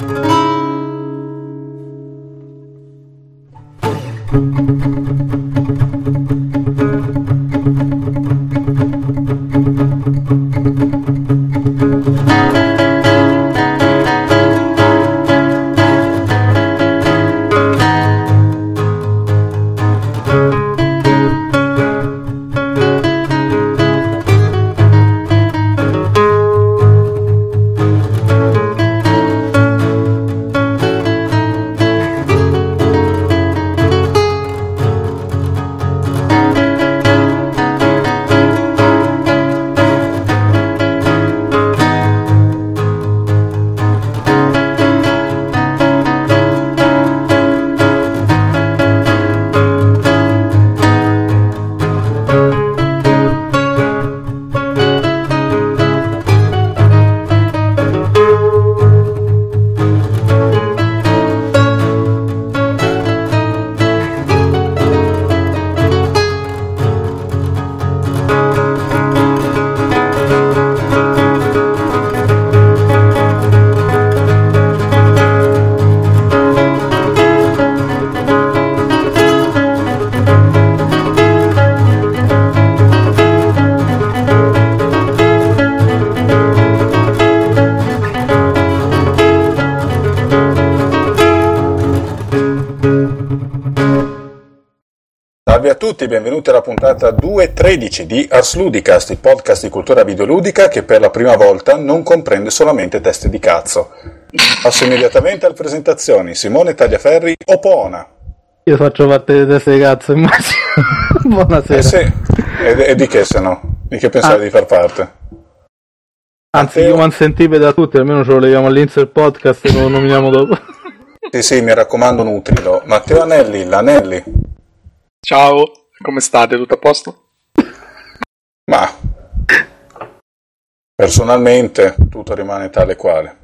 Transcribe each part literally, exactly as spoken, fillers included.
Ciao a tutti, benvenuti alla puntata duecentotredici di Ars Ludicast, il podcast di cultura videoludica che per la prima volta non comprende solamente teste di cazzo. Passo immediatamente alle presentazioni. Simone Tagliaferri, Opona. Io faccio parte delle teste di cazzo, immagino. Buonasera. Eh sì. e, e di che se no? Di che pensavi ah. di far parte? Anzi, io man sentite da tutti, almeno ce lo leviamo all'inizio del podcast e lo nominiamo dopo. Sì, sì, mi raccomando, nutrilo. Matteo Anelli, l'Anelli. Ciao. Come state? Tutto a posto? Ma personalmente tutto rimane tale quale.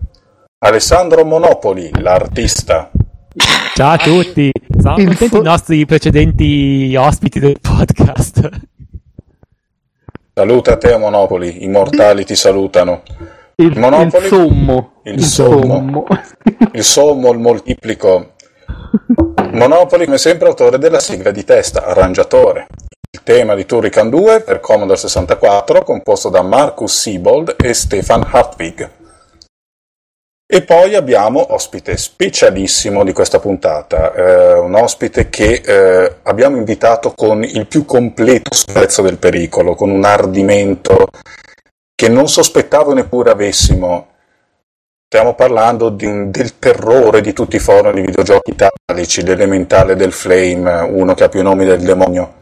Alessandro Monopoli, l'artista. Ciao a tutti, sono il contenti fo- i nostri precedenti ospiti del podcast. Saluta te Monopoli, i mortali ti salutano. Il, Monopoli, il sommo. Il sommo. Il sommo, il moltiplico. Monopoli, come sempre, autore della sigla di testa, arrangiatore. Il tema di Turrican due per Commodore sessantaquattro, composto da Marcus Siebold e Stefan Hartwig. E poi abbiamo ospite specialissimo di questa puntata, eh, un ospite che eh, abbiamo invitato con il più completo sprezzo del pericolo, con un ardimento che non sospettavo neppure avessimo. Stiamo parlando di, del terrore di tutti i forum di videogiochi italici, l'elementale del Flame, uno che ha più nomi del demonio.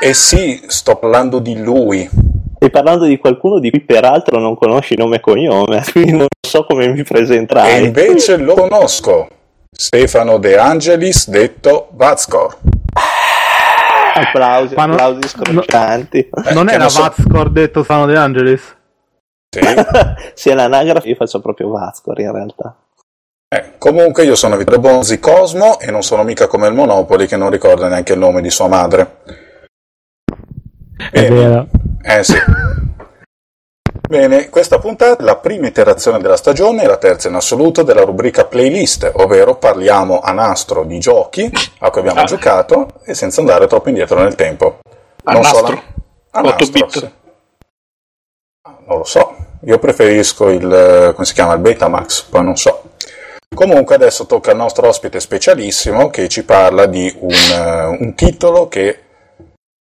E sì, sto parlando di lui. Stai parlando di qualcuno di cui peraltro non conosci nome e cognome, quindi non so come mi presenterai. E invece lo conosco, Stefano De Angelis, detto Vazcor. Applausi, non, applausi scrocianti. No, eh, non era non so... Vazcor detto Stefano De Angelis? Sì, è l'anagrafe, io faccio proprio Vazcor in realtà. Eh, comunque io sono Vittorio Bonzi Cosmo e non sono mica come il Monopoli che non ricorda neanche il nome di sua madre. Bene. È vero. Eh sì. Bene, questa puntata è la prima iterazione della stagione e la terza in assoluto della rubrica playlist, ovvero parliamo a nastro di giochi a cui abbiamo ah. giocato e senza andare troppo indietro nel tempo. A non nastro? So la... A nastro, bit. Sì. Non lo so, io preferisco il, come si chiama, il Betamax, poi non so. Comunque adesso tocca al nostro ospite specialissimo che ci parla di un, un titolo che,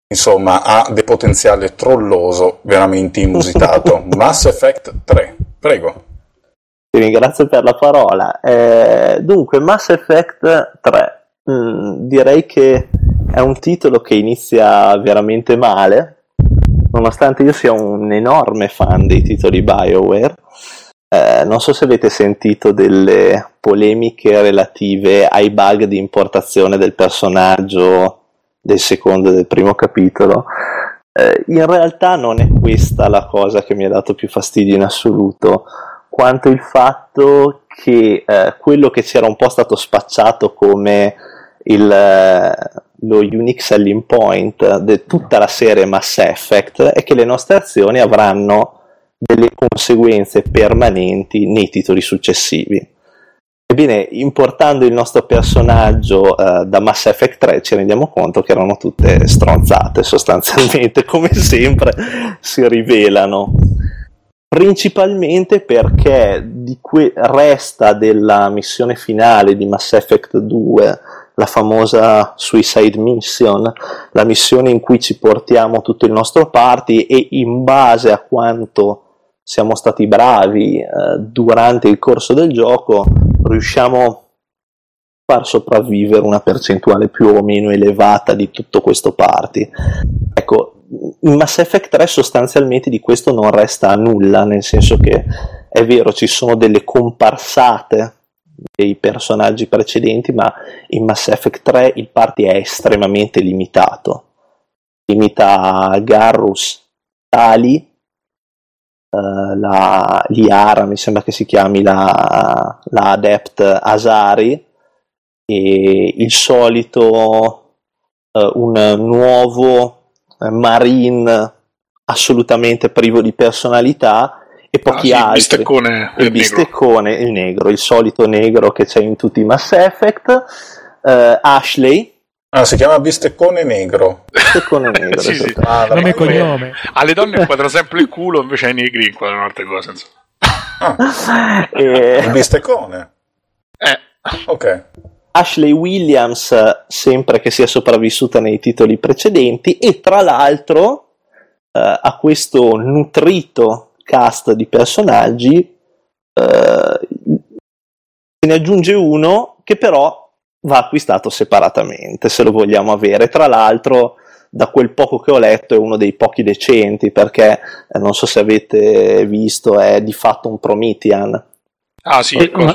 insomma, ha del potenziale trolloso veramente inusitato, Mass Effect tre. Prego. Ti ringrazio per la parola. Eh, dunque, Mass Effect tre, mm, direi che è un titolo che inizia veramente male. Nonostante io sia un enorme fan dei titoli BioWare, eh, non so se avete sentito delle polemiche relative ai bug di importazione del personaggio del secondo e del primo capitolo. Eh, in realtà non è questa la cosa che mi ha dato più fastidio in assoluto, quanto il fatto che eh, quello che c'era un po' stato spacciato come il... Eh, lo unique selling point di tutta la serie Mass Effect è che le nostre azioni avranno delle conseguenze permanenti nei titoli successivi. Ebbene, importando il nostro personaggio uh, da Mass Effect tre, ci rendiamo conto che erano tutte stronzate, sostanzialmente, come sempre si rivelano. Principalmente perché di que- resta della missione finale di Mass Effect due, la famosa Suicide Mission, la missione in cui ci portiamo tutto il nostro party e in base a quanto siamo stati bravi eh, durante il corso del gioco, riusciamo a far sopravvivere una percentuale più o meno elevata di tutto questo party. Ecco, in Mass Effect tre sostanzialmente di questo non resta nulla, nel senso che è vero, ci sono delle comparsate dei personaggi precedenti, ma in Mass Effect tre il party è estremamente limitato. Limita Garrus, Tali, eh, la Liara, mi sembra che si chiami la, la Adept Asari, e il solito eh, un nuovo Marine assolutamente privo di personalità e pochi ah, sì, altri. Bisteccone, il, il bisteccone, negro. il negro, il solito negro che c'è in tutti i Mass Effect. Uh, Ashley. Ah, si chiama bisteccone negro. Bisteccone negro. Sì, sì. Ah, nome e cognome. Alle donne inquadra sempre il culo, invece ai negri inquadrano altre cose. Ah. e... Il bisteccone. Eh. Ok. Ashley Williams, sempre che sia sopravvissuta nei titoli precedenti, e tra l'altro eh, a questo nutrito cast di personaggi eh, se ne aggiunge uno che però va acquistato separatamente se lo vogliamo avere. Tra l'altro, da quel poco che ho letto, è uno dei pochi decenti, perché eh, non so se avete visto, è di fatto un Promethean. Ah sì, eh, cosa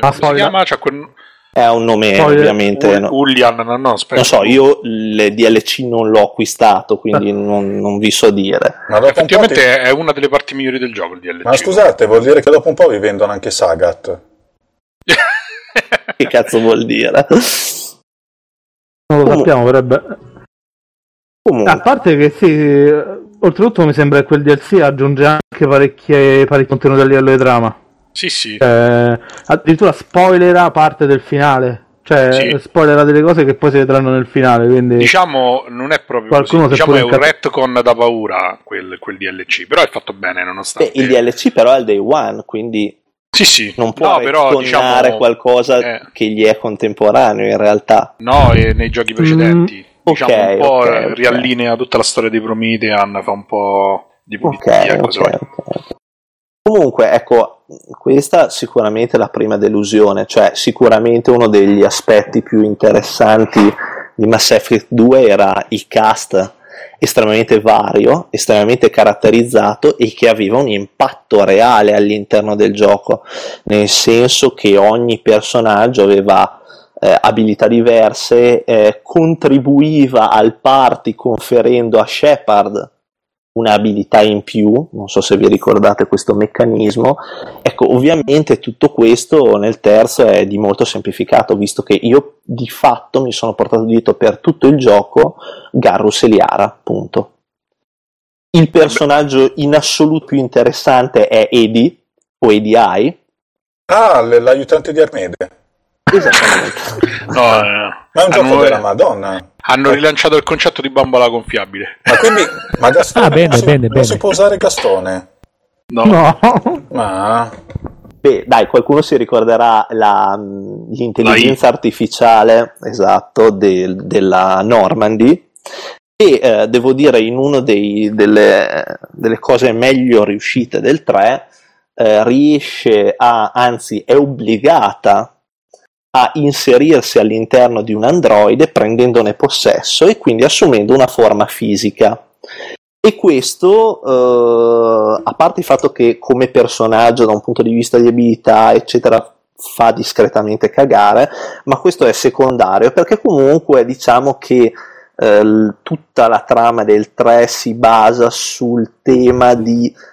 ma... si ah, chiama? C'è quel... È un nome, no, ovviamente. No. Ulian, no, no, aspetta. Non so, io le D L C non l'ho acquistato, quindi non, non vi so dire. Ma effettivamente un ti... è una delle parti migliori del gioco, il D L C. Ma scusate, vuol dire che dopo un po' vi vendono anche Sagat? Che cazzo vuol dire? Non lo sappiamo, verrebbe. Comunque. A parte che sì, oltretutto mi sembra che quel D L C aggiunge anche parecchie parecchi contenuti a livello di trama. Sì, sì. Eh, addirittura spoilera parte del finale, cioè sì. spoilera delle cose che poi si vedranno nel finale, quindi diciamo non è proprio qualcuno così, diciamo è un inca... retcon da paura quel, quel D L C, però è fatto bene nonostante. Beh, il D L C però è il day one, quindi sì, sì. non può no, retconare diciamo, qualcosa eh... che gli è contemporaneo in realtà. No, e nei giochi precedenti mm, diciamo okay, un po' okay, riallinea okay. tutta la storia dei Promethean, fa un po' di pulizia. Okay, Comunque, ecco, questa sicuramente è la prima delusione, cioè sicuramente uno degli aspetti più interessanti di Mass Effect due era il cast estremamente vario, estremamente caratterizzato e che aveva un impatto reale all'interno del gioco, nel senso che ogni personaggio aveva eh, abilità diverse, eh, contribuiva al party conferendo a Shepard un'abilità in più, non so se vi ricordate questo meccanismo. Ecco, ovviamente tutto questo nel terzo è di molto semplificato, visto che io di fatto mi sono portato dietro per tutto il gioco Garrus e Liara, punto. Il personaggio in assoluto più interessante è Eddie, o Eddie. Ah, l'aiutante di Armede. Esattamente. no, no, no. Ma è un hanno, gioco della Madonna. Hanno rilanciato il concetto di bambola gonfiabile. Ma quindi ma Gastone ah, bene, non, si, bene, non bene. si può usare Gastone? No. no. Ma beh, dai, qualcuno si ricorderà la, l'intelligenza dai. artificiale, esatto, de, della Normandy. E eh, devo dire, in uno dei, delle, delle cose meglio riuscite del tre, eh, riesce a, anzi è obbligata a inserirsi all'interno di un androide prendendone possesso e quindi assumendo una forma fisica. E questo, eh, a parte il fatto che come personaggio da un punto di vista di abilità eccetera fa discretamente cagare, ma questo è secondario, perché comunque diciamo che eh, tutta la trama del tre si basa sul tema di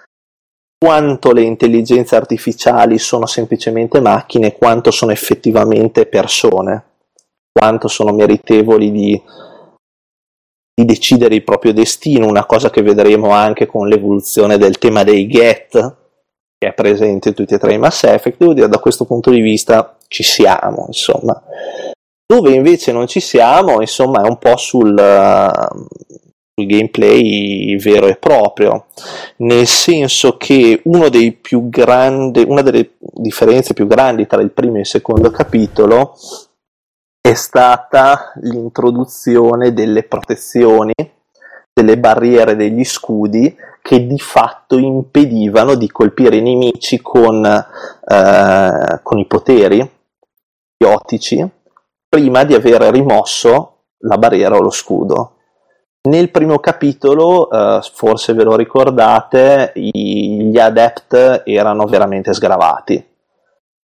quanto le intelligenze artificiali sono semplicemente macchine, quanto sono effettivamente persone, quanto sono meritevoli di, di decidere il proprio destino, una cosa che vedremo anche con l'evoluzione del tema dei Geth, che è presente in tutti e tre i Mass Effect. Devo dire, da questo punto di vista ci siamo, insomma. Dove invece non ci siamo, insomma, è un po' sul, uh, sul gameplay vero e proprio, nel senso che uno dei più grandi, una delle differenze più grandi tra il primo e il secondo capitolo è stata l'introduzione delle protezioni, delle barriere, degli scudi, che di fatto impedivano di colpire i nemici con, eh, con i poteri biotici prima di aver rimosso la barriera o lo scudo. Nel primo capitolo, eh, forse ve lo ricordate, i, gli adept erano veramente sgravati.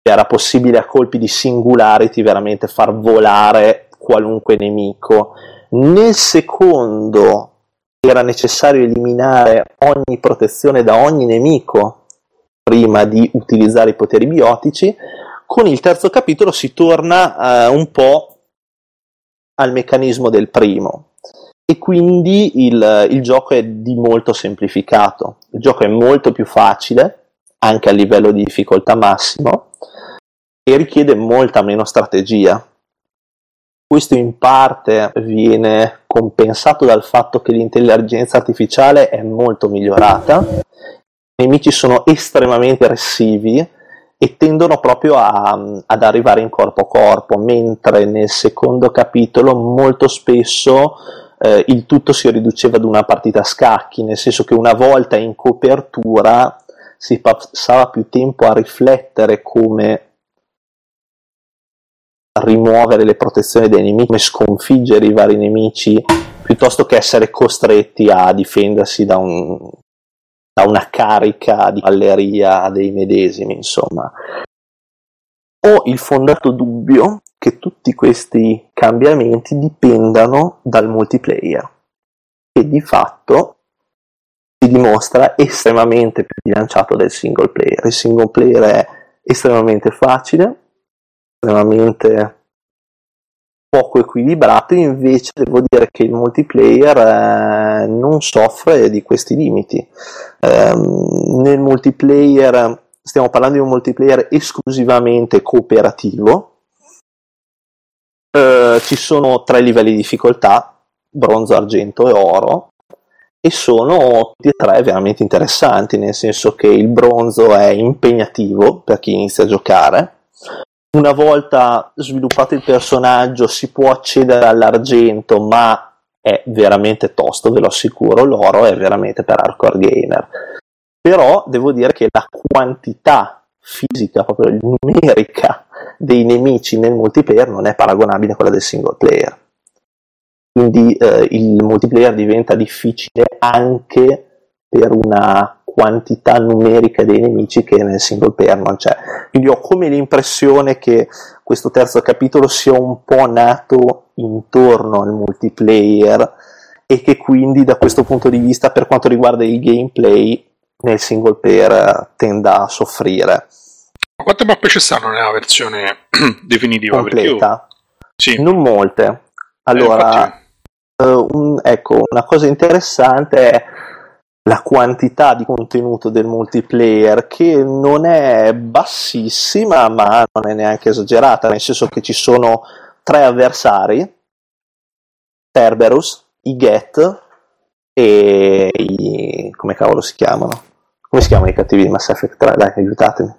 Era possibile a colpi di singularity veramente far volare qualunque nemico. Nel secondo era necessario eliminare ogni protezione da ogni nemico prima di utilizzare i poteri biotici. Con il terzo capitolo si torna eh, un po' al meccanismo del primo e quindi il, il gioco è di molto semplificato. Il gioco è molto più facile anche a livello di difficoltà massimo e richiede molta meno strategia. Questo in parte viene compensato dal fatto che l'intelligenza artificiale è molto migliorata, i nemici sono estremamente aggressivi e tendono proprio a, ad arrivare in corpo a corpo, mentre nel secondo capitolo molto spesso eh, il tutto si riduceva ad una partita a scacchi, nel senso che una volta in copertura si passava più tempo a riflettere come rimuovere le protezioni dei nemici, come sconfiggere i vari nemici, piuttosto che essere costretti a difendersi da, un, da una carica di cavalleria dei medesimi, insomma. Ho il fondato dubbio che tutti questi cambiamenti dipendano dal multiplayer, che di fatto si dimostra estremamente più bilanciato del single player. Il single player è estremamente facile, estremamente poco equilibrato, invece devo dire che il multiplayer eh, non soffre di questi limiti. Eh, nel multiplayer stiamo parlando di un multiplayer esclusivamente cooperativo, eh, ci sono tre livelli di difficoltà: bronzo, argento e oro, e sono tutti e tre veramente interessanti, nel senso che il bronzo è impegnativo per chi inizia a giocare. Una volta sviluppato il personaggio si può accedere all'argento, ma è veramente tosto, ve lo assicuro. L'oro è veramente per hardcore gamer. Però devo dire che la quantità fisica, proprio numerica, dei nemici nel multiplayer non è paragonabile a quella del single player. Quindi eh, il multiplayer diventa difficile anche per una quantità numerica dei nemici che nel single player non c'è. Quindi ho come l'impressione che questo terzo capitolo sia un po' nato intorno al multiplayer e che quindi da questo punto di vista, per quanto riguarda il gameplay, nel single player tenda a soffrire. Quante mappe ci stanno nella versione definitiva? Completa? Sì. Non molte. Allora, eh, eh, un, ecco, una cosa interessante è la quantità di contenuto del multiplayer, che non è bassissima ma non è neanche esagerata, nel senso che ci sono tre avversari: Cerberus, i Geth e i... come cavolo si chiamano? Come si chiamano i cattivi di Mass Effect tre? Dai, aiutatemi.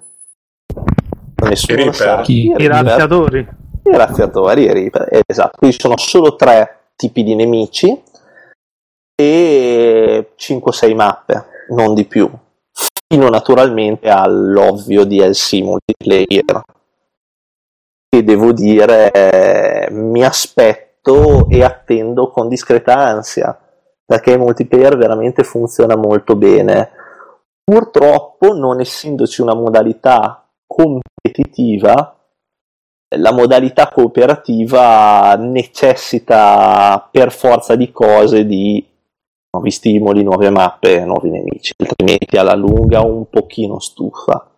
Nessuno lo sa. I razziatori. I razziatori, i Reaper, esatto. Quindi sono solo tre tipi di nemici e cinque sei mappe, non di più, fino naturalmente all'ovvio D L C multiplayer, che devo dire eh, mi aspetto e attendo con discreta ansia, perché il multiplayer veramente funziona molto bene. Purtroppo, non essendoci una modalità competitiva, la modalità cooperativa necessita per forza di cose di nuovi stimoli, nuove mappe, nuovi nemici, altrimenti alla lunga un pochino stufa.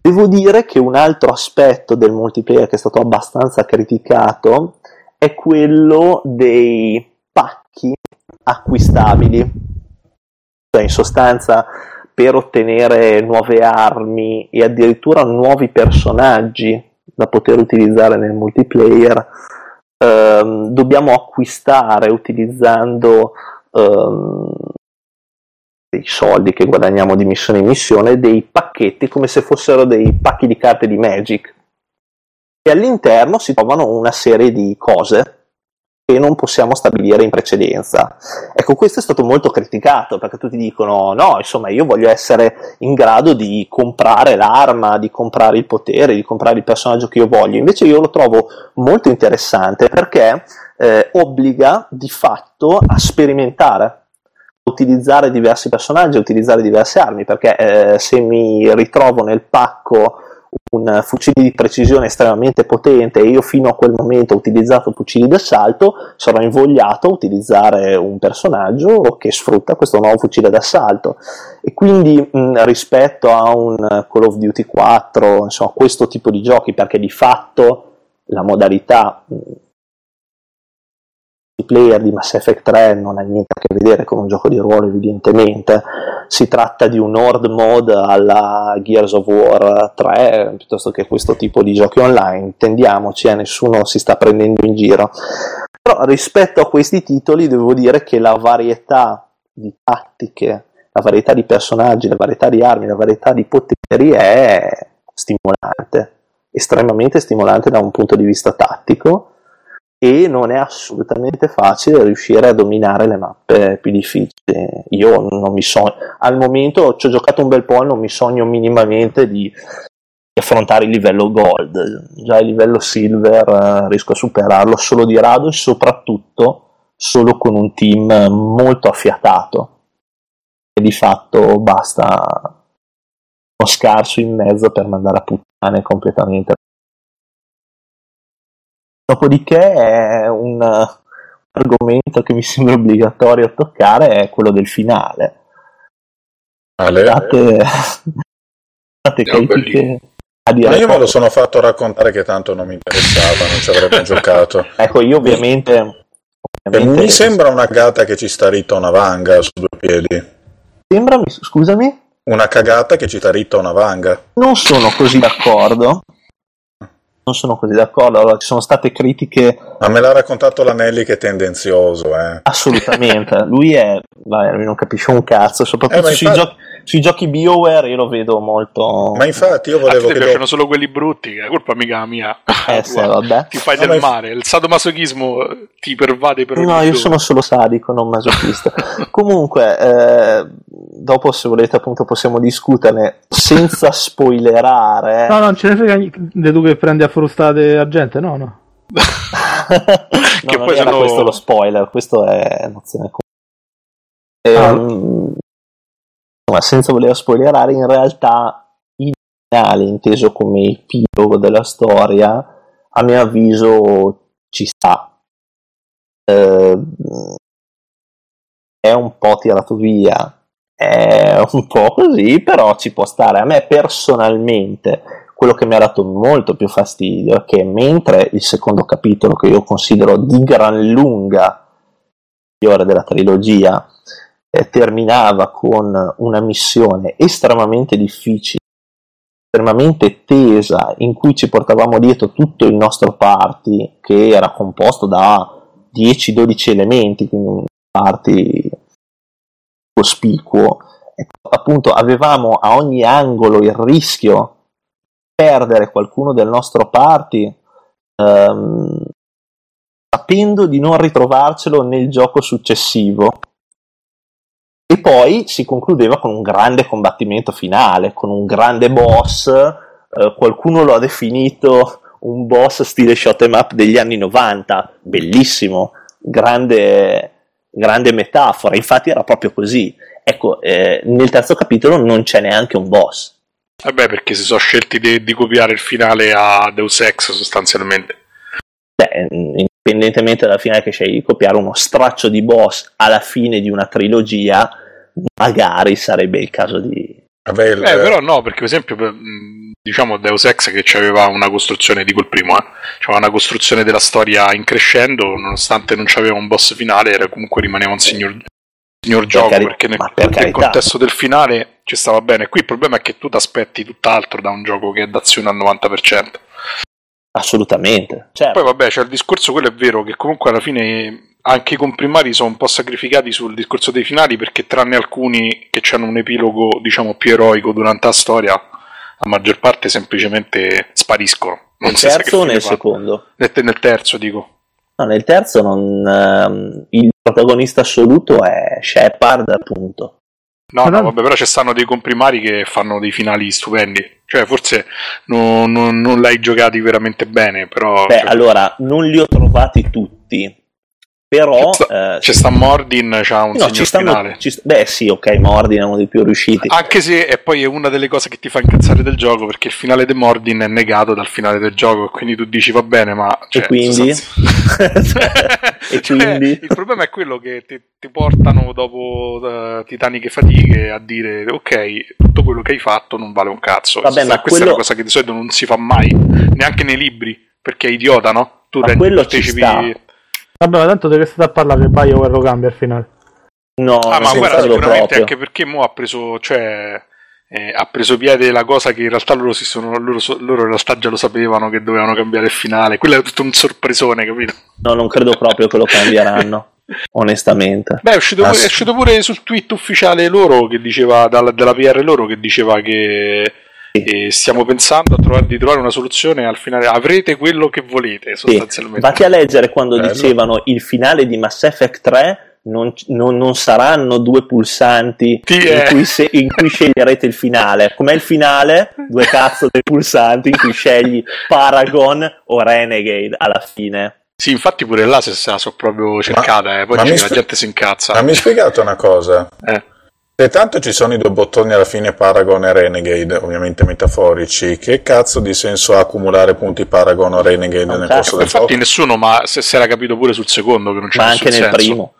Devo dire che un altro aspetto del multiplayer che è stato abbastanza criticato è quello dei pacchi acquistabili, cioè in sostanza per ottenere nuove armi e addirittura nuovi personaggi da poter utilizzare nel multiplayer, ehm, dobbiamo acquistare utilizzando ehm, dei soldi che guadagniamo di missione in missione, dei pacchetti come se fossero dei pacchi di carte di Magic, e all'interno si trovano una serie di cose che non possiamo stabilire in precedenza. Ecco, questo è stato molto criticato, perché tutti dicono no, insomma, io voglio essere in grado di comprare l'arma, di comprare il potere, di comprare il personaggio che io voglio. Invece io lo trovo molto interessante, perché eh, obbliga di fatto a sperimentare, a utilizzare diversi personaggi, a utilizzare diverse armi, perché eh, se mi ritrovo nel pacco un fucile di precisione estremamente potente e io fino a quel momento ho utilizzato fucili d'assalto, sarò invogliato a utilizzare un personaggio che sfrutta questo nuovo fucile d'assalto. E quindi mh, rispetto a un Call of Duty quattro, insomma, questo tipo di giochi, perché di fatto la modalità multiplayer di Mass Effect tre non ha niente a che vedere con un gioco di ruolo, evidentemente. Si tratta di un horde mode alla Gears of War tre, piuttosto che questo tipo di giochi online, intendiamoci, eh, nessuno si sta prendendo in giro. Però rispetto a questi titoli devo dire che la varietà di tattiche, la varietà di personaggi, la varietà di armi, la varietà di poteri è stimolante, estremamente stimolante da un punto di vista tattico, e non è assolutamente facile riuscire a dominare le mappe più difficili. Io non mi sogno, al momento ci ho giocato un bel po', non mi sogno minimamente di, di affrontare il livello gold. Già il livello silver eh, riesco a superarlo solo di rado, e soprattutto solo con un team molto affiatato, e di fatto basta uno scarso in mezzo per mandare a puttane completamente. Dopodiché è un argomento che mi sembra obbligatorio toccare, è quello del finale. Ale, state, state critiche a dire. Ma io me lo sono fatto raccontare che tanto non mi interessava, non ci avrebbe giocato. Ecco, io ovviamente, ovviamente... Mi sembra una cagata che ci sta ritta una vanga su due piedi. Sembrami, scusami? Una cagata che ci sta ritta una vanga. Non sono così d'accordo. Non sono così d'accordo, allora ci sono state critiche. Ma me l'ha raccontato l'Anelli che è tendenzioso, eh. Assolutamente, lui è. Vabbè, lui non capisce un cazzo, soprattutto eh, sui, infatti... giochi, sui giochi BioWare io lo vedo molto. Ma infatti io volevo che. Ti piacciono solo quelli brutti, che è colpa mica mia. Eh, sì, vabbè. Ti fai no, del male, il sadomasochismo ti pervade per. No, io sono solo sadico, non masochista. Comunque, eh, dopo se volete appunto possiamo discuterne senza spoilerare. No, non ce ne frega niente, tu che prendi a frustate a gente, no, no. No, che non poi era sono... questo lo spoiler, questo è nozione comune. Ah. Ma senza voler spoilerare, in realtà il finale, inteso come epilogo della storia, a mio avviso ci sta, eh, è un po' tirato via, è un po' così, però ci può stare. A me personalmente quello che mi ha dato molto più fastidio è che mentre il secondo capitolo, che io considero di gran lunga migliore della trilogia, eh, terminava con una missione estremamente difficile, estremamente tesa, in cui ci portavamo dietro tutto il nostro party, che era composto da dieci dodici elementi, quindi un party cospicuo, ecco, appunto avevamo a ogni angolo il rischio perdere qualcuno del nostro party, ehm, sapendo di non ritrovarcelo nel gioco successivo. E poi si concludeva con un grande combattimento finale, con un grande boss, eh, qualcuno lo ha definito un boss stile shot 'em up degli anni novanta, bellissimo, grande, grande metafora, infatti era proprio così. Ecco, eh, nel terzo capitolo non c'è neanche un boss. Vabbè, perché si sono scelti di, di copiare il finale a Deus Ex, sostanzialmente. Beh, indipendentemente dalla finale, che scegli di copiare uno straccio di boss alla fine di una trilogia, magari sarebbe il caso di... Vabbè, il... Eh, però no, perché per esempio, diciamo, Deus Ex che c'aveva una costruzione, dico il primo, eh, c'aveva una costruzione della storia in crescendo, nonostante non c'aveva un boss finale, era, comunque rimaneva un signor... signor gioco, per cari- perché nel, per nel contesto del finale ci stava bene. Qui il problema è che tu ti aspetti tutt'altro da un gioco che è d'azione al novanta per cento. assolutamente, certo. Poi vabbè c'è, cioè, il discorso, quello è vero, che comunque alla fine anche i comprimari sono un po' sacrificati sul discorso dei finali, perché tranne alcuni che hanno un epilogo diciamo più eroico durante la storia, la maggior parte semplicemente spariscono. Non nel si terzo o nel secondo? Nel, nel terzo dico. No, nel terzo non, il protagonista assoluto è Shepard, appunto. No, no, vabbè, però ci stanno dei comprimari che fanno dei finali stupendi. Cioè, forse non, non, non l'hai giocati veramente bene, però... Beh, cioè... allora, non li ho trovati tutti, però... C'è sta, eh, c'è sta Mordin, c'ha un no, signor stanno, finale. Ci, beh, sì, ok, Mordin è uno dei più riusciti. Anche se, e poi è una delle cose che ti fa incazzare del gioco, perché il finale di Mordin è negato dal finale del gioco, quindi tu dici, va bene, ma... Cioè, e quindi? E quindi? Eh, il problema è quello che ti, ti portano dopo uh, titaniche fatiche a dire ok, tutto quello che hai fatto non vale un cazzo. Vabbè, ma questa quello... è una cosa che di solito non si fa mai, neanche nei libri, perché è idiota, no? Tu ma quello partecipi... ci sta. Vabbè, ma tanto deve stare a parlare che BioWare lo cambia al finale. No, ah, ma guarda, sicuramente proprio. Anche perché mo ha preso, cioè... Eh, ha preso piede la cosa che in realtà loro si sono loro, loro in realtà già lo sapevano che dovevano cambiare il finale, quello è tutto un sorpresone, capito? No, non credo proprio che lo cambieranno onestamente. Beh, è uscito, Ass- è uscito pure sul tweet ufficiale loro che diceva dalla, dalla P R loro che diceva che sì. eh, stiamo pensando a trovare, di trovare una soluzione al finale, avrete quello che volete sostanzialmente. Sì. Vatti a leggere quando eh, dicevano no. Il finale di Mass Effect tre Non, non, non saranno due pulsanti in cui, se, in cui sceglierete il finale. Com'è il finale? Due cazzo dei pulsanti in cui scegli Paragon o Renegade alla fine. Sì, infatti pure là se la so proprio cercata, ma, eh. Poi ma sp- la gente si incazza. Ma mi hai spiegato una cosa? Eh. Se tanto ci sono i due bottoni alla fine Paragon e Renegade, ovviamente metaforici, che cazzo di senso ha accumulare punti Paragon o Renegade non nel corso del gioco? Infatti nessuno, ma se, se era capito pure sul secondo che non c'era. Ma anche nel senso. Primo.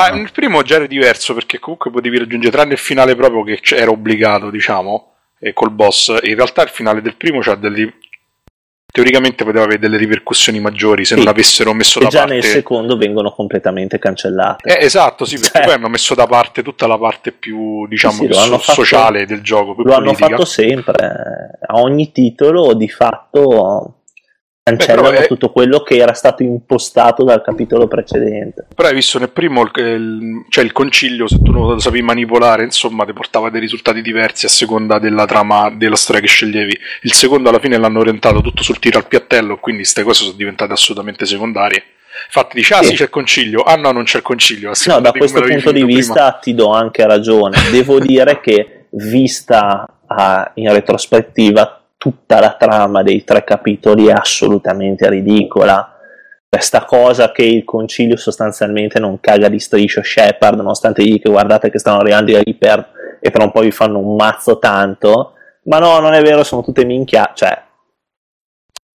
Ah, nel primo già era diverso perché comunque potevi raggiungere, tranne il finale proprio che era obbligato, diciamo, e col boss. In realtà il finale del primo c'ha delle... teoricamente poteva avere delle ripercussioni maggiori se sì. non avessero messo e da parte... E già nel secondo vengono completamente cancellate. Eh, esatto, sì, perché cioè... poi hanno messo da parte tutta la parte più, diciamo, sì, sì, più so- fatto... sociale del gioco. Più lo politica. Hanno fatto sempre, a ogni titolo di fatto... cancellano è... tutto quello che era stato impostato dal capitolo precedente. Però hai visto nel primo il, il, cioè il concilio, se tu lo sapevi manipolare, insomma, ti portava dei risultati diversi a seconda della trama della storia che sceglievi. Il secondo alla fine l'hanno orientato tutto sul tiro al piattello, quindi queste cose sono diventate assolutamente secondarie. Infatti dici, ah sì, sì c'è il concilio, ah no non c'è il concilio. No, da questo punto di vista prima. Ti do anche ragione. Devo dire che vista a, in retrospettiva tutta la trama dei tre capitoli è assolutamente ridicola. Questa cosa che il concilio sostanzialmente non caga di striscio Shepard, nonostante gli che guardate che stanno arrivando i Reaper e tra un po' vi fanno un mazzo tanto, ma no, non è vero, sono tutte minchia, cioè.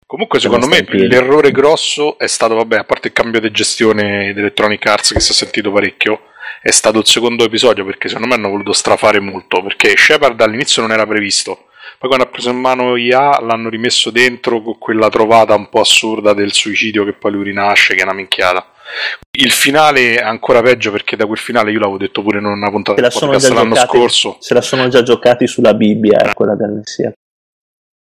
Comunque secondo me l'errore grosso è stato, vabbè, a parte il cambio di gestione di Electronic Arts che si è sentito parecchio, è stato il secondo episodio, perché secondo me hanno voluto strafare molto, perché Shepard all'inizio non era previsto. Poi quando ha preso in mano I A l'hanno rimesso dentro con quella trovata un po' assurda del suicidio che poi lui rinasce, che è una minchiata. Il finale è ancora peggio perché da quel finale io l'avevo detto pure in una puntata del podcast l'anno giocati, scorso. Se la sono già giocati sulla Bibbia, eh, quella del Messia.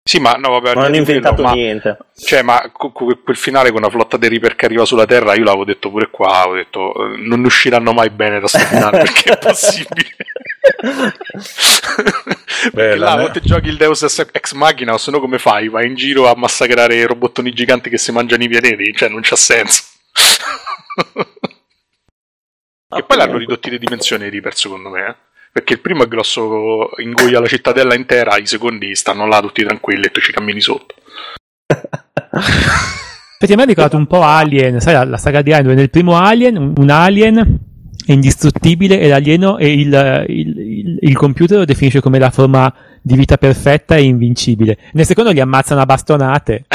Sì, ma no, vabbè, non hanno inventato quello, niente. Ma, cioè, ma quel finale con una flotta dei Reaper che arriva sulla Terra, io l'avevo detto pure qua, ho detto non usciranno mai bene da sto finale perché è possibile. Perché bella, là, o ti giochi il Deus Ex Machina o se no come fai? Vai in giro a massacrare robottoni giganti che si mangiano i pianeti, cioè non c'ha senso. Ah, e poi l'hanno ridotti di dimensione i Reaper, secondo me, eh? Perché il primo è grosso, ingoia la cittadella intera, i secondi stanno là tutti tranquilli e tu ci cammini sotto. Perché a me ha ricordato un po' Alien, sai la, la saga di Alien, dove nel primo Alien, un, un alien è indistruttibile e l'alieno e il, il, il, il computer lo definisce come la forma di vita perfetta e invincibile. Nel secondo li ammazzano a bastonate.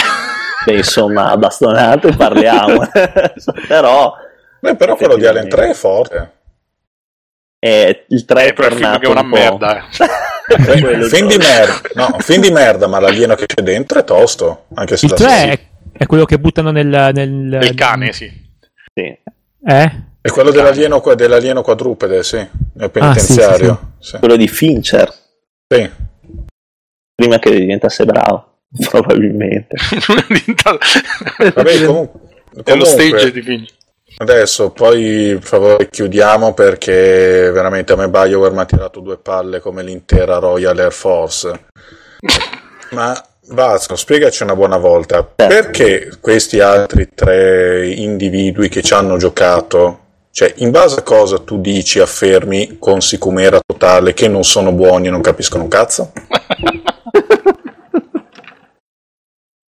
Beh, insomma, a bastonate parliamo. Però... Beh, però quello di Alien tre è forte. Eh, il tre è, è tornato un, un po'... merda, eh. Quello fin di merda. No, fin di merda, ma l'alieno che c'è dentro è tosto. Anche se il tre è, è quello che buttano nel... nel il cane, sì. Sì. Eh? È quello dell'alieno, dell'alieno quadrupede, sì, nel penitenziario. Ah, sì, sì, sì. Sì. Quello di Fincher. Sì. Prima che diventasse bravo. Probabilmente. Vabbè, comunque, è lo stage di fine. Adesso poi per favore chiudiamo, perché veramente a me BioWare mi ha tirato due palle come l'intera Royal Air Force. Ma Vasco, spiegaci una buona volta, perché questi altri tre individui che ci hanno giocato, cioè in base a cosa tu dici, affermi con sicumera totale che non sono buoni e non capiscono un cazzo?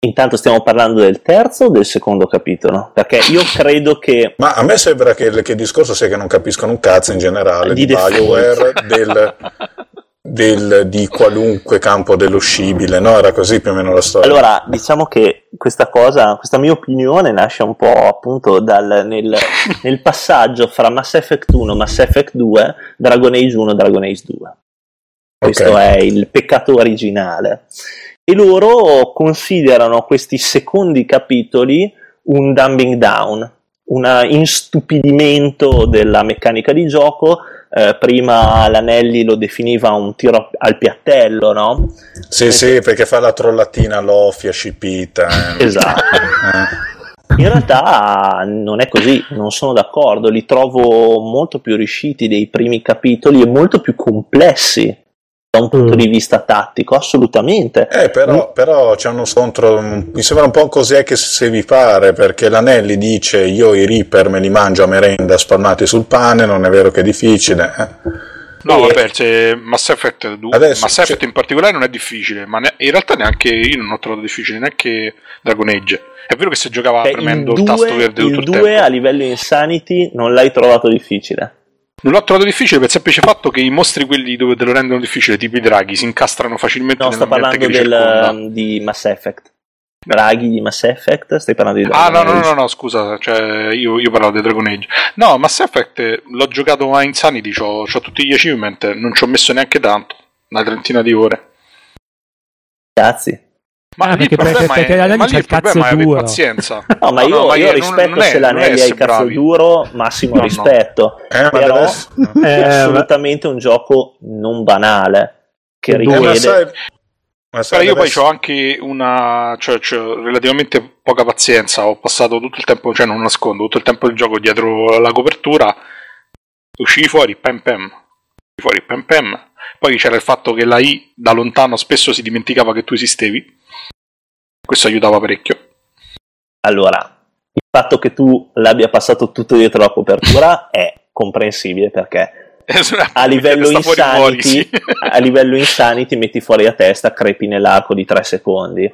Intanto stiamo parlando del terzo o del secondo capitolo? Perché io credo che... Ma a me sembra che il, che il discorso sia che non capiscono un cazzo in generale di, di BioWare, del, del, di qualunque campo dell'uscibile, no? Era così più o meno la storia. Allora, diciamo che questa cosa, questa mia opinione nasce un po' appunto dal, nel, nel passaggio fra Mass Effect uno, Mass Effect due, Dragon Age uno, Dragon Age due. Questo okay. È il peccato originale. E loro considerano questi secondi capitoli un dumbing down, un instupidimento della meccanica di gioco. Eh, prima l'Anelli lo definiva un tiro al piattello, no? Sì, e sì, perché fa la trollatina l'offia scipita. Eh. Esatto. In realtà non è così, non sono d'accordo, li trovo molto più riusciti dei primi capitoli e molto più complessi. Da un punto mm. di vista tattico, assolutamente. Eh, però, però c'è uno scontro. Mi sembra un po' così che se vi pare, perché l'Anelli dice: io i Reaper me li mangio a merenda spalmati sul pane, non è vero che è difficile. Eh? No, e... vabbè, c'è Mass Effect due. Adesso, Mass Effect c'è... in particolare non è difficile, ma ne... in realtà neanche io non ho trovato difficile, neanche Dragon Age. È vero che se giocava Beh, premendo il, due, il tasto verde tutto il tempo. Il due a livello Insanity non l'hai trovato difficile. Non l'ho trovato difficile per il semplice fatto che i mostri, quelli dove te lo rendono difficile, tipo i draghi, si incastrano facilmente. No, sto parlando del, di Mass Effect. Draghi di Mass Effect? Stai parlando di Dragon Age? Ah, no, no, no, no, scusa, cioè, io, io parlavo di Dragon Age. No, Mass Effect l'ho giocato a Insanity, c'ho, c'ho tutti gli achievement, non ci ho messo neanche tanto, una trentina di ore. Grazie. Ma ah, lì perché il problema perché, è, perché il problema è avere pazienza. No, ma io, no, no, io rispetto non, se non l'Anelli ha il cazzo bravi. Duro, massimo no, rispetto. No. Eh, Però adesso... è assolutamente un gioco non banale. Che richiede... Eh, ma sai... Ma sai Però io adesso... poi ho anche una... Cioè, cioè, relativamente poca pazienza. Ho passato tutto il tempo, cioè non nascondo, tutto il tempo del gioco dietro la copertura. Uscivi fuori, pam pam. Uscivi fuori, pam pam. Poi c'era il fatto che la I da lontano spesso si dimenticava che tu esistevi. Questo aiutava parecchio. Allora, il fatto che tu l'abbia passato tutto dietro la copertura è comprensibile, perché a livello Insanity fuori, sì. a livello Insanity metti fuori la testa, crepi nell'arco di tre secondi.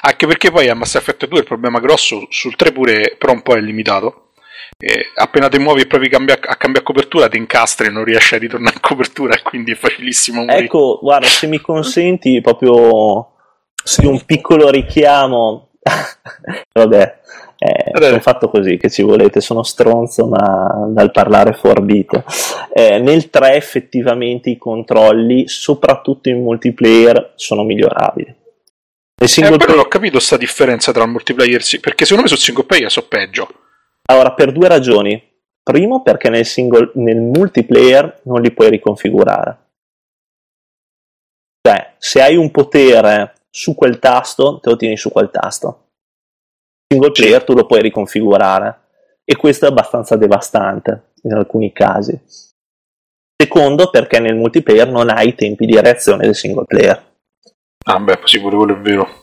Anche perché poi a Mass Effect due il problema grosso, sul tre pure, però un po' è limitato. E appena ti muovi e provi cambia, a cambiare copertura ti incastri e non riesci a ritornare in copertura, e quindi è facilissimo morire. Ecco, guarda, se mi consenti proprio... Sì, un piccolo richiamo. Vabbè, eh, sono fatto così, che ci volete, sono stronzo ma dal parlare forbito. Eh, nel tre effettivamente i controlli, soprattutto in multiplayer, sono migliorabili. Eh, però play... non ho capito sta differenza tra il multiplayer, sì, perché secondo me sul single player so peggio. Allora, per due ragioni. Primo, perché nel, single... nel multiplayer non li puoi riconfigurare. Cioè, se hai un potere su quel tasto, te lo tieni su quel tasto. Single player tu lo puoi riconfigurare, e questo è abbastanza devastante in alcuni casi. Secondo, perché nel multiplayer non hai i tempi di reazione del single player. Ah beh, sicuro, quello è vero.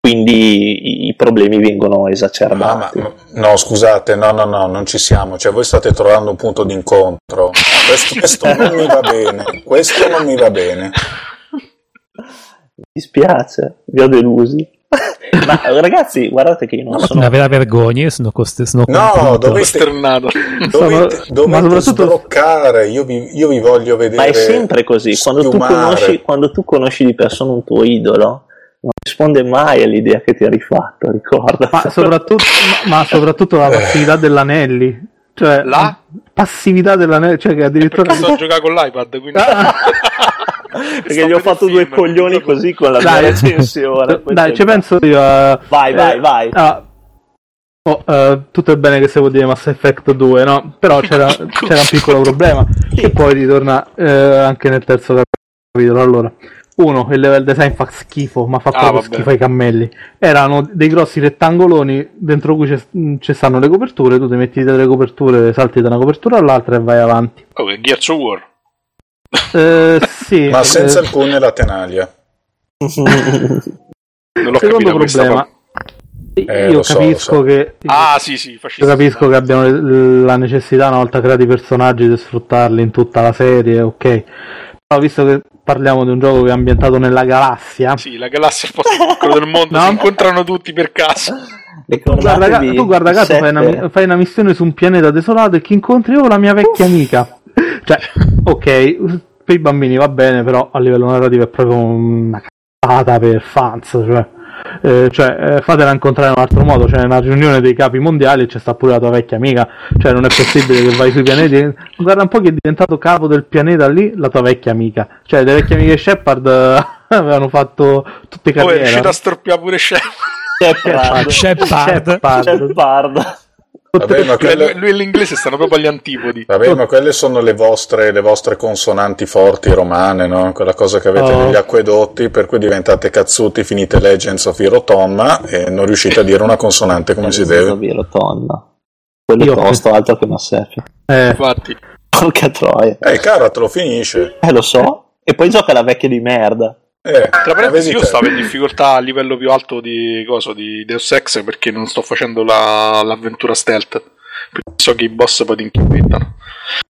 Quindi i problemi vengono esacerbati. Ah, ma, no, scusate, no, no, no, non ci siamo. Cioè, voi state trovando un punto d'incontro. Questo, questo non mi va bene. Questo non mi va bene. Mi dispiace, vi ho delusi. Ma ragazzi, guardate che io non no, sono una vera vergogna, io sono cost... sono No, dovete dovete, dovete sbloccare, io vi, io vi voglio vedere. Ma è sempre così, quando tu, conosci, quando tu conosci di persona un tuo idolo, non risponde mai all'idea che ti ha rifatto, ricorda. Ma soprattutto, ma, ma soprattutto la passività dell'Anelli. Cioè, la passività dell'Anelli, cioè che addirittura sto a giocare con l'iPad, quindi perché gli ho fatto due film, coglioni così con la mia recensione. Dai, ci penso io. Uh, vai, eh, vai, vai, vai. Uh, oh, uh, tutto è bene che si vuol dire Mass Effect due, no? Però c'era, c'era un piccolo problema, che poi ritorna uh, anche nel terzo capitolo. Allora, Uno, il level design fa schifo, ma fa ah, proprio vabbè. schifo ai cammelli. Erano dei grossi rettangoloni dentro cui c'è, c'è stanno le coperture, tu ti metti delle coperture, salti da una copertura all'altra e vai avanti. Oh, è Gears of War. Eh, sì. Ma senza eh, alcune laterali. Non l'ho Secondo problema. Eh, io capisco so, so. che ah, io, sì, sì, io capisco che abbiano la necessità una volta creati i personaggi di sfruttarli in tutta la serie, ok. Però visto che parliamo di un gioco che è ambientato nella galassia, sì, la galassia è il posto più piccolo del mondo, no? Si incontrano tutti per caso. Tu guarda, tu guarda caso fai una, fai una missione su un pianeta desolato e chi incontri? Io, la mia vecchia Uff. amica. Cioè, ok, per i bambini va bene, però a livello narrativo è proprio una cazzata per fans, cioè. Eh, cioè eh, fatela incontrare in un altro modo, cioè una riunione dei capi mondiali c'è sta pure la tua vecchia amica, cioè non è possibile che vai sui pianeti, guarda un po' chi è diventato capo del pianeta lì, la tua vecchia amica, cioè le vecchie amiche Shepard eh, avevano fatto tutte carriere, poi è riuscita a storpiare pure Shepard. Shepard. Shepard. Shepard. Vabbè, ma quelle... lui e l'inglese stanno proprio agli antipodi. Vabbè, ma quelle sono le vostre, le vostre consonanti forti romane, no? Quella cosa che avete oh. negli acquedotti, per cui diventate cazzuti, finite Legends of Irotonna e non riuscite a dire una consonante come si deve. Legends of Irotonna, quello io costo altro che Mass Effect. Eh, infatti. Porca troia. Eh, cara, te lo finisce. Eh, lo so. E poi gioca la vecchia di merda. Eh, tra parentesi, io stavo in difficoltà a livello più alto di cosa di Deus Ex perché non sto facendo la, l'avventura stealth, so che i boss poi ti inchipettano.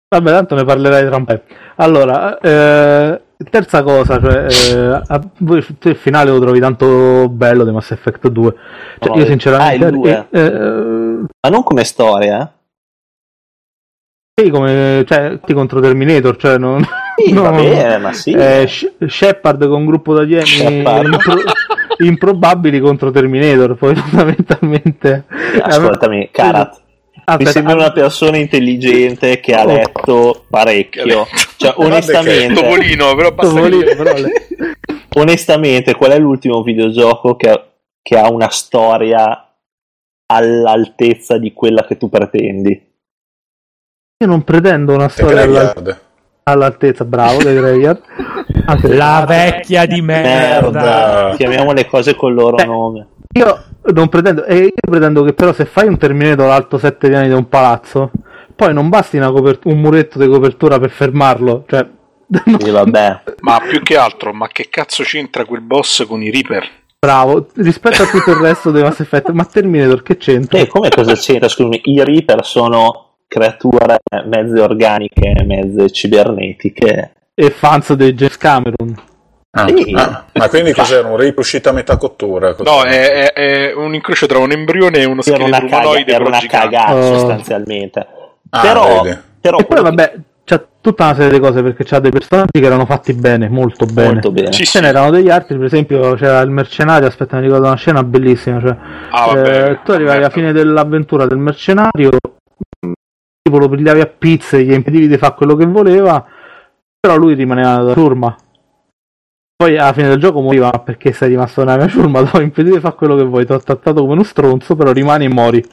Vabbè, tanto ne parlerai tra un po'. Allora, eh, terza cosa, cioè, eh, il finale lo trovi tanto bello di Mass Effect due, cioè, no, io sinceramente ah, il due. Eh, eh, ma non come storia, sì, come cioè ti contro Terminator, cioè non sì, no, va bene, ma sì. Eh, Shepard con un gruppo di alieni impro- improbabili contro Terminator, poi fondamentalmente. Ascoltami, Karat, ah, mi sembra una persona intelligente che ha letto parecchio. Cioè, onestamente, Topolino, però Topolino, però le... onestamente, qual è l'ultimo videogioco che, che ha una storia all'altezza di quella che tu pretendi? Io non pretendo una storia all'altezza. All'altezza, bravo, Graveyard. Anche la vecchia di merda. merda. Chiamiamo le cose col loro Beh, nome. Io non pretendo, e io pretendo che però se fai un Terminator alto sette piani da un palazzo, poi non basti una copert- un muretto di copertura per fermarlo, cioè. Sì, vabbè. Ma più che altro, ma che cazzo c'entra quel boss con i Reaper? Bravo, rispetto a tutto il resto dei Mass Effect, ma Terminator che c'entra? E eh, come cosa c'entra? Scusami, i Reaper sono creature mezze organiche, mezze cibernetiche. E fans dei James Cameron. Ah, sì. ah, ma quindi cos'era? Un Reaper uscito a metà cottura? Così. No, è, è, è un incrocio tra un embrione e uno scheletro umanoide. Era una cagata uh. sostanzialmente. Ah, però, però e poi vabbè, c'è tutta una serie di cose perché c'ha dei personaggi che erano fatti bene, molto bene. Molto bene. Sì, ce sì. n'erano degli altri, per esempio c'era il mercenario, aspetta mi ricordo una scena bellissima. Cioè, ah, vabbè, eh, tu arrivavi alla fine dell'avventura del mercenario, lo pigliavi a pizze, gli impedivi di fare quello che voleva, però lui rimaneva da ciurma. Poi alla fine del gioco moriva perché sei rimasto nella mia ciurma, lo impedivi di fare quello che vuoi, ti ho trattato come uno stronzo, però rimani e mori.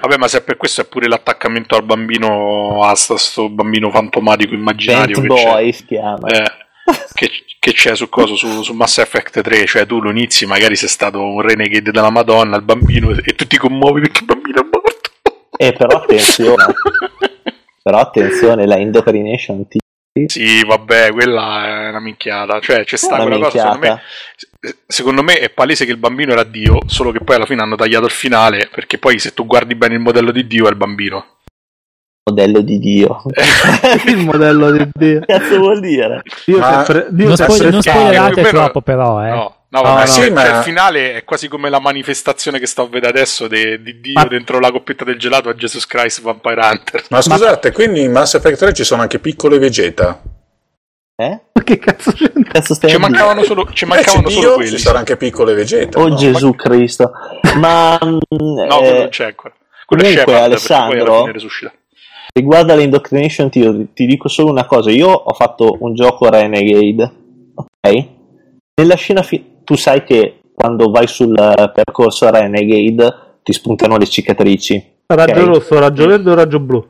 Vabbè, ma se per questo è pure l'attaccamento al bambino, a sto bambino fantomatico immaginario Bent che Boy, si chiama. Eh, che, che c'è su cosa su, su Mass Effect tre, cioè tu lo inizi, magari sei stato un renegade della Madonna, il bambino, e tu ti commuovi perché il bambino è morto. Eh, però attenzione, però attenzione, la indoctrination t- sì, vabbè, quella è una minchiata, cioè c'è sta quella minchiata. Cosa, secondo me, secondo me è palese che il bambino era Dio, solo che poi alla fine hanno tagliato il finale, perché poi se tu guardi bene il modello di Dio è il bambino. Modello di Dio. Il modello di Dio. Cazzo vuol dire? Dio ma... sempre, Dio non, sempre... non spoilerate eh, troppo però, eh. No. No, no, no, sì, no. Ma... il finale è quasi come la manifestazione che sto a vedere adesso di de, Dio de, de dentro la coppetta del gelato a Jesus Christ Vampire Hunter. Ma scusate, ma... quindi in Mass Effect tre ci sono anche piccole Vegeta? Eh? Ma che cazzo c'è? Cazzo stai ci a mancavano dire? Solo, ci mancavano eh, solo Dio, quelli. Ci saranno anche piccole Vegeta. Oh no? Gesù ma... Cristo. Ma... no, quello non c'è ancora. Quello comunque, Shepard, Alessandro, riguardo all'indoctrination ti, ti dico solo una cosa. Io ho fatto un gioco Renegade, ok? Nella scena finale tu sai che quando vai sul percorso Renegade ti spuntano le cicatrici. Raggio okay? rosso, raggio verde o raggio blu?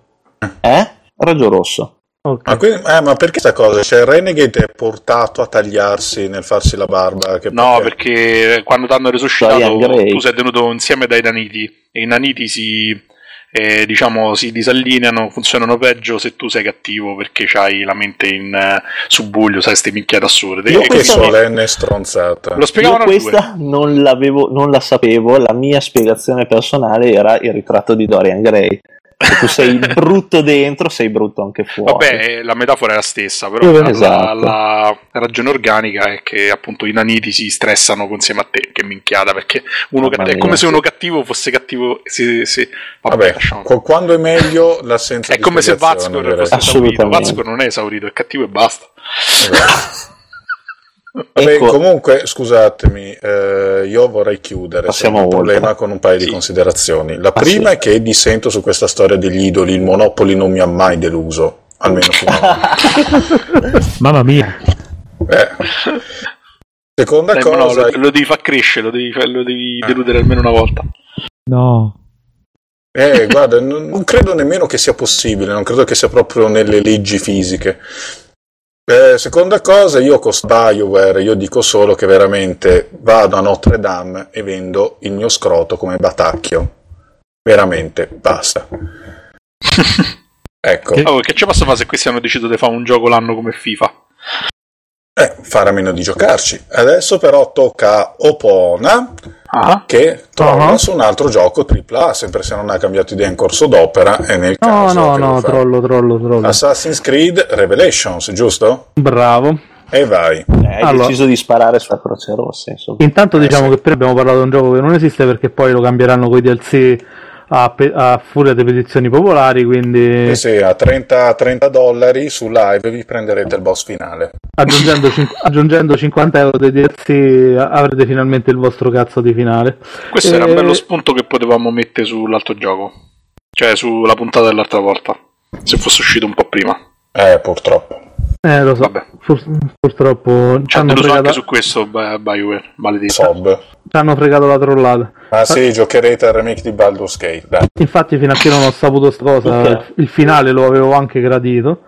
Eh? Raggio rosso. Okay. Ma, quindi, eh, ma perché questa cosa? Cioè, il Renegade è portato a tagliarsi nel farsi la barba? Che no, perché, perché quando ti hanno resuscitato tu sei tenuto insieme dai naniti, e i naniti si, eh, diciamo, si disallineano, funzionano peggio se tu sei cattivo, perché c'hai la mente in uh, subbuglio, sai, ste minchiate assurde. Io che solenne stronzata. Lo spiegavano. Io questa non l'avevo, non la sapevo. La mia spiegazione personale era il ritratto di Dorian Gray. Se tu sei brutto dentro, sei brutto anche fuori. Vabbè, la metafora è la stessa, però eh, la, esatto. la, la ragione organica è che appunto i naniti si stressano insieme a te. Che minchiata, perché uno oh, catt- è come se uno cattivo fosse cattivo. Sì, sì, sì. Vabbè, Vabbè quando è meglio l'assenza di spiegazione. È come se Vazcor fosse esaurito. Vazcor non è esaurito, è cattivo e basta. Vabbè, ecco. Comunque, scusatemi, eh, io vorrei chiudere il problema con un paio sì. di considerazioni. La ah, prima sì. è che dissento su questa storia degli idoli. Il Monopoli non mi ha mai deluso, almeno fino a mamma mia. Eh. Seconda Dai, cosa, no, lo, lo devi far crescere, lo devi, lo devi deludere ah. almeno una volta. No. Eh, guarda, non, non credo nemmeno che sia possibile, non credo che sia proprio nelle leggi fisiche. Eh, seconda cosa, io con BioWare io dico solo che veramente vado a Notre Dame e vendo il mio scroto come batacchio, veramente, basta. Ecco. Oh, che ci posso fare se questi hanno deciso di fare un gioco l'anno come FIFA? Eh, fare a meno di giocarci. Adesso però tocca a Opona ah. che torna ah. su un altro gioco tripla A, sempre se non ha cambiato idea in corso d'opera, e nel no, caso no, no, trollo, trollo, trollo. Assassin's Creed Revelations, giusto? Bravo. E vai. Eh, hai allora. deciso di sparare sulla Croce Rossa, insomma. Intanto diciamo eh, sì. che prima abbiamo parlato di un gioco che non esiste, perché poi lo cambieranno coi D L C a, pe- a furia di petizioni popolari, quindi eh sì, a trenta dollari su Live vi prenderete il boss finale, aggiungendo, cin- aggiungendo cinquanta euro di D L C avrete finalmente il vostro cazzo di finale. Questo e... era un bello spunto che potevamo mettere sull'altro gioco, cioè sulla puntata dell'altra volta, se fosse uscito un po' prima. Eh, purtroppo eh lo so. Vabbè. Pur- purtroppo ci hanno fregato anche su questo. Beh, BioWare maledetta, ci hanno fregato la trollata. Ah sì, Fa- giocherete al remake di Baldur's Gate, dai. Infatti fino a che non ho saputo sta cosa okay. il finale lo avevo anche gradito,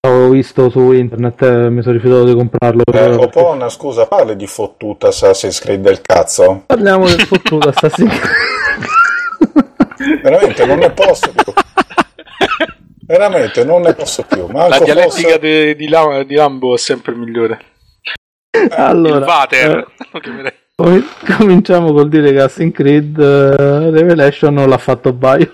l'avevo visto su internet, eh, mi sono rifiutato di comprarlo. Eh, Opona, perché... scusa, parli di fottuta Assassin's Creed del cazzo? Parliamo del fottuta Assassin's Creed. Veramente non ne posso più. Veramente non ne posso più. Marco, la dialettica fosse... di, di, Lam- di Lambo è sempre migliore. Eh, allora, il Vater. Eh, com- cominciamo col dire che Assassin's Creed uh, Revelation non l'ha fatto Bio.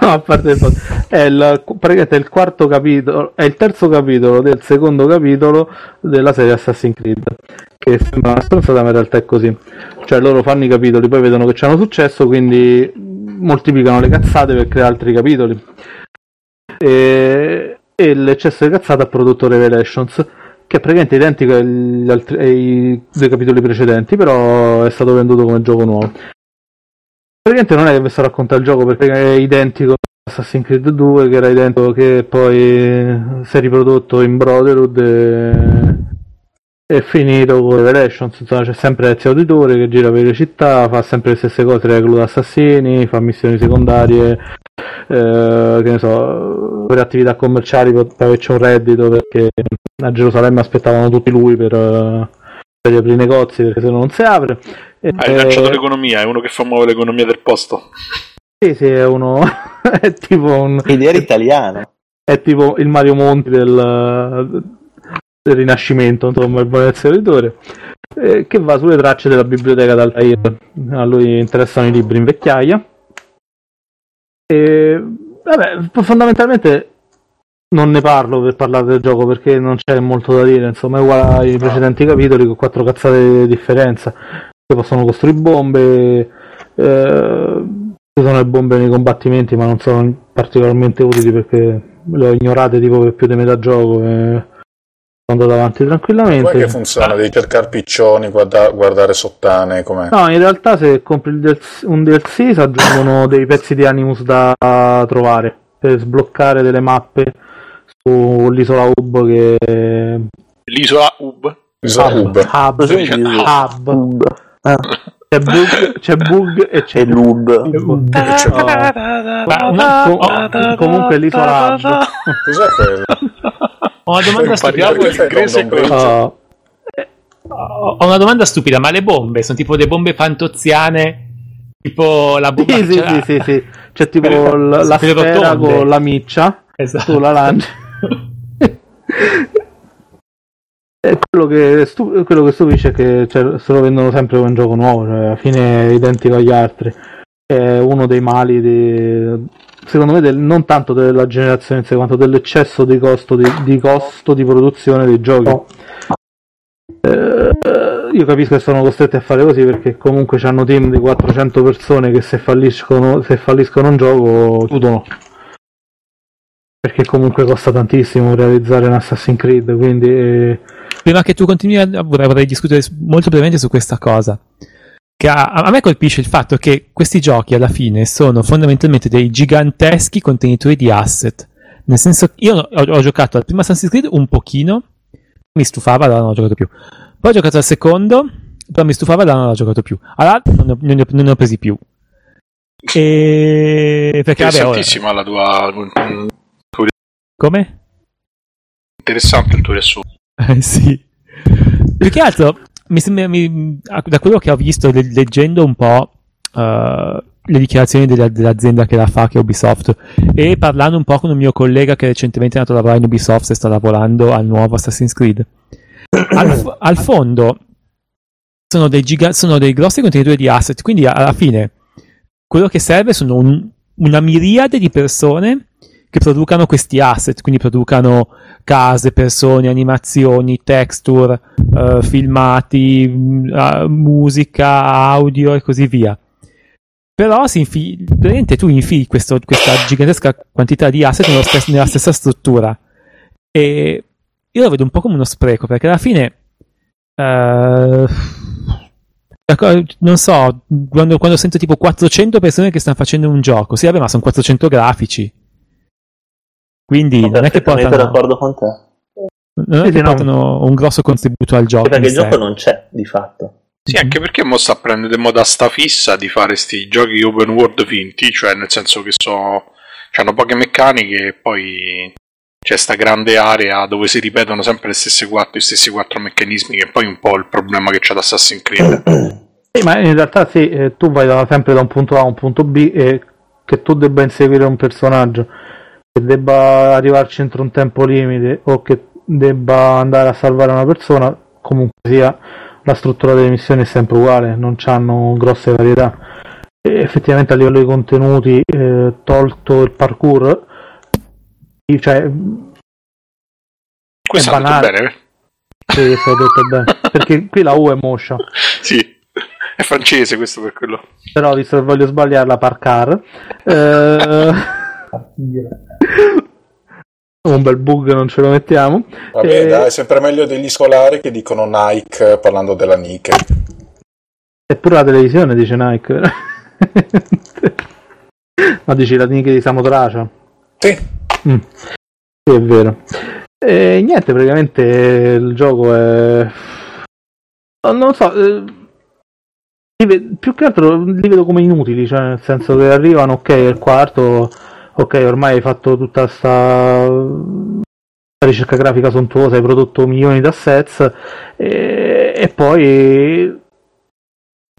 No, a parte il è il, praticamente è il quarto capitolo, è il terzo capitolo del secondo capitolo della serie Assassin's Creed, che sembra una stronzata ma in realtà è così. Cioè loro fanno i capitoli, poi vedono che c'hanno successo, quindi moltiplicano le cazzate per creare altri capitoli, e, e l'eccesso di cazzata ha prodotto Revelations, che è praticamente identico agli altri, ai due capitoli precedenti, però è stato venduto come gioco nuovo. Praticamente non è che vi sto raccontando il gioco, perché è identico a Assassin's Creed due, che era identico, che poi si è riprodotto in Brotherhood e è finito con Revelations. Insomma, c'è sempre Ezio Auditore che gira per le città, fa sempre le stesse cose, recluta assassini, fa missioni secondarie, eh, che ne so, per attività commerciali, per averci un reddito, perché a Gerusalemme aspettavano tutti lui per... di aprire i negozi, perché se no non si apre. Hai ah, lanciato eh... l'economia, è uno che fa muovere l'economia del posto. Sì, sì, è uno è tipo un idea italiana, è tipo il Mario Monti del, del Rinascimento, insomma, il Bonezio editore, eh, che va sulle tracce della biblioteca d'Altair. A lui interessano i libri in vecchiaia e vabbè, fondamentalmente non ne parlo per parlare del gioco, perché non c'è molto da dire, insomma è uguale ai precedenti capitoli con quattro cazzate di differenza, che possono costruire bombe, eh, sono le bombe nei combattimenti ma non sono particolarmente utili perché le ho ignorate tipo per più di metà gioco e sono andato avanti tranquillamente. Com'è che funziona? Devi cercare piccioni, guarda- guardare sottane, com'è? No, in realtà se compri un D L C si aggiungono dei pezzi di Animus da trovare per sbloccare delle mappe sull'isola Hub, che l'isola Hub, l'isola Hub, Hub. Hub. Hub. C'è Bug, c'è Bug e c'è Lub. Oh. Ma una, oh, comunque l'isolaggio. Cos'è quello? Ho una domanda stupida. Uh, ho una domanda stupida, ma le bombe sono tipo delle bombe pantoziane? Tipo la bomba. Sì, sì, sì, sì, sì. C'è tipo l- la sfera con la miccia. Esatto. Tu la lanci. E quello che stu- quello che stupisce è che cioè, se lo vendono sempre come un gioco nuovo, cioè alla fine è identico agli altri. È uno dei mali di, secondo me del, non tanto della generazione in sé quanto dell'eccesso di costo di, di costo di produzione dei giochi. No. Eh, io capisco che sono costretti a fare così perché comunque c'hanno team di quattrocento persone che se falliscono se falliscono un gioco chiudono, perché comunque costa tantissimo realizzare un Assassin's Creed, quindi eh... prima che tu continui a, vorrei, vorrei discutere molto brevemente su questa cosa che a, a me colpisce il fatto che questi giochi alla fine sono fondamentalmente dei giganteschi contenitori di asset, nel senso che io ho, ho giocato al primo Assassin's Creed un pochino, mi stufava, allora non ho giocato più, poi ho giocato al secondo, però mi stufava, allora non ho giocato più, all'altro non, non, non ne ho presi più e... perché vabbè ora... la tua... come? Interessante il tuo riassunto. Eh, sì, più che altro mi sembra, mi, da quello che ho visto le, leggendo un po' uh, le dichiarazioni della, dell'azienda che la fa, che è Ubisoft, e parlando un po' con un mio collega che recentemente è andato a lavorare in Ubisoft e sta lavorando al nuovo Assassin's Creed, al, al fondo sono dei, giga, sono dei grossi contenitori di asset, quindi alla fine quello che serve sono un, una miriade di persone che producano questi asset, quindi producano case, persone, animazioni, texture, eh, filmati, mh, musica, audio e così via. Però si infili, praticamente tu infili questo, questa gigantesca quantità di asset nello stesso, nella stessa struttura. E io lo vedo un po' come uno spreco, perché alla fine... Eh, non so, quando, quando sento tipo quattrocento persone che stanno facendo un gioco, sì vabbè ma sono quattrocento grafici. Quindi non è che portano, d'accordo con te. Non è che portano un grosso contributo al gioco. Perché il gioco non c'è, di fatto. Sì, anche perché mo sta prendendo moda sta fissa di fare sti giochi open world finti, cioè nel senso che so, hanno poche meccaniche e poi c'è sta grande area dove si ripetono sempre le stesse quattro, gli stessi quattro meccanismi, che è poi un po' il problema che c'è ad Assassin's Creed. Sì, ma in realtà sì, eh, tu vai da, sempre da un punto A a un punto B e che tu debba inseguire un personaggio, che debba arrivarci entro un tempo limite o che debba andare a salvare una persona, comunque sia la struttura delle missioni è sempre uguale, non c'hanno grosse varietà e effettivamente a livello di contenuti, eh, tolto il parkour, cioè questo è banale. Bene. Sì, questo è detto bene perché qui la U è moscia, sì, è francese questo per quello, però visto che voglio sbagliarla, parkour, eh, un bel bug non ce lo mettiamo. Vabbè, e... dai, è sempre meglio degli scolari che dicono Nike parlando della Nike, eppure la televisione dice Nike. Ma dici la Nike di Samotracia? Sì. Mm. Sì, è vero. E niente, praticamente il gioco è, non lo so, eh... più che altro li vedo come inutili, cioè nel senso che arrivano, ok, il quarto, ok, ormai hai fatto tutta sta ricerca grafica sontuosa, hai prodotto milioni di assets e, e poi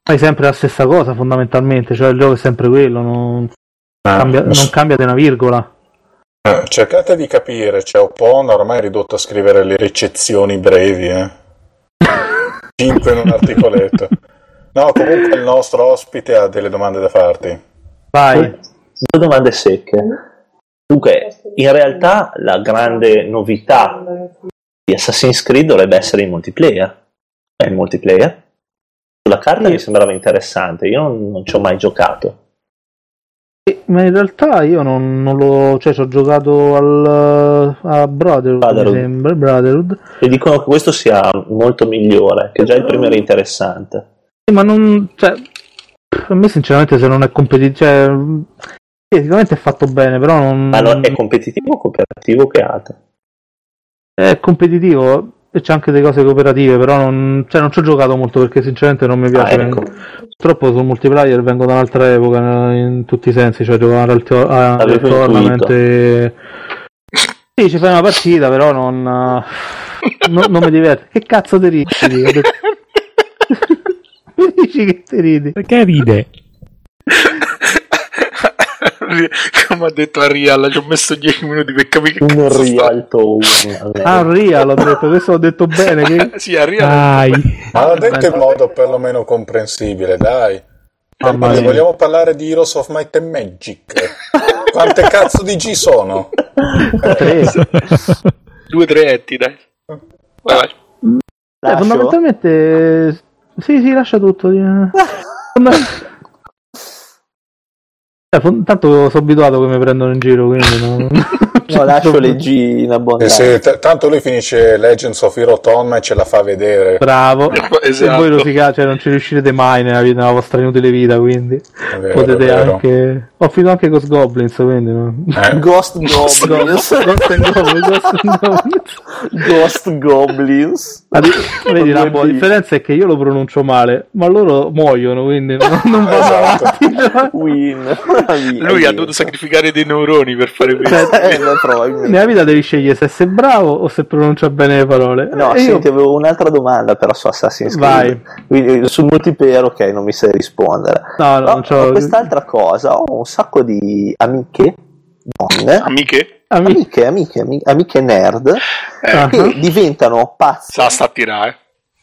fai sempre la stessa cosa fondamentalmente, cioè il gioco è sempre quello, non, eh, cambia, non cambia di una virgola. Eh, cercate di capire, cioè Oppon ormai è ridotto a scrivere le ricezioni brevi, eh. cinque in un articoletto. No, comunque il nostro ospite ha delle domande da farti. Vai. Due domande secche. Dunque, in realtà la grande novità di Assassin's Creed dovrebbe essere il multiplayer. È il multiplayer? Sulla carta mi sembrava interessante, io non, non ci ho mai giocato. Eh, ma in realtà io non, non l'ho... cioè ci ho giocato al, a Brotherhood, Brotherhood. Mi sembra, Brotherhood. E dicono che questo sia molto migliore, che già il primo era interessante. Eh, ma non... cioè, a me sinceramente se non è competitivo... cioè... sicuramente è fatto bene, però non... Ma allora, è competitivo o cooperativo che altro? È competitivo, e c'è anche delle cose cooperative, però non, cioè non ci ho giocato molto perché sinceramente non mi piace. Ah, ecco. Purtroppo sul multiplayer vengo da un'altra epoca in tutti i sensi, cioè giocare al, to- a- al tournament e... sì, ci fai una partita, però non no, non mi diverte. Che cazzo ti ridi? Mi dici che ti ridi? Perché ride? Come ha detto Unreal, ci ho messo dieci minuti per capire che un cazzo Unreal sta. Ah, Unreal ho detto, questo l'ho detto bene che... sì, Unreal, ma l'ho detto in modo perlomeno comprensibile, dai. Mamma mia. Vogliamo parlare di Heroes of Might and Magic? Quante cazzo di G sono? Tre. Due treetti, dai. Vai, vai. Eh, fondamentalmente sì, sì, lascia tutto. Eh, tanto sono abituato che mi prendono in giro, quindi non... no, lascio le G in abbondanza. Eh sì, t- tanto lui finisce Legends of Hero Tom e ce la fa vedere. Bravo, esatto. E voi rosicate, cioè non ci riuscirete mai nella, vita, nella vostra inutile vita, quindi vero, potete anche... ho finito anche Ghost Goblins, quindi no? eh. Ghost Goblins Ghost and Goblins Ghost and Goblins, Ghost Goblins. Adi- vedi la bo- differenza è che io lo pronuncio male, ma loro muoiono, quindi non, non vado esatto. avanti. Win. Via, lui ha dovuto sacrificare dei neuroni per fare questo. Cioè, eh, nella vita devi scegliere se sei bravo o se pronuncia bene le parole. No, e senti, io... avevo un'altra domanda però su Assassin's Creed. Vai. Quindi, sul multiplayer, ok, non mi sai rispondere. No, no, no, c'ho... quest'altra cosa, ho un sacco di amiche donne. Amiche? Amiche, amiche, amiche, amiche nerd eh. che uh-huh. diventano pazze. Sa, sta a tirare.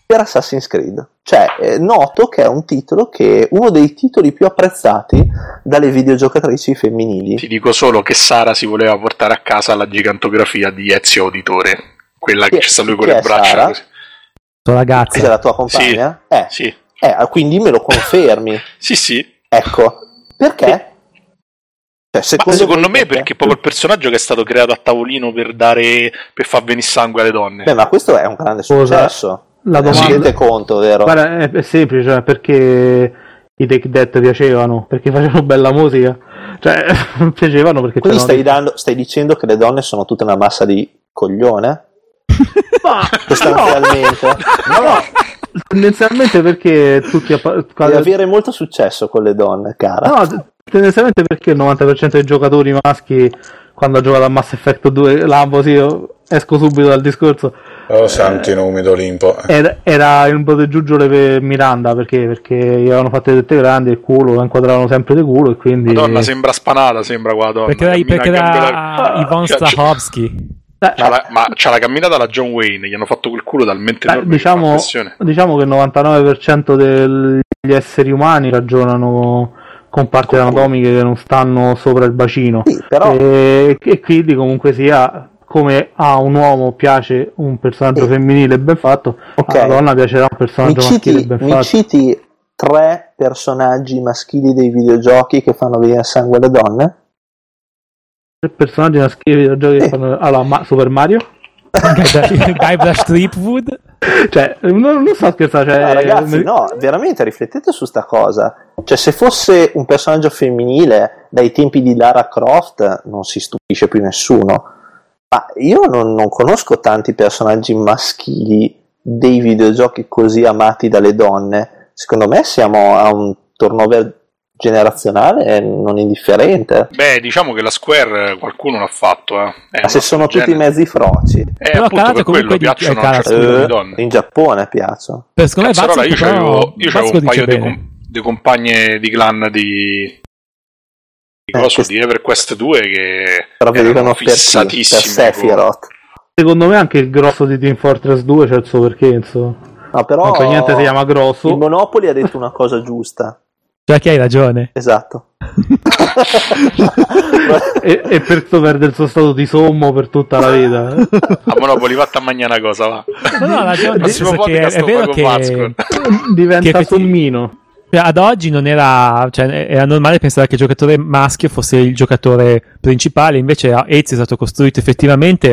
Per Assassin's Creed, cioè noto che è un titolo che è uno dei titoli più apprezzati dalle videogiocatrici femminili. Ti dico solo che Sara si voleva portare a casa la gigantografia di Ezio Auditore, quella che c'è sta lui con le braccia così. Tua ragazza, sei la tua compagna? Sì. Eh, sì. Eh, quindi me lo confermi? Sì, sì. Ecco, perché? Cioè, secondo, Ma secondo me, me perché è proprio il personaggio che è stato creato a tavolino per dare per far venire sangue alle donne. Beh, ma questo è un grande successo. La domanda... si rende conto, vero? Guarda, è, è semplice, cioè, perché i Take That piacevano, perché facevano bella musica, cioè piacevano perché quindi stai, dando, stai dicendo che le donne sono tutta una massa di coglione? Ma, sostanzialmente no, no, no, tendenzialmente perché tutti appa- quasi... deve avere molto successo con le donne, cara. No, tendenzialmente perché il novanta per cento dei giocatori maschi quando ha giocato a Mass Effect due, Lambo, sì, io esco subito dal discorso. Oh, eh, santi nomi d'Olimpo. Era, era un po' di giuggiole per Miranda, perché perché gli avevano fatto le tette grandi, il culo, inquadravano sempre di culo e quindi... Madonna, sembra spanata, sembra qua, donna. Perché, dai, perché era Ivan Strahovski. C'ha la, ma c'ha la camminata alla John Wayne, gli hanno fatto quel culo talmente enorme. Diciamo, diciamo che il novantanove per cento degli esseri umani ragionano... con parti anatomiche che non stanno sopra il bacino, sì, però... e, e quindi comunque sia, come a un uomo piace un personaggio e... femminile ben fatto, okay, alla donna piacerà un personaggio mi maschile citi, ben mi fatto. Mi citi tre personaggi maschili dei videogiochi che fanno venire sangue alle donne? Tre personaggi maschili dei videogiochi eh. che fanno... allora, ma... Super Mario? Guy Flash Tripwood? Cioè, non, non sto scherzando, cioè... no, ragazzi, mi... no, veramente riflettete su sta cosa. Cioè, se fosse un personaggio femminile dai tempi di Lara Croft non si stupisce più nessuno, ma io non, non conosco tanti personaggi maschili dei videogiochi così amati dalle donne. Secondo me siamo a un turnover generazionale non indifferente. Beh, diciamo che la Square qualcuno l'ha fatto, eh. Ma se sono genere. Tutti mezzi froci. Eh, però appunto per quello piacciono a certe donne. In Giappone piacciono. Per secondo Cazzo, me allora, io c'avevo, io c'avevo un paio di, com- di compagne di clan di di eh, questo... di EverQuest due che erano fissatissime. Per secondo me anche il grosso di Team Fortress due c'è il suo perché, insomma. No, però per niente si chiama grosso. Il Monopoli ha detto una cosa giusta. Cioè che hai ragione. Esatto. e, e per questo perde il suo stato di sommo per tutta la vita. A Monopoli fatta mangiare una cosa, va. No, no, la gente che è, è vero che Vazcor. diventa sommino. Ad oggi non era, cioè, era normale pensare che il giocatore maschio fosse il giocatore principale, invece Ezio è stato costruito effettivamente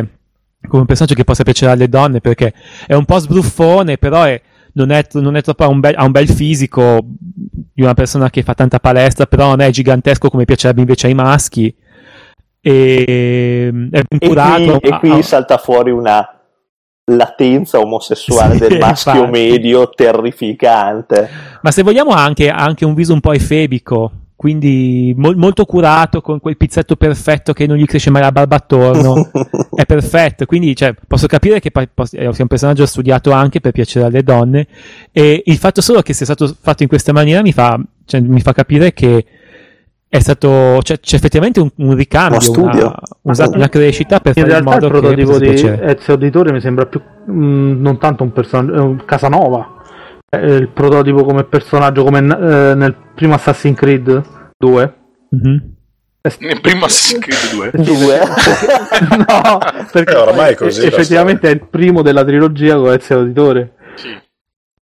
come un personaggio che possa piacere alle donne perché è un po' sbruffone, però è non è, non è troppo, ha un, bel, ha un bel fisico di una persona che fa tanta palestra, però non è gigantesco come piacerebbe invece ai maschi e è ben curato. E qui, e qui ah, salta fuori una latenza omosessuale sì, del maschio infatti. Medio terrificante. Ma se vogliamo anche, anche un viso un po' efebico, quindi mol, molto curato, con quel pizzetto perfetto che non gli cresce mai la barba attorno. È perfetto, quindi cioè, posso capire che pa- posso, è un personaggio studiato anche per piacere alle donne, e il fatto solo che sia stato fatto in questa maniera mi fa, cioè, mi fa capire che è stato, cioè, c'è effettivamente un, un ricambio, una, una, una crescita per in fare in modo che... In realtà il prototipo di Ezio Auditore mi sembra più, mh, non tanto un personaggio, un Casanova. Il prototipo come personaggio, come eh, nel primo Assassin's Creed due. Mm-hmm. Nel primo Assassin's Creed due? due? No, perché eh, ormai è così, effettivamente è il primo della trilogia con Ezio Auditore. Sì.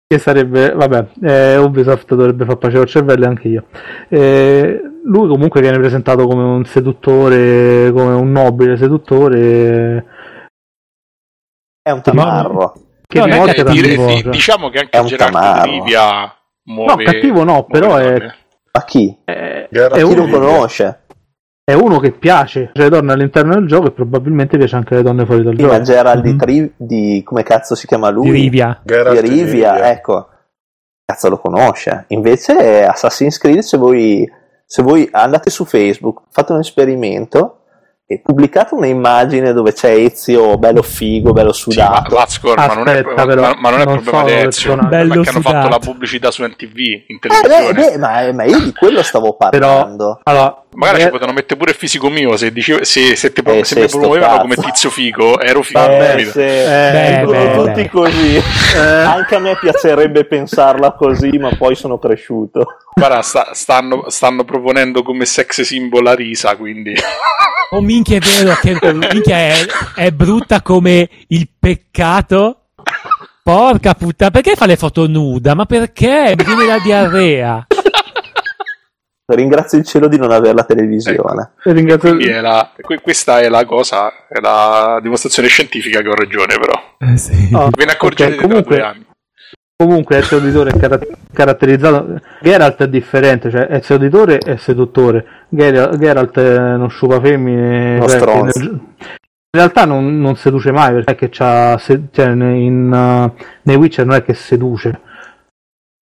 Che sarebbe, vabbè, eh, Ubisoft dovrebbe far pace al cervello anche io. Eh, lui comunque viene presentato come un seduttore, come un nobile seduttore. È un tamarro. Che no, è cattivo, sì, diciamo che anche Geralt Livia muove. No, cattivo no, però è. A chi? È, è uno che conosce. È uno che piace, cioè torna all'interno del gioco e probabilmente piace anche alle donne fuori dal sì, gioco. Ma Geralt mm-hmm. di, Tri... di come cazzo si chiama lui? Di Rivia. Di Rivia, ecco. Cazzo lo conosce. Invece Assassin's Creed, se voi se voi andate su Facebook, fate un esperimento e pubblicate un'immagine dove c'è Ezio bello figo, bello sudato. Sì, ma, Vazcor, aspetta, ma non è, però, ma, ma non è non problema so, di Ezio, bello perché sudato. Hanno fatto la pubblicità su M T V in televisione. Eh, beh, beh, ma, ma io di quello stavo parlando. Però, allora, magari beh... ci potevano mettere pure il fisico mio, se dicevo, se, se, te, eh, se, se mi promuovevano come tizio figo, ero figo. Beh, se, eh, beh, beh, tutti beh. Così. Eh. Anche a me piacerebbe pensarla così, ma poi sono cresciuto. Guarda, sta, stanno, stanno proponendo come sex symbol la risa, quindi... Oh minchia, è vero, che minchia è, è brutta come il peccato. Porca puttana, perché fa le foto nuda? Ma perché? Mi viene la diarrea. Ringrazio il cielo di non avere la televisione. Ecco. Ringrazio... è la... Questa è la cosa, è la dimostrazione scientifica che ho ragione, però. Eh sì. Oh, ve ne accorgete okay, comunque... tra due anni. Comunque Ezio Auditore è carat- caratterizzato. Geralt è differente, cioè Ezio Auditore è seduttore, Ger- Geralt è uno sciupa femmine, no, cioè, in, in realtà non, non seduce mai, perché c'ha se- cioè, in, uh, nei Witcher non è che seduce,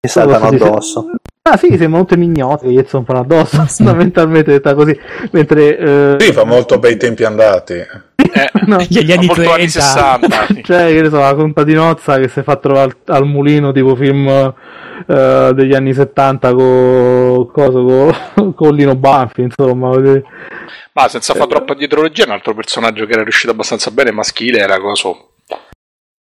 e saltano addosso se- ah sì, sembrano tutti mignotti che gli zompano addosso, sì. Fondamentalmente detta così, mentre uh... sì, fa molto bei tempi andati. Eh, no. Gli anni trenta, anni sessanta, cioè che ne so, la contadinozza che si fa trovare al, al mulino, tipo film uh, degli anni settanta con co, co Lino Banfi, insomma. Ma senza eh. fare troppa dietrologia, un altro personaggio che era riuscito abbastanza bene maschile era coso,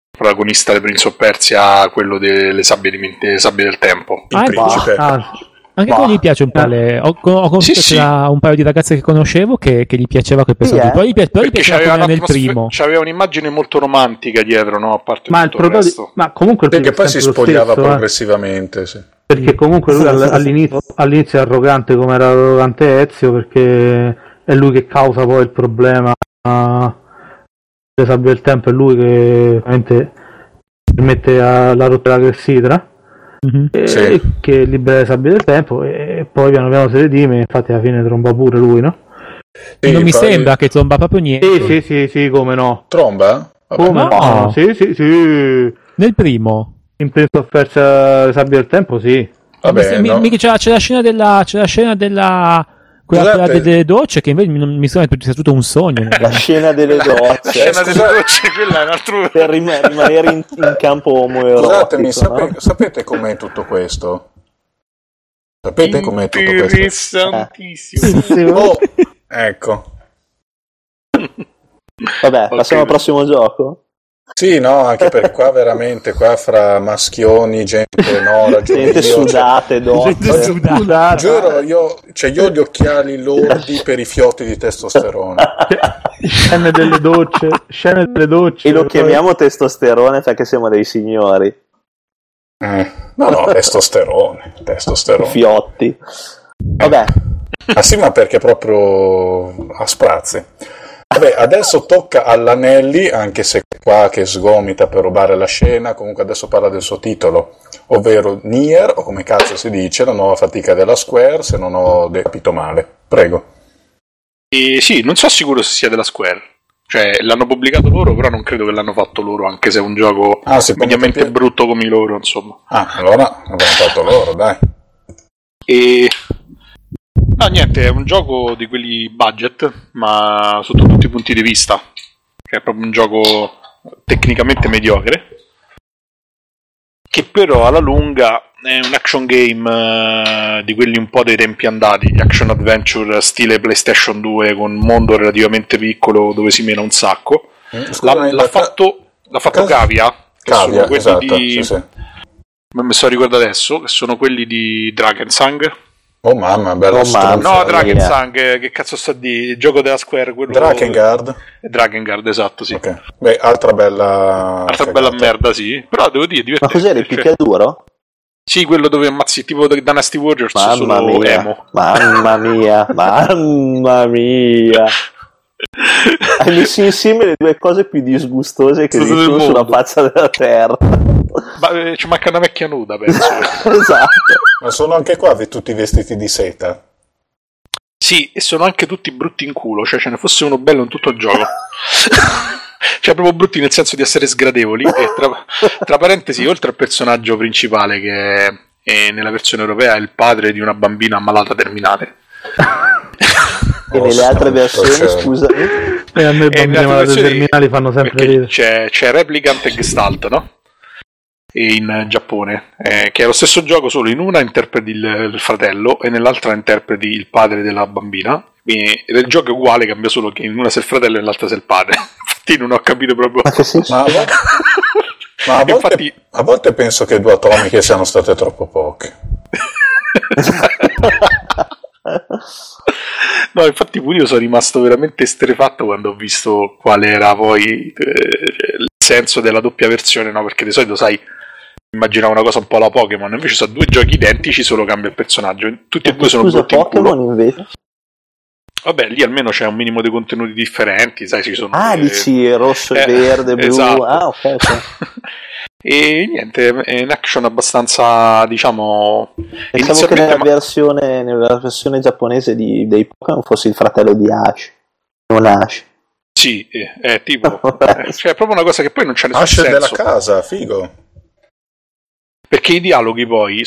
protagonista di Prince of Persia, quello delle sabbie, di, sabbie del tempo, il ah, principe. Ah. Anche quello gli piace un po'. Le... Ho, ho conosciuto sì, sì. un paio di ragazze che conoscevo che, che gli piaceva quel personaggio. Yeah. Però gli, pi- però gli piaceva come nel primo. C'aveva un'immagine molto romantica dietro, no? A parte ma tutto il, proto- il resto. Ma comunque il perché poi si spogliava stesso, progressivamente. Eh. Sì. Perché comunque lui all'inizio, all'inizio è arrogante come era arrogante Ezio, perché è lui che causa poi il problema delle sabbie del tempo, è lui che veramente permette la rotta della Clessidra. Mm-hmm. E, sì. Che libera le sabbie del tempo e poi piano piano si redime, infatti alla fine tromba pure lui, no? Sì, non mi poi... sembra che tromba proprio niente. Sì, sì, sì, sì, come no? Tromba? Vabbè. Come no? no? Sì, sì, sì. Nel primo? In Prince of Persia le sabbie del tempo, sì. Vabbè, mi, no. mi, c'è, c'è la scena della... C'è la scena della... Quella, quella delle docce, che invece mi sembra che sia tutto un sogno. La scena delle docce. La scena delle docce, quella è un altro... Per rim- rimanere in, in campo omoerotico. Scusatemi, no? sape- sapete com'è tutto questo? Sapete com'è tutto questo? Interessantissimo. Oh, ecco. Vabbè, okay. Passiamo al prossimo gioco? Sì, no, anche perché qua veramente, qua fra maschioni, gente nora, gente sudate, donne, gente sudata. Giuro, io, cioè, io ho gli occhiali lordi per i fiotti di testosterone. Scene delle docce, scene delle docce. E lo chiamiamo testosterone perché siamo dei signori. Eh, no, no, testosterone, testosterone. Fiotti. Vabbè. Ah sì, ma perché proprio a sprazzi. Vabbè, adesso tocca all'Anelli, anche se qua che sgomita per rubare la scena, comunque adesso parla del suo titolo, ovvero Nier, o come cazzo si dice, la nuova fatica della Square, se non ho capito male. Prego. E sì, non sono sicuro se sia della Square. Cioè, l'hanno pubblicato loro, però non credo che l'hanno fatto loro, anche se è un gioco ah, mediamente te... brutto come i loro, insomma. Ah, allora l'hanno fatto loro, dai. E... no, niente, è un gioco di quelli budget, ma sotto tutti i punti di vista. Cioè, è proprio un gioco tecnicamente mediocre, che però alla lunga è un action game eh, di quelli un po' dei tempi andati, di action adventure stile PlayStation due, con un mondo relativamente piccolo dove si mena un sacco. Mm, L'ha, l'ha, la fatto, l'ha fatto Cas- Cavia, che Cavia, sono quelli esatto, di... Sì, sì. Ma mi sto ricordando adesso, che sono quelli di Drakensang. Oh mamma, bella oh, mamma, no, Drakensang, che, che cazzo sta di? Il gioco della Square, quello... Dragon Guard. Dragon Guard, esatto, sì. Okay. Beh, altra bella... Altra cagata. Bella merda, sì. Però devo dire, divertente. Ma cos'era, il picchiaduro? Sì, quello dove ammazzi, tipo Dynasty Warriors, mamma solo mia, emo. Mamma mia, mamma mia. Hai messo insieme le due cose più disgustose che esistono sulla faccia della terra. Ma ci manca una vecchia nuda, penso. Esatto. Ma sono anche qua tutti vestiti di seta. Sì, e sono anche tutti brutti in culo, cioè ce ne fosse uno bello in tutto il gioco. Cioè proprio brutti nel senso di essere sgradevoli. E tra, tra parentesi, oltre al personaggio principale, che è, è nella versione europea è il padre di una bambina ammalata terminale. E oh, nelle altre versioni, scusami, e a me i bambini malati terminali fanno sempre ridere. C'è, c'è Replicant e Gestalt, no? E in Giappone, eh, che è lo stesso gioco, solo in una interpreti il, il fratello e nell'altra interpreti il padre della bambina. E il gioco è uguale, cambia solo che in una sei il fratello e nell'altra sei il padre. Infatti non ho capito proprio. Ma, che ma, a, volte, ma a, volte, infatti... a volte penso che due atomiche siano state troppo poche. No, infatti pure io sono rimasto veramente estrefatto quando ho visto qual era poi eh, il senso della doppia versione, no? Perché di solito, sai, immaginavo una cosa un po' alla Pokémon, invece sono due giochi identici, solo cambia il personaggio. Tutti e due sono brutti in culo. Pokémon invece? Vabbè, lì almeno c'è un minimo di contenuti differenti, sai, ci sono... Ah, eh, dici rosso e eh, verde, blu, esatto. Ah, ok, ok. E niente, è un action abbastanza, diciamo... Pensavo che nella, ma... versione, nella versione giapponese di, dei Pokémon fosse il fratello di Ash, non Ash. Sì, è, è tipo... è, cioè, è proprio una cosa che poi non c'è nessun Ash senso. Ash della casa, figo. Perché i dialoghi poi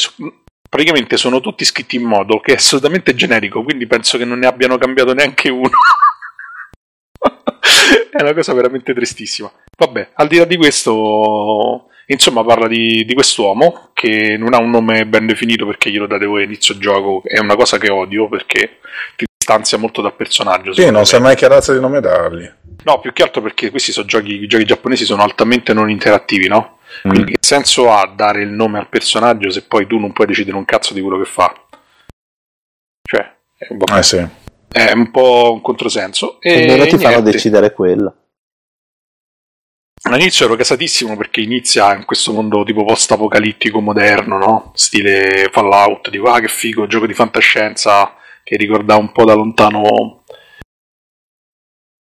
praticamente sono tutti scritti in modo che è assolutamente generico, quindi penso che non ne abbiano cambiato neanche uno. È una cosa veramente tristissima. Vabbè, al di là di questo... Insomma, parla di, di quest'uomo che non ha un nome ben definito perché glielo date voi all'inizio gioco. È una cosa che odio perché ti distanzia molto dal personaggio. Sì, non sai mai che razza di nome dargli. No, più che altro perché questi sono giochi, i giochi giapponesi sono altamente non interattivi, no? Mm. Quindi che senso ha dare il nome al personaggio se poi tu non puoi decidere un cazzo di quello che fa? Cioè, è un po', eh, sì. È un, po' un controsenso. E loro ti fanno decidere quello. All'inizio ero casatissimo perché inizia in questo mondo tipo post-apocalittico moderno, no? Stile Fallout, dico, ah che figo, gioco di fantascienza che ricorda un po' da lontano...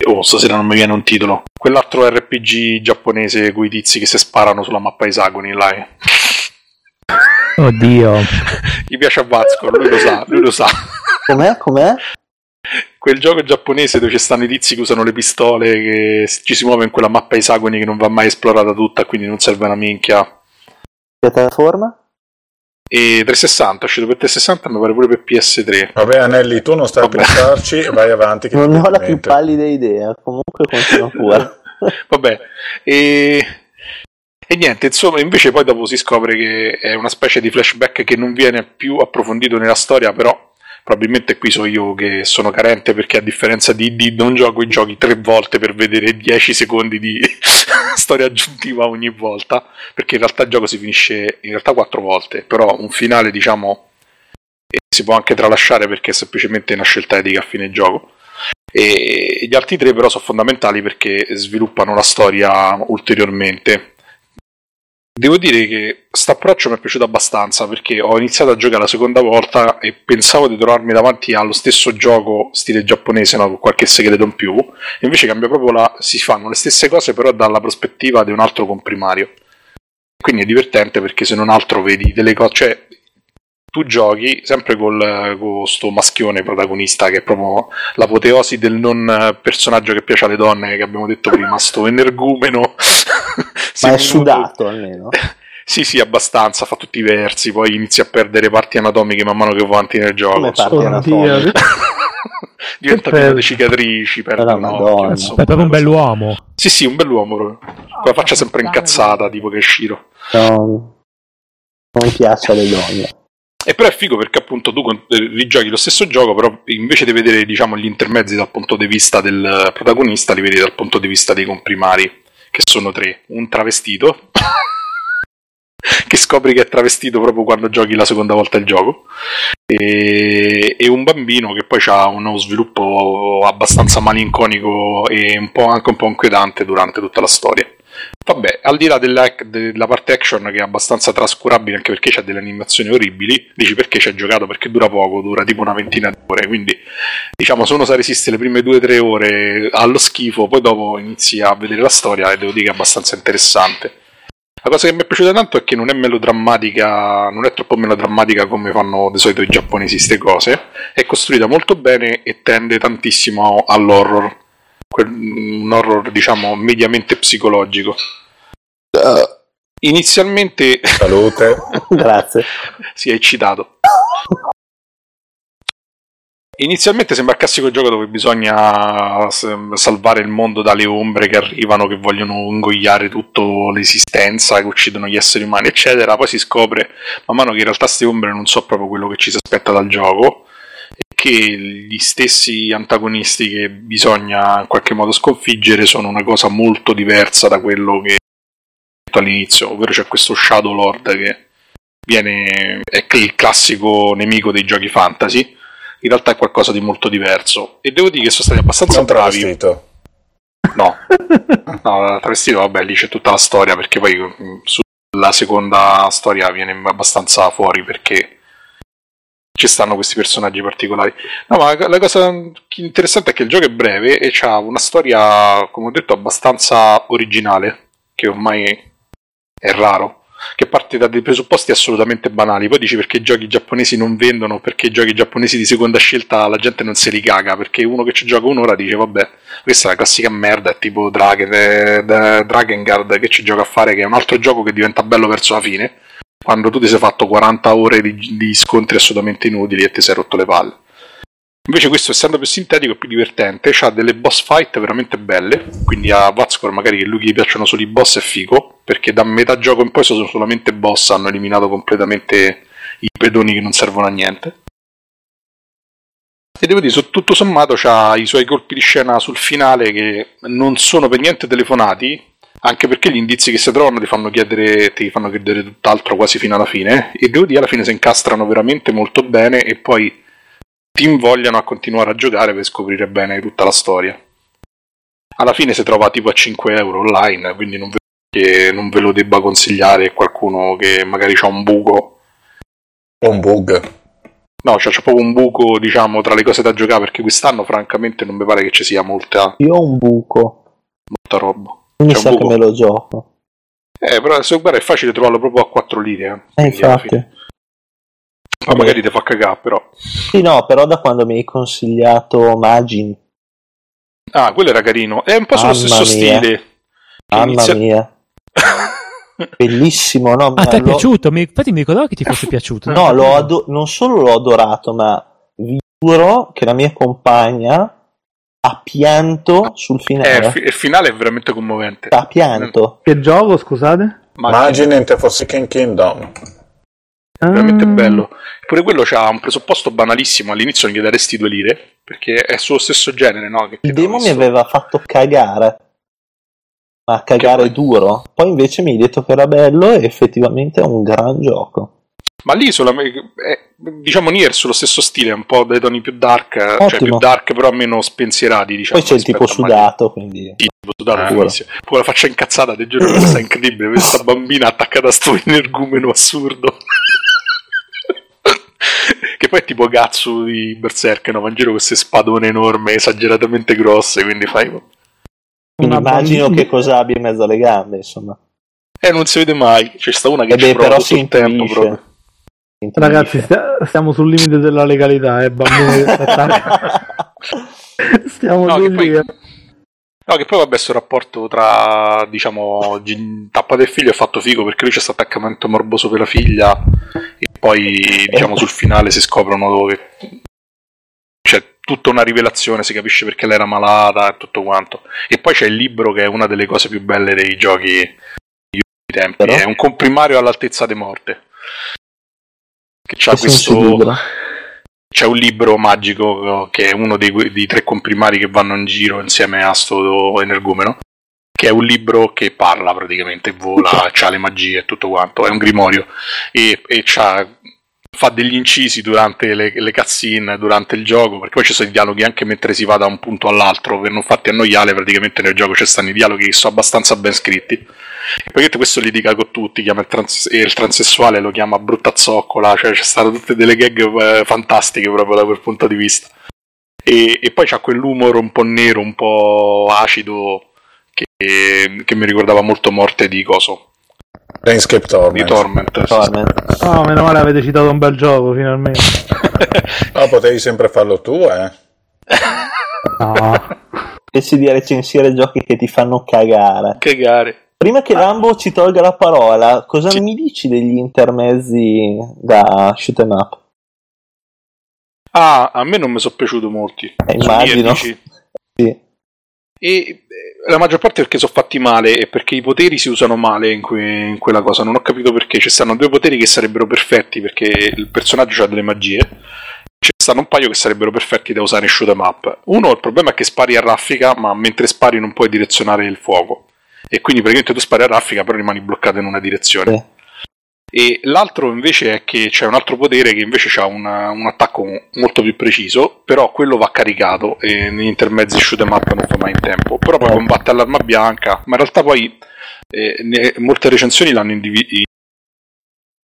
Oh, stasera non mi viene un titolo. Quell'altro R P G giapponese con i tizi che si sparano sulla mappa esagoni, là. Eh. Oddio. Gli piace a Vazcor, lui lo sa, lui lo sa. Com'è, com'è? Quel gioco giapponese dove ci stanno i tizi che usano le pistole, che ci si muove in quella mappa esagoni che non va mai esplorata tutta, quindi non serve una minchia. Piattaforma? E trecentosessanta, è uscito per trecentosessanta, mi pare pure per P S tre. Vabbè Anelli, tu non stai a pensarci e vai avanti che non ho la più pallida idea, comunque continua pure. Vabbè, e... e niente, insomma, invece poi dopo si scopre che è una specie di flashback che non viene più approfondito nella storia, però probabilmente qui so io che sono carente perché a differenza di, di non gioco i giochi tre volte per vedere dieci secondi di storia aggiuntiva ogni volta, perché in realtà il gioco si finisce in realtà quattro volte, però un finale diciamo si può anche tralasciare perché è semplicemente una scelta etica a fine gioco, e gli altri tre però sono fondamentali perché sviluppano la storia ulteriormente. Devo dire che st'approccio mi è piaciuto abbastanza perché ho iniziato a giocare la seconda volta e pensavo di trovarmi davanti allo stesso gioco stile giapponese, no? Con qualche segreto in più, invece cambia proprio la... si fanno le stesse cose però dalla prospettiva di un altro comprimario, quindi è divertente perché se non altro vedi delle cose, cioè tu giochi sempre col, con sto maschione protagonista che è proprio l'apoteosi del non personaggio che piace alle donne, che abbiamo detto prima, sto energumeno. Ma è sudato almeno. Sì, sì, abbastanza, fa tutti i versi, poi inizia a perdere parti anatomiche man mano che va avanti nel gioco. Come parti anatomiche? Diventa pieno per... di cicatrici, perde un occhio, insomma, è proprio un bell'uomo. Sì, sì, un bell'uomo proprio. Con la faccia sempre incazzata, tipo che Shiro. No, non piace alle donne. E però è figo perché appunto tu rigiochi lo stesso gioco, però invece di vedere, diciamo, gli intermezzi dal punto di vista del protagonista, li vedi dal punto di vista dei comprimari, che sono tre. Un travestito, che scopri che è travestito proprio quando giochi la seconda volta il gioco, e, e un bambino che poi ha uno sviluppo abbastanza malinconico e un po' anche un po' inquietante durante tutta la storia. Vabbè, al di là della, della parte action, che è abbastanza trascurabile anche perché c'ha delle animazioni orribili, dici perché ci hai giocato, perché dura poco, dura tipo una ventina di ore, quindi diciamo solo se resiste le prime due o tre ore allo schifo, poi dopo inizi a vedere la storia e devo dire che è abbastanza interessante. La cosa che mi è piaciuta tanto è che non è melodrammatica, non è troppo melodrammatica come fanno di solito i giapponesi ste cose, è costruita molto bene e tende tantissimo all'horror, un horror diciamo mediamente psicologico. Inizialmente... Salute. Grazie. Si è eccitato. Inizialmente sembra il classico gioco dove bisogna salvare il mondo dalle ombre che arrivano, che vogliono ingoiare tutta l'esistenza, che uccidono gli esseri umani, eccetera. Poi si scopre man mano che in realtà queste ombre non so proprio quello che ci si aspetta dal gioco, e che gli stessi antagonisti che bisogna in qualche modo sconfiggere sono una cosa molto diversa da quello che ho detto all'inizio, ovvero c'è questo Shadow Lord che viene, è il classico nemico dei giochi fantasy. In realtà è qualcosa di molto diverso. E devo dire che sono stati abbastanza non bravi. Travestito. No, no, travestito, vabbè, lì c'è tutta la storia, perché poi sulla seconda storia viene abbastanza fuori, perché ci stanno questi personaggi particolari. No, ma la cosa interessante è che il gioco è breve e c'ha una storia, come ho detto, abbastanza originale, che ormai è raro, che parte da dei presupposti assolutamente banali. Poi dici perché i giochi giapponesi non vendono, perché i giochi giapponesi di seconda scelta la gente non se li caga, perché uno che ci gioca un'ora dice vabbè, questa è la classica merda, è tipo Dragon Guard che ci gioca a fare, che è un altro gioco che diventa bello verso la fine, quando tu ti sei fatto quaranta ore di, di scontri assolutamente inutili e ti sei rotto le palle. Invece questo, essendo più sintetico, è più divertente, c'ha delle boss fight veramente belle, quindi a Vazcor magari che lui gli piacciono solo i boss è figo, perché da metà gioco in poi sono solamente boss, hanno eliminato completamente i pedoni che non servono a niente. E devo dire, tutto sommato c'ha i suoi colpi di scena sul finale che non sono per niente telefonati, anche perché gli indizi che si trovano ti fanno chiedere, ti fanno chiedere tutt'altro quasi fino alla fine, e devo dire alla fine si incastrano veramente molto bene e poi ti invogliano a continuare a giocare per scoprire bene tutta la storia. Alla fine si trova tipo a cinque euro online, quindi non ve, che non ve lo debba consigliare qualcuno che magari c'ha un buco o un bug. No, cioè, c'è proprio un buco, diciamo, tra le cose da giocare, perché quest'anno francamente non mi pare che ci sia molta... Io ho un buco, molta roba. Mi c'è sa che me lo gioco. Eh, però se guarda è facile trovarlo proprio a quattro lire. Eh, eh infatti. Ma magari ti fa cagare, però. Sì, no, però da quando mi hai consigliato Magin. Ah, quello era carino. È un po' sullo stesso mia. stile. Mamma inizia... mia. Bellissimo, no? Ma ah, ti è piaciuto? Mi... Infatti mi ricordavo che ti fosse piaciuto. No, l'ho ado... non solo l'ho adorato, ma vi giuro che la mia compagna ha pianto sul finale. Eh, fi- il finale è veramente commovente. Ha pianto. Che gioco, scusate? Magin and the Forsaken Kingdom. Veramente bello. Pure quello c'ha un presupposto banalissimo. All'inizio non gli daresti due lire, perché è sullo stesso genere, no? Che il demo mi aveva fatto cagare, ma cagare che... duro. Poi invece mi hai detto che era bello, e effettivamente è un gran gioco. Ma lì solamente, diciamo, Nier sullo stesso stile, un po' dai toni più dark. Ottimo. Cioè più dark, però meno spensierati, diciamo. Poi c'è il tipo sudato, quindi sì, tipo sudato, pure la faccia incazzata del giorno. Questa è incredibile, questa bambina attaccata a sto energumeno assurdo che poi è tipo Gatsu di Berserk, no? Va in giro queste spadone enorme, esageratamente grosse, quindi fai... Quindi immagino che cosa abbia in mezzo alle gambe, insomma. Eh, non si vede mai, c'è sta una che eh beh, ci prova tutto il tempo proprio. Ragazzi, sta- stiamo sul limite della legalità, eh, bambini. Stiamo no, sul limite. No, che poi vabbè, sul rapporto tra, diciamo, tappa del figlio è fatto figo, perché lui c'è stato attaccamento morboso per la figlia e poi, diciamo, sul finale si scoprono dove c'è tutta una rivelazione, si capisce perché lei era malata e tutto quanto. E poi c'è il libro, che è una delle cose più belle dei giochi di tutti i tempi. Però... è un comprimario all'altezza di morte, che c'ha questo... c'è un libro magico che è uno dei, dei tre comprimari che vanno in giro insieme a sto energumeno, che è un libro che parla praticamente, vola, c'ha le magie e tutto quanto, è un grimorio, e, e c'ha, fa degli incisi durante le, le cutscene, durante il gioco, perché poi ci sono i dialoghi anche mentre si va da un punto all'altro, per non farti annoiare. Praticamente nel gioco ci stanno i dialoghi che sono abbastanza ben scritti, perché questo li dica con tutti, chiama il, trans- il transessuale lo chiama brutta zoccola, cioè ci stanno tutte delle gag eh, fantastiche proprio da quel punto di vista. E, e poi c'ha quell'umore un po' nero, un po' acido, che, che mi ricordava molto Morte di coso, Planescape Torment. Torment, Torment. Oh, meno male avete citato un bel gioco finalmente. No, potevi sempre farlo tu, eh. No. Invece di recensire giochi che ti fanno cagare. Cagare. Prima che ah. Lambo ci tolga la parola, cosa ci... mi dici degli intermezzi da shoot 'em up? Ah, a me non mi sono piaciuto molti. Eh, immagino. Sì. E la maggior parte perché sono fatti male, e perché i poteri si usano male in, que- in quella cosa. Non ho capito perché ci stanno due poteri che sarebbero perfetti, perché il personaggio ha delle magie, ci stanno un paio che sarebbero perfetti da usare in shoot 'em up. Uno, il problema è che spari a raffica, ma mentre spari non puoi direzionare il fuoco, e quindi praticamente tu spari a raffica però rimani bloccato in una direzione. eh. E l'altro invece è che c'è un altro potere che invece ha una, un attacco molto più preciso, però quello va caricato e negli intermezzi shoot 'em up non fa mai in tempo, però poi combatte all'arma bianca. Ma in realtà poi eh, ne, molte recensioni l'hanno indivi-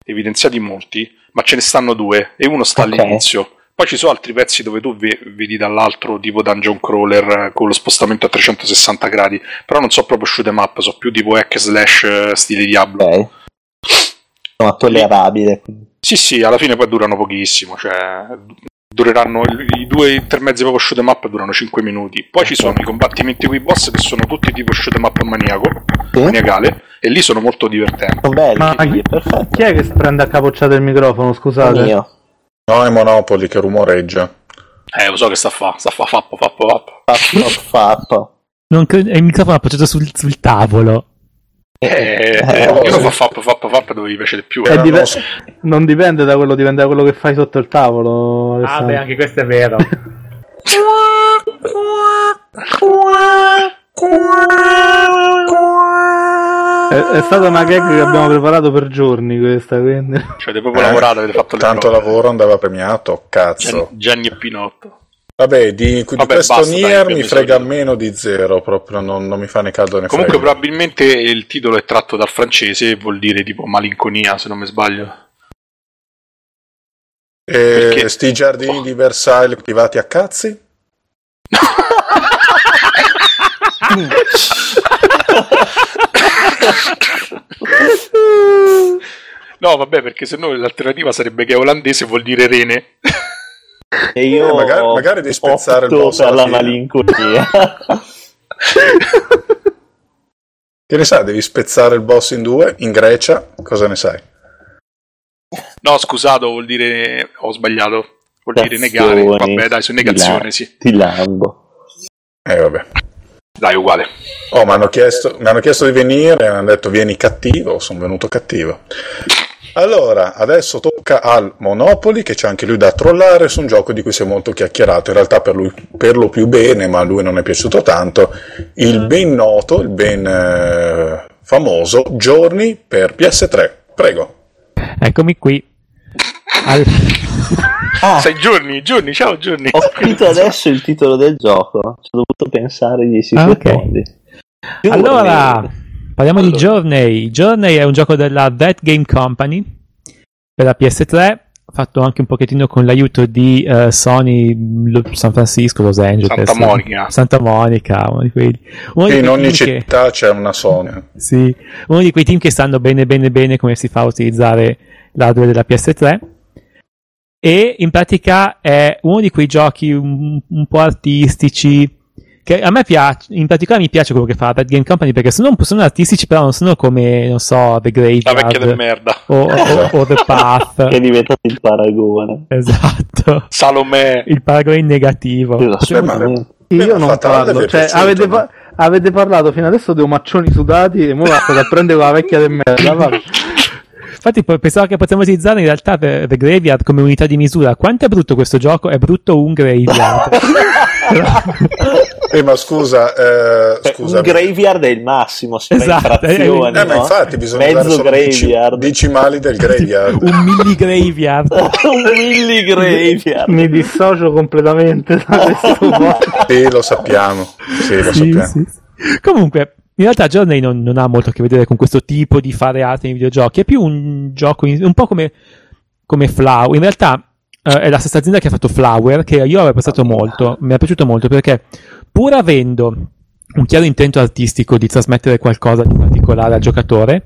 evidenziati molti, ma ce ne stanno due e uno sta okay. all'inizio. Poi ci sono altri pezzi dove tu ve- vedi dall'altro, tipo dungeon crawler con lo spostamento a trecentosessanta gradi, però non so proprio shoot 'em up, so più tipo hack slash stile Diablo. Okay. Ma tollerabile. Sì, sì, alla fine poi durano pochissimo, cioè dureranno i due intermezzi proprio shoot 'em up, durano cinque minuti. Poi ci sono i combattimenti con i boss che sono tutti tipo shoot 'em up maniaco, sì? maniacale, e lì sono molto divertenti. Sono belli. Ma chi, chi è che prende a capocciata il microfono, scusate? Mio. No, è Monopoli che rumoreggia. Eh, lo so che sta fa, sta fa fappo fappo fappo. Fappo fappo. Non credo, è il microfono appoggiato sul, sul tavolo. Eh, eh, oh, io sì. Lo fa fap fap fap dove gli piace di più. Eh, dip- so. Non dipende da quello, dipende da quello che fai sotto il tavolo. Alessandro. Ah beh, anche questo è vero. è, è stata una gag che abbiamo preparato per giorni questa, quindi. Cioè, avete proprio eh, lavorato, avete fatto tanto prove. Lavoro andava premiato, cazzo. Gian- Gianni e Pinotto. Vabbè, di, di Vabbè, questo basta, Nier dai, mi frega di... meno di zero, proprio non, non mi fa né caldo né freddo. Comunque frega. Probabilmente il titolo è tratto dal francese e vuol dire tipo malinconia, se non mi sbaglio. E perché... sti giardini oh. di Versailles privati a cazzi? No, vabbè, perché se no l'alternativa sarebbe che è olandese, vuol dire rene. E io eh, magari, magari di spezzare il boss alla fine. Malinconia. Che ne sai, devi spezzare il boss in due in Grecia, cosa ne sai? No, scusato, vuol dire ho sbagliato, vuol dire negazione. Negare. Vabbè, dai, su negazione, la, sì. Ti lambo. Eh vabbè. Dai, uguale. Oh, mi hanno chiesto, mi hanno chiesto di venire, mi hanno detto vieni cattivo, sono venuto cattivo. Allora, adesso tocca al Monopoli, che c'è anche lui da trollare su un gioco di cui si è molto chiacchierato, in realtà per lui per lo più bene, ma a lui non è piaciuto tanto, il ben noto, il ben eh, famoso Journey per P S tre. Prego. Eccomi qui. Al... Ah. Sei Journey, Journey, ciao Journey. Ho capito adesso il titolo del gioco, ci ho dovuto pensare dieci ah, secondi. Okay. Allora... Parliamo allora. di Journey. Journey è un gioco della That Game Company per la P S tre, fatto anche un pochettino con l'aiuto di uh, Sony, lo, San Francisco, Los Angeles, Santa Monica. Santa Monica, uno di quelli. Uno di in ogni città che... c'è una Sony. Sì, uno di quei team che sanno bene bene bene come si fa a utilizzare l'hardware della P S tre. e in pratica è uno di quei giochi un, un po' artistici che a me piace. In particolare mi piace quello che fa Bad Game Company, perché sono, sono artistici, però non sono come, non so, The Graveyard, la vecchia del merda, o, o, o The Path, che è diventato il paragone, esatto, Salomè, il paragone negativo. Esatto. Io non parlo, cioè, avete, pa- avete parlato fino adesso dei omaccioni sudati e mo la cosa prende la vecchia del merda, vabbè. Infatti pensavo che potevamo utilizzare in realtà The Graveyard come unità di misura. Quanto è brutto questo gioco? È brutto un Graveyard. Eh, ma scusa, eh, cioè, un Graveyard è il massimo, se esatto, eh, no? Ma infatti bisogna mezzo usare graveyard. Decimali del Graveyard. Un milli Graveyard. Un milli Graveyard. Mi dissocio completamente da questo. Sì, lo sappiamo. Sì, lo sì, sappiamo. Sì. Comunque, in realtà Journey non, non ha molto a che vedere con questo tipo di fare arte nei videogiochi. È più un gioco in, un po' come, come Flower. In realtà uh, è la stessa azienda che ha fatto Flower, che io avevo pensato molto, mi è piaciuto molto, perché pur avendo un chiaro intento artistico di trasmettere qualcosa di particolare al giocatore,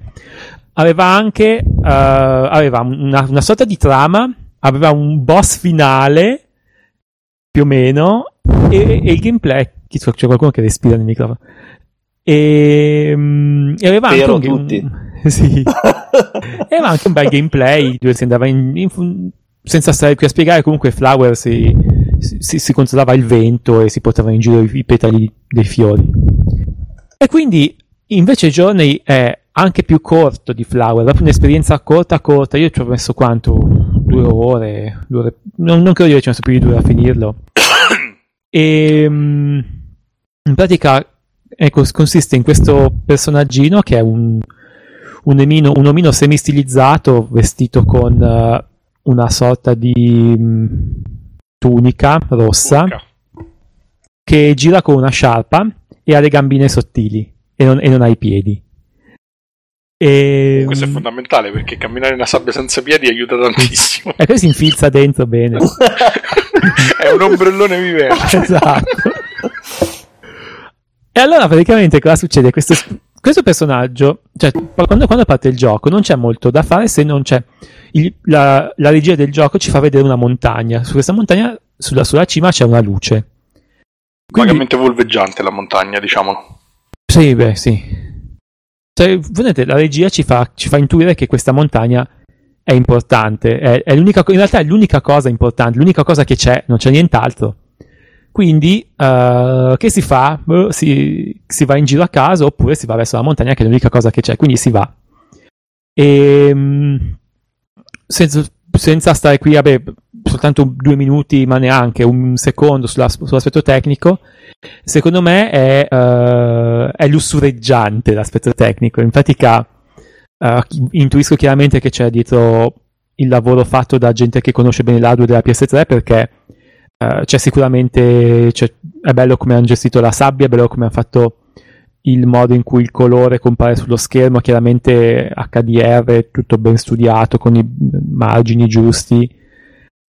aveva anche uh, aveva una, una sorta di trama, aveva un boss finale più o meno, e, e il gameplay, c'è qualcuno che respira nel microfono. E, um, e aveva anche un, tutti. Un, sì. Aveva anche un bel gameplay dove si andava in, in, senza stare qui a spiegare. Comunque Flower si, si, si controllava il vento e si portava in giro i, i petali dei fiori. E quindi invece Journey è anche più corto di Flower, proprio un'esperienza corta corta. Io ci ho messo quanto? Due ore, due ore. Non, non credo io ci ho messo più di due ore a finirlo. E um, in pratica, ecco, consiste in questo personaggino che è un, un, omino, un omino semi-stilizzato, vestito con uh, una sorta di mh, tunica rossa, Urca. Che gira con una sciarpa e ha le gambine sottili e non, e non ha i piedi. E, questo è fondamentale, perché camminare nella sabbia senza piedi aiuta tantissimo. E poi si infilza dentro bene. È un ombrellone vivente. Esatto. E allora praticamente cosa succede? Questo, questo personaggio, cioè quando, quando parte il gioco non c'è molto da fare, se non c'è il, la, la regia del gioco ci fa vedere una montagna. Su questa montagna, sulla, sulla cima c'è una luce. Quindi, vagamente volveggiante la montagna, diciamolo. Sì, beh, sì. Cioè, vedete, la regia ci fa, ci fa intuire che questa montagna è importante, è, è l'unica, in realtà è l'unica cosa importante, l'unica cosa che c'è, non c'è nient'altro. Quindi uh, che si fa? Si, si va in giro a caso, oppure si va verso la montagna, che è l'unica cosa che c'è, quindi si va. E, senza, senza stare qui, vabbè, soltanto due minuti, ma neanche un secondo sulla, sull'aspetto tecnico, secondo me è, uh, è lussureggiante l'aspetto tecnico. In pratica uh, intuisco chiaramente che c'è dietro il lavoro fatto da gente che conosce bene l'hardware della P S tre, perché Uh, c'è sicuramente, cioè, è bello come hanno gestito la sabbia, è bello come hanno fatto il modo in cui il colore compare sullo schermo, chiaramente H D R, tutto ben studiato, con i margini giusti.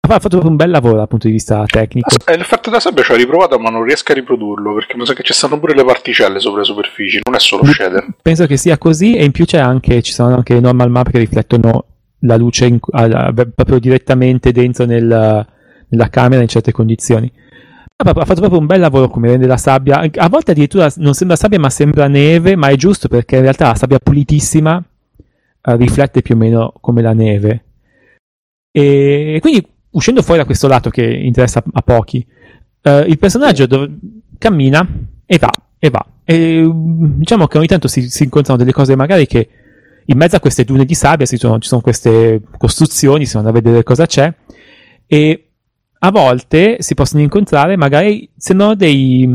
Ha fatto proprio un bel lavoro dal punto di vista tecnico. L'effetto della sabbia ci ho riprovato, ma non riesco a riprodurlo, perché mi sa che ci stanno pure le particelle sopra le superfici, non è solo shader. Penso che sia così, e in più c'è anche, ci sono anche normal map che riflettono la luce in, alla, proprio direttamente dentro nel... la camera in certe condizioni. Ha fatto proprio un bel lavoro, come rende la sabbia, a volte addirittura non sembra sabbia ma sembra neve, ma è giusto perché in realtà la sabbia pulitissima eh, riflette più o meno come la neve. E quindi, uscendo fuori da questo lato che interessa a pochi, eh, il personaggio dov- cammina e va e va e diciamo che ogni tanto si, si incontrano delle cose, magari che in mezzo a queste dune di sabbia ci sono, ci sono queste costruzioni, si vanno a vedere cosa c'è, e a volte si possono incontrare, magari sembrano dei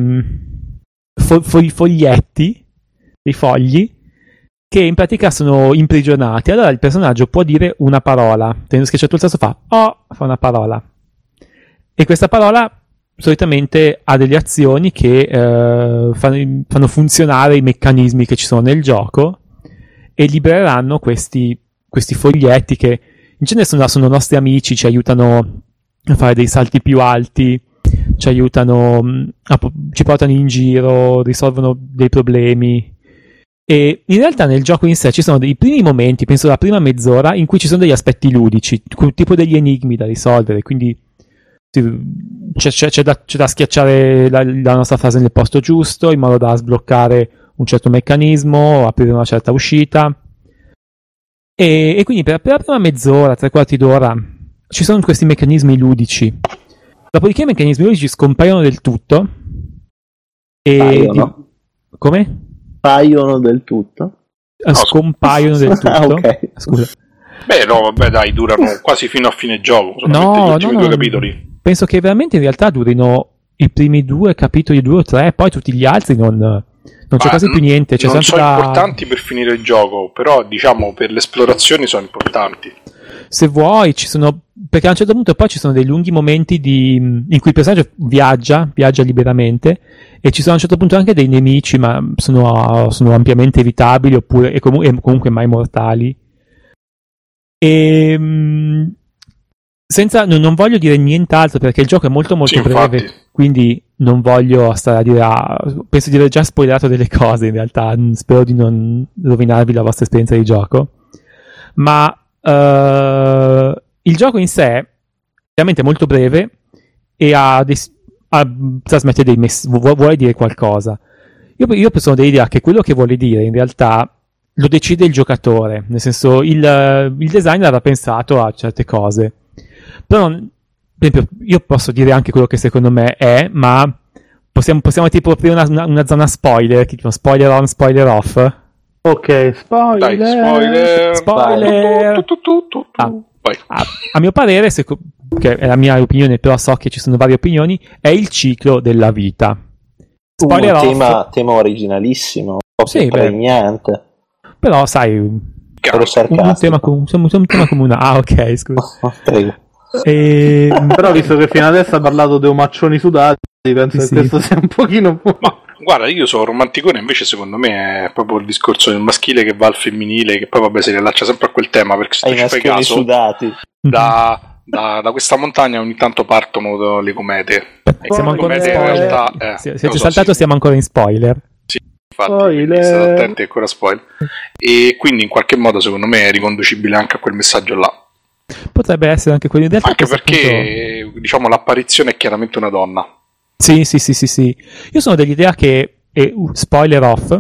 fo- fo- foglietti, dei fogli, che in pratica sono imprigionati. Allora il personaggio può dire una parola, tenendo schiacciato il tasto fa "oh", fa una parola. E questa parola solitamente ha delle azioni che eh, fanno, fanno funzionare i meccanismi che ci sono nel gioco, e libereranno questi, questi foglietti che in genere sono, sono nostri amici, ci aiutano a fare dei salti più alti, ci aiutano, a, ci portano in giro, risolvono dei problemi. E in realtà nel gioco in sé ci sono dei primi momenti, penso la prima mezz'ora, in cui ci sono degli aspetti ludici, tipo degli enigmi da risolvere, quindi c'è, c'è, c'è, da, c'è da schiacciare la, la nostra frase nel posto giusto in modo da sbloccare un certo meccanismo, aprire una certa uscita. E, e quindi per, per la prima mezz'ora, tre quarti d'ora, ci sono questi meccanismi ludici. Dopodiché i meccanismi ludici scompaiono del tutto. E Paiono. Di... Come? Paiono del tutto? Ah, scompaiono del tutto. Ah, okay. Scusa. Beh, no, vabbè, dai, durano quasi fino a fine gioco. Solamente no, gli ultimi no, due no. capitoli. Penso che veramente in realtà durino i primi due capitoli, due o tre, poi tutti gli altri non... Non c'è ah, quasi più niente. C'è non sono da... importanti per finire il gioco, però diciamo per le esplorazioni sono importanti. Se vuoi, ci sono. Perché a un certo punto poi ci sono dei lunghi momenti di... in cui il personaggio viaggia, viaggia liberamente, e ci sono a un certo punto anche dei nemici, ma sono, sono ampiamente evitabili, oppure e comu- e comunque mai mortali. E senza, non, non voglio dire nient'altro perché il gioco è molto molto sì, breve, infatti. Quindi non voglio stare a dire ah, penso di aver già spoilerato delle cose in realtà, spero di non rovinarvi la vostra esperienza di gioco, ma uh, il gioco in sé chiaramente è molto breve e ha dei, ha, trasmette dei mess- vuole dire qualcosa. Io, io sono dell'idea che quello che vuole dire in realtà lo decide il giocatore, nel senso il, il designer aveva pensato a certe cose. Però, per esempio, io posso dire anche quello che secondo me è, ma possiamo, possiamo tipo aprire una, una, una zona spoiler, tipo spoiler on, spoiler off. Ok, spoiler. Dai, spoiler. Spoiler. Tu, tu, tu, tu, tu. Ah, a, a mio parere, se, che è la mia opinione, però so che ci sono varie opinioni, è il ciclo della vita. Spoiler uh, off. Tema, tema originalissimo, proprio sì, pregnante. Beh. Però, sai... Un tema, com- un tema comunale. Ah, ok, scusa. Oh, e... Però visto che fino adesso ha parlato dei omaccioni sudati, penso sì, che questo sia un pochino... Ma guarda, io sono romanticone, invece secondo me è proprio il discorso del maschile che va al femminile, che poi vabbè si riallaccia sempre a quel tema, perché se tu ci fai caso sudati. Da, da, da questa montagna ogni tanto partono le comete. E siamo le comete in realtà... Eh, se siete so, saltato sì. Siamo ancora in spoiler. Infatti, le... state attenti ancora spoiler. E quindi in qualche modo secondo me è riconducibile anche a quel messaggio là. Potrebbe essere anche quello in realtà. Anche perché punto... diciamo l'apparizione è chiaramente una donna. Sì, sì, sì, sì, sì. Io sono dell'idea che è uh, spoiler off.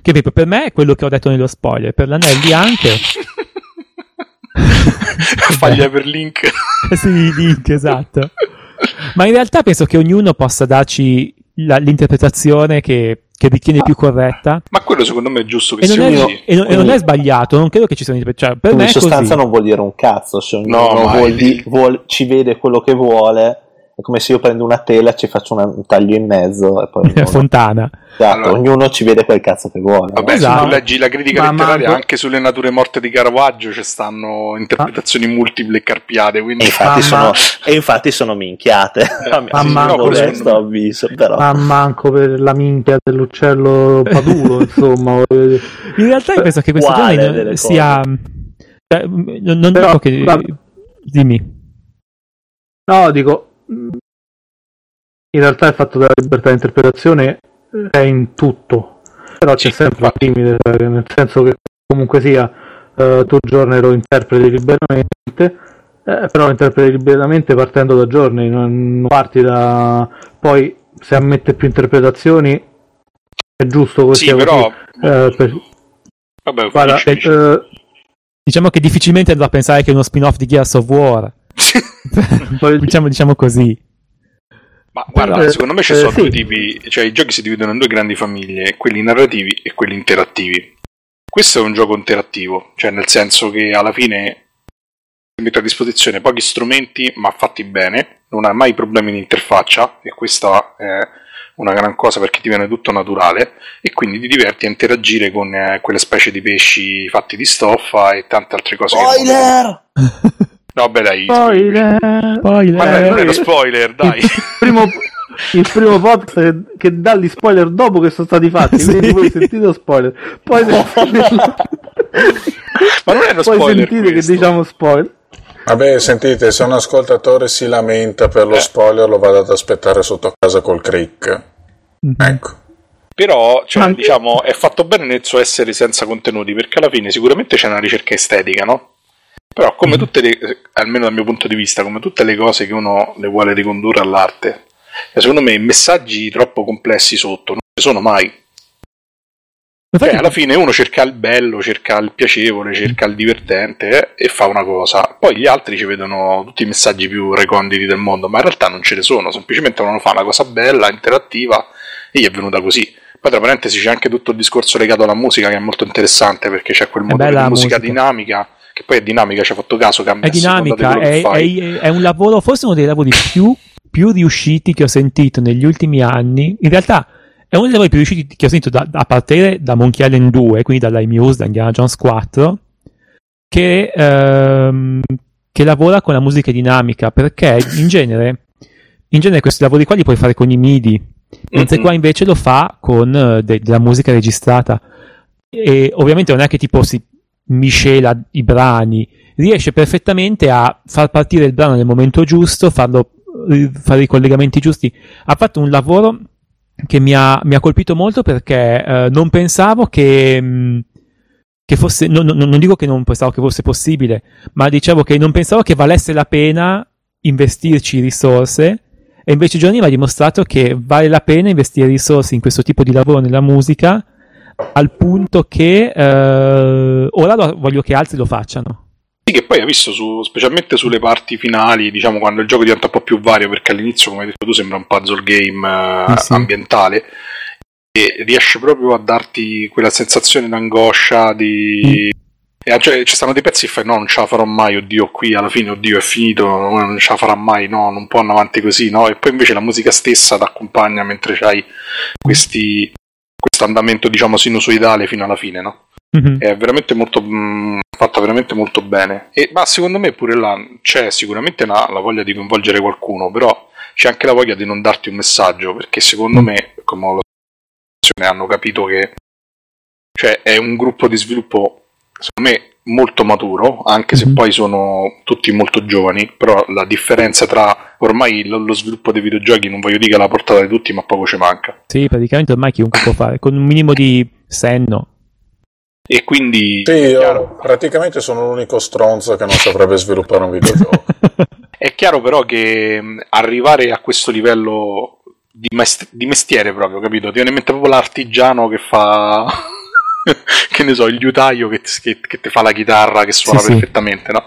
Che per me è quello che ho detto nello spoiler, per l'Anelli anche. Faglia per link. Sì, link, esatto. Ma in realtà penso che ognuno possa darci la, l'interpretazione che che ritiene ah, più corretta, ma quello secondo me è giusto che e sia non è, e, non, e non è sbagliato, non credo che ci sia cioè, per me in sostanza così. Non vuol dire un cazzo, cioè, no, no, vuol di, vuol, ci vede quello che vuole, è come se io prendo una tela, ci faccio una, un taglio in mezzo e poi fontana. Esatto, allora, ognuno ci vede quel cazzo che vuole. Vabbè, esatto. Se tu leggi la critica ma letteraria ma... anche sulle nature morte di Caravaggio ci stanno interpretazioni ah. multiple e carpiate, quindi... e, infatti ma sono, ma... e infatti sono minchiate eh, ma, manco per... sto avviso, però. Ma manco per la minchia dell'uccello Padulo insomma in realtà io penso che questo genere sia cioè, non, non però, dico che ma... dimmi no dico in realtà il fatto della libertà di interpretazione è in tutto, però c'è sempre un limite, nel senso che comunque sia eh, tu Journey lo interpreti liberamente, eh, però lo interpreti liberamente partendo da Journey, non parti da... poi se ammette più interpretazioni è giusto così. Sì, però... Eh, per... Vabbè, guarda, eh, diciamo che difficilmente andrà a pensare che è uno spin-off di Gears of War. diciamo, diciamo così. Ma guarda, eh, secondo me ci sono eh, due sì. tipi, cioè i giochi si dividono in due grandi famiglie, quelli narrativi e quelli interattivi. Questo è un gioco interattivo, cioè nel senso che alla fine mette a disposizione pochi strumenti ma fatti bene, non ha mai problemi di interfaccia e questa è una gran cosa perché ti viene tutto naturale e quindi ti diverti a interagire con eh, quelle specie di pesci fatti di stoffa e tante altre cose. Spoiler! Che no, beh, dai. Spoiler, spoiler. Ma dai, non è lo spoiler, dai. Il primo, il primo podcast che dà gli spoiler dopo che sono stati fatti. Sì. Quindi voi sentite lo spoiler. Poi sentite... Ma non è lo spoiler. Poi sentite questo. Che diciamo spoiler. Vabbè, sentite, se un ascoltatore si lamenta per lo eh. spoiler, lo vado ad aspettare sotto casa col crick. Mm-hmm. Ecco. però cioè, anche... diciamo, è fatto bene nel suo essere senza contenuti, perché alla fine sicuramente c'è una ricerca estetica, no? Però come tutte le, almeno dal mio punto di vista, come tutte le cose che uno le vuole ricondurre all'arte, secondo me messaggi troppo complessi sotto non ci sono mai. Cioè, alla fine uno cerca il bello, cerca il piacevole, cerca il divertente, eh, e fa una cosa. Poi gli altri ci vedono tutti i messaggi più reconditi del mondo, ma in realtà non ce ne sono, semplicemente uno fa una cosa bella, interattiva, e gli è venuta così. Poi tra parentesi c'è anche tutto il discorso legato alla musica, che è molto interessante, perché c'è quel modello di musica, musica dinamica, che poi è dinamica, ci ha fatto caso, cambia. È dinamica, è, è, è un lavoro, forse uno dei lavori più, più riusciti che ho sentito negli ultimi anni, in realtà... È uno dei lavori più riusciti che ho sentito da, a partire da Monkey Island due, quindi dall'I M U S, da Indiana Jones quattro, che, ehm, che lavora con la musica dinamica, perché in genere, in genere questi lavori qua li puoi fare con i MIDI, mentre qua invece lo fa con eh, de- della musica registrata. E ovviamente non è che tipo si miscela i brani, riesce perfettamente a far partire il brano nel momento giusto, farlo, fare i collegamenti giusti. Ha fatto un lavoro... che mi ha, mi ha colpito molto, perché eh, non pensavo che, mh, che fosse, no, no, non dico che non pensavo che fosse possibile, ma dicevo che non pensavo che valesse la pena investirci risorse, e invece Journey mi ha dimostrato che vale la pena investire risorse in questo tipo di lavoro nella musica, al punto che eh, ora lo, voglio che altri lo facciano. Sì, che poi hai visto su, specialmente sulle parti finali, diciamo quando il gioco diventa un po' più vario, perché all'inizio, come hai detto tu, sembra un puzzle game eh, sì. ambientale, e riesce proprio a darti quella sensazione d'angoscia di... Mm. E, cioè, ci stanno dei pezzi che fai no, non ce la farò mai, oddio qui alla fine, oddio è finito, non ce la farà mai, no, non può andare avanti così, no? E poi invece la musica stessa ti accompagna mentre c'hai questi questo andamento, diciamo, sinusoidale fino alla fine, no? Mm-hmm. È veramente molto mh, fatta veramente molto bene, e, ma secondo me pure là c'è sicuramente la, la voglia di coinvolgere qualcuno, però c'è anche la voglia di non darti un messaggio, perché secondo me, come ho la hanno capito che cioè, è un gruppo di sviluppo secondo me molto maturo, anche mm-hmm. se poi sono tutti molto giovani, però la differenza tra ormai lo, lo sviluppo dei videogiochi non voglio dire che è alla portata di tutti, ma poco ci manca. Sì, praticamente ormai chiunque può fare con un minimo di senno. E quindi sì, io praticamente sono l'unico stronzo che non saprebbe sviluppare un videogioco. È chiaro però che arrivare a questo livello di, mest- di mestiere proprio, capito? Ti viene in mente proprio l'artigiano che fa che ne so, il liutaio che ti che, che fa la chitarra, che suona sì, perfettamente, sì. No?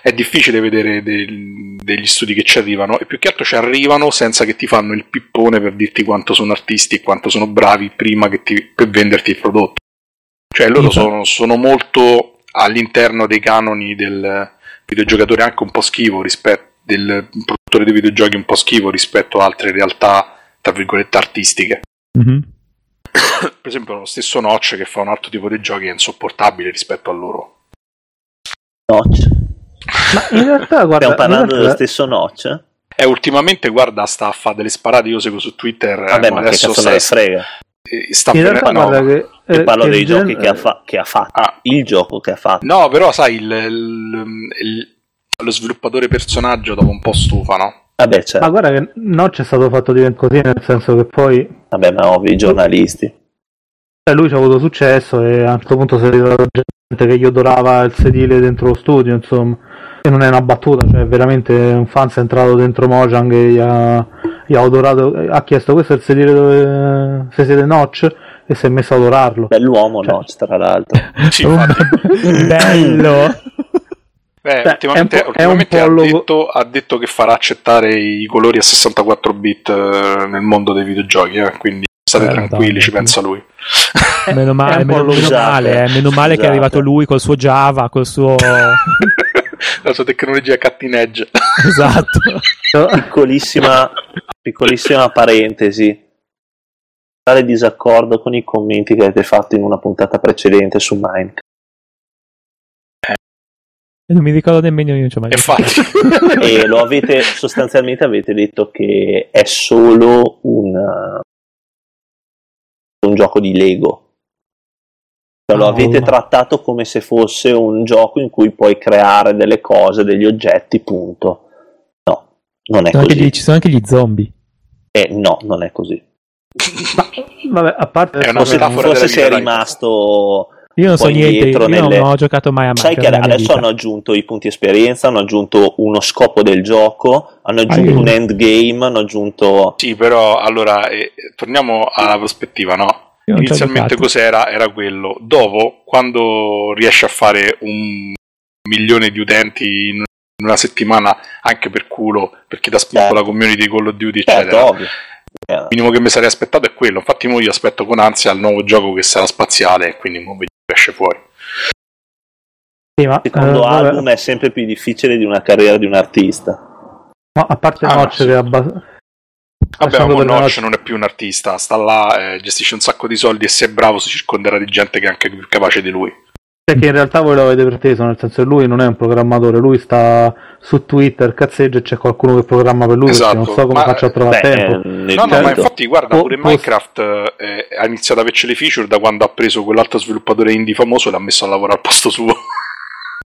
È difficile vedere dei, degli studi che ci arrivano, e più che altro ci arrivano senza che ti fanno il pippone per dirti quanto sono artisti e quanto sono bravi prima che ti, per venderti il prodotto. Cioè loro sono, sono molto all'interno dei canoni del videogiocatore anche un po' schivo, rispetto del produttore di videogiochi un po' schivo rispetto a altre realtà, tra virgolette, artistiche. Mm-hmm. Per esempio lo stesso Notch, che fa un altro tipo di giochi, è insopportabile rispetto a loro. Notch? Ma in realtà, guarda... Stiamo parlando realtà... dello stesso Notch, eh? Eh, ultimamente, guarda, sta a fare delle sparate, io seguo su Twitter... Vabbè, ma, ma che cazzo ne frega? Sta in realtà, no, guarda che... Che parlo che dei gen- giochi che ha, fa- che ha fatto ah. il gioco che ha fatto. No, però sai il, il, il, lo sviluppatore personaggio dopo un po' stufa, no? Vabbè, certo. Ma guarda che Notch è stato fatto diventare così, nel senso che poi vabbè, ma no, i giornalisti, cioè, lui ci ha avuto successo e a un certo punto si è arrivata gente che gli odorava il sedile dentro lo studio, insomma. E non è una battuta, cioè veramente un fan si è entrato dentro Mojang e gli ha, gli ha odorato, ha chiesto questo è il sedile dove se siete Notch, e si è messo a adorarlo. Bell'uomo, cioè. Notch, tra l'altro. Sì, bello. Beh, cioè, ultimamente, ultimamente ha, lo... detto, ha detto che farà accettare i colori a sessantaquattro bit nel mondo dei videogiochi, eh? Quindi state certo, tranquilli, ci pensa lui. Meno male, meno, meno male, eh? Meno male che è arrivato lui col suo Java, col suo... la sua tecnologia cutting edge. Esatto. Piccolissima, piccolissima parentesi. Tale disaccordo con i commenti che avete fatto in una puntata precedente su Minecraft. Non mi ricordo nemmeno io, cioè e lo avete sostanzialmente avete detto che è solo una, un gioco di Lego. Cioè, lo avete trattato come se fosse un gioco in cui puoi creare delle cose, degli oggetti, punto. No, non è sono così. Anche gli, ci sono anche gli zombie. Eh, no, non è così. Ma Vabbè, a parte è una forse sei rimasto. Io non so niente, io nelle... non ho giocato mai a Minecraft. Sai che adesso vita. hanno aggiunto i punti esperienza, hanno aggiunto uno scopo del gioco, hanno aggiunto ah, un endgame, hanno aggiunto... Sì, però, allora, eh, torniamo alla prospettiva, no? Inizialmente cos'era? Era quello. Dopo, quando riesci a fare un milione di utenti in una settimana, anche per culo, perché ti ha spinto certo. la community Call of Duty, certo, eccetera... Ovvio. Il minimo che mi sarei aspettato è quello. Infatti mo io aspetto con ansia il nuovo gioco che sarà spaziale, quindi mo vediamo che esce fuori. Sì, ma, il secondo uh, album vabbè. è sempre più difficile di una carriera di un artista. No, a parte ah, Notch no, sì. che abbas- vabbè, ma Notch, Notch non è più un artista, sta là, eh, gestisce un sacco di soldi e se è bravo si circonderà di gente che è anche più capace di lui. Cioè che in realtà voi lo avete preteso, nel senso che lui non è un programmatore, lui sta su Twitter, cazzeggia e c'è qualcuno che programma per lui, esatto, perché non so come ma, faccio a trovare beh, tempo. No, no, certo. ma infatti guarda, pure po, Minecraft po... Eh, ha iniziato a averci le feature da quando ha preso quell'altro sviluppatore indie famoso e l'ha messo a lavorare al posto suo.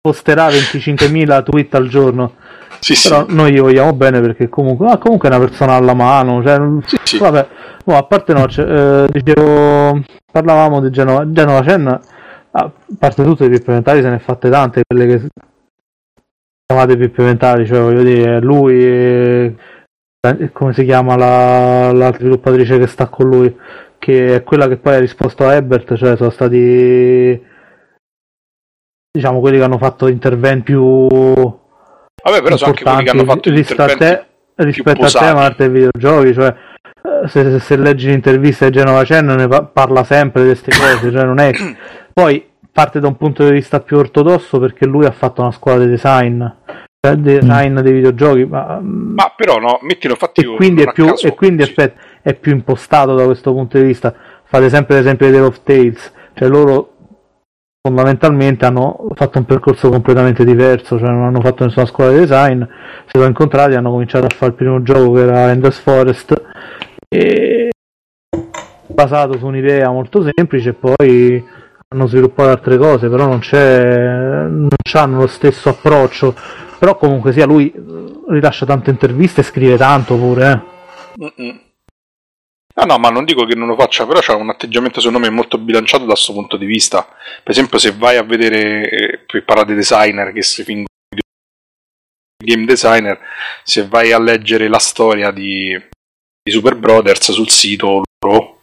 Posterà venticinquemila tweet al giorno. Sì, però sì. noi gli vogliamo bene perché comunque ah, comunque è una persona alla mano, cioè, sì, sì. vabbè. No, a parte no, cioè, eh, dicevo, parlavamo di Genova Genova Chen. A parte tutto, i pippelementari se ne è fatte tante, quelle che chiamate pippelementari, cioè voglio dire, lui e... come si chiama la... la sviluppatrice che sta con lui, che è quella che poi ha risposto a Ebert, cioè sono stati diciamo quelli che hanno fatto interventi più vabbè però sono anche quelli che hanno fatto rispetto a te, rispetto a te Marte e videogiochi, cioè se, se, se leggi l'intervista di Genova Chen ne pa- parla sempre di queste cose, cioè non è poi parte da un punto di vista più ortodosso perché lui ha fatto una scuola di design, cioè design mm. dei videogiochi, ma, ma però no, mettilo infatti e quindi è più caso, e quindi sì. aspetta, è più impostato da questo punto di vista. Fate sempre l'esempio di Tale of Tales, cioè loro fondamentalmente hanno fatto un percorso completamente diverso, cioè non hanno fatto nessuna scuola di design, si sono incontrati, hanno cominciato a fare il primo gioco che era Endless Forest e basato su un'idea molto semplice, poi hanno sviluppato altre cose, però non c'è non hanno lo stesso approccio, però comunque sia lui rilascia tante interviste e scrive tanto pure eh. Ah no, ma non dico che non lo faccia, però c'ha un atteggiamento secondo me molto bilanciato da questo punto di vista. Per esempio se vai a vedere eh, per parlare di designer che si fingono di game designer, se vai a leggere la storia di, di Super Brothers sul sito loro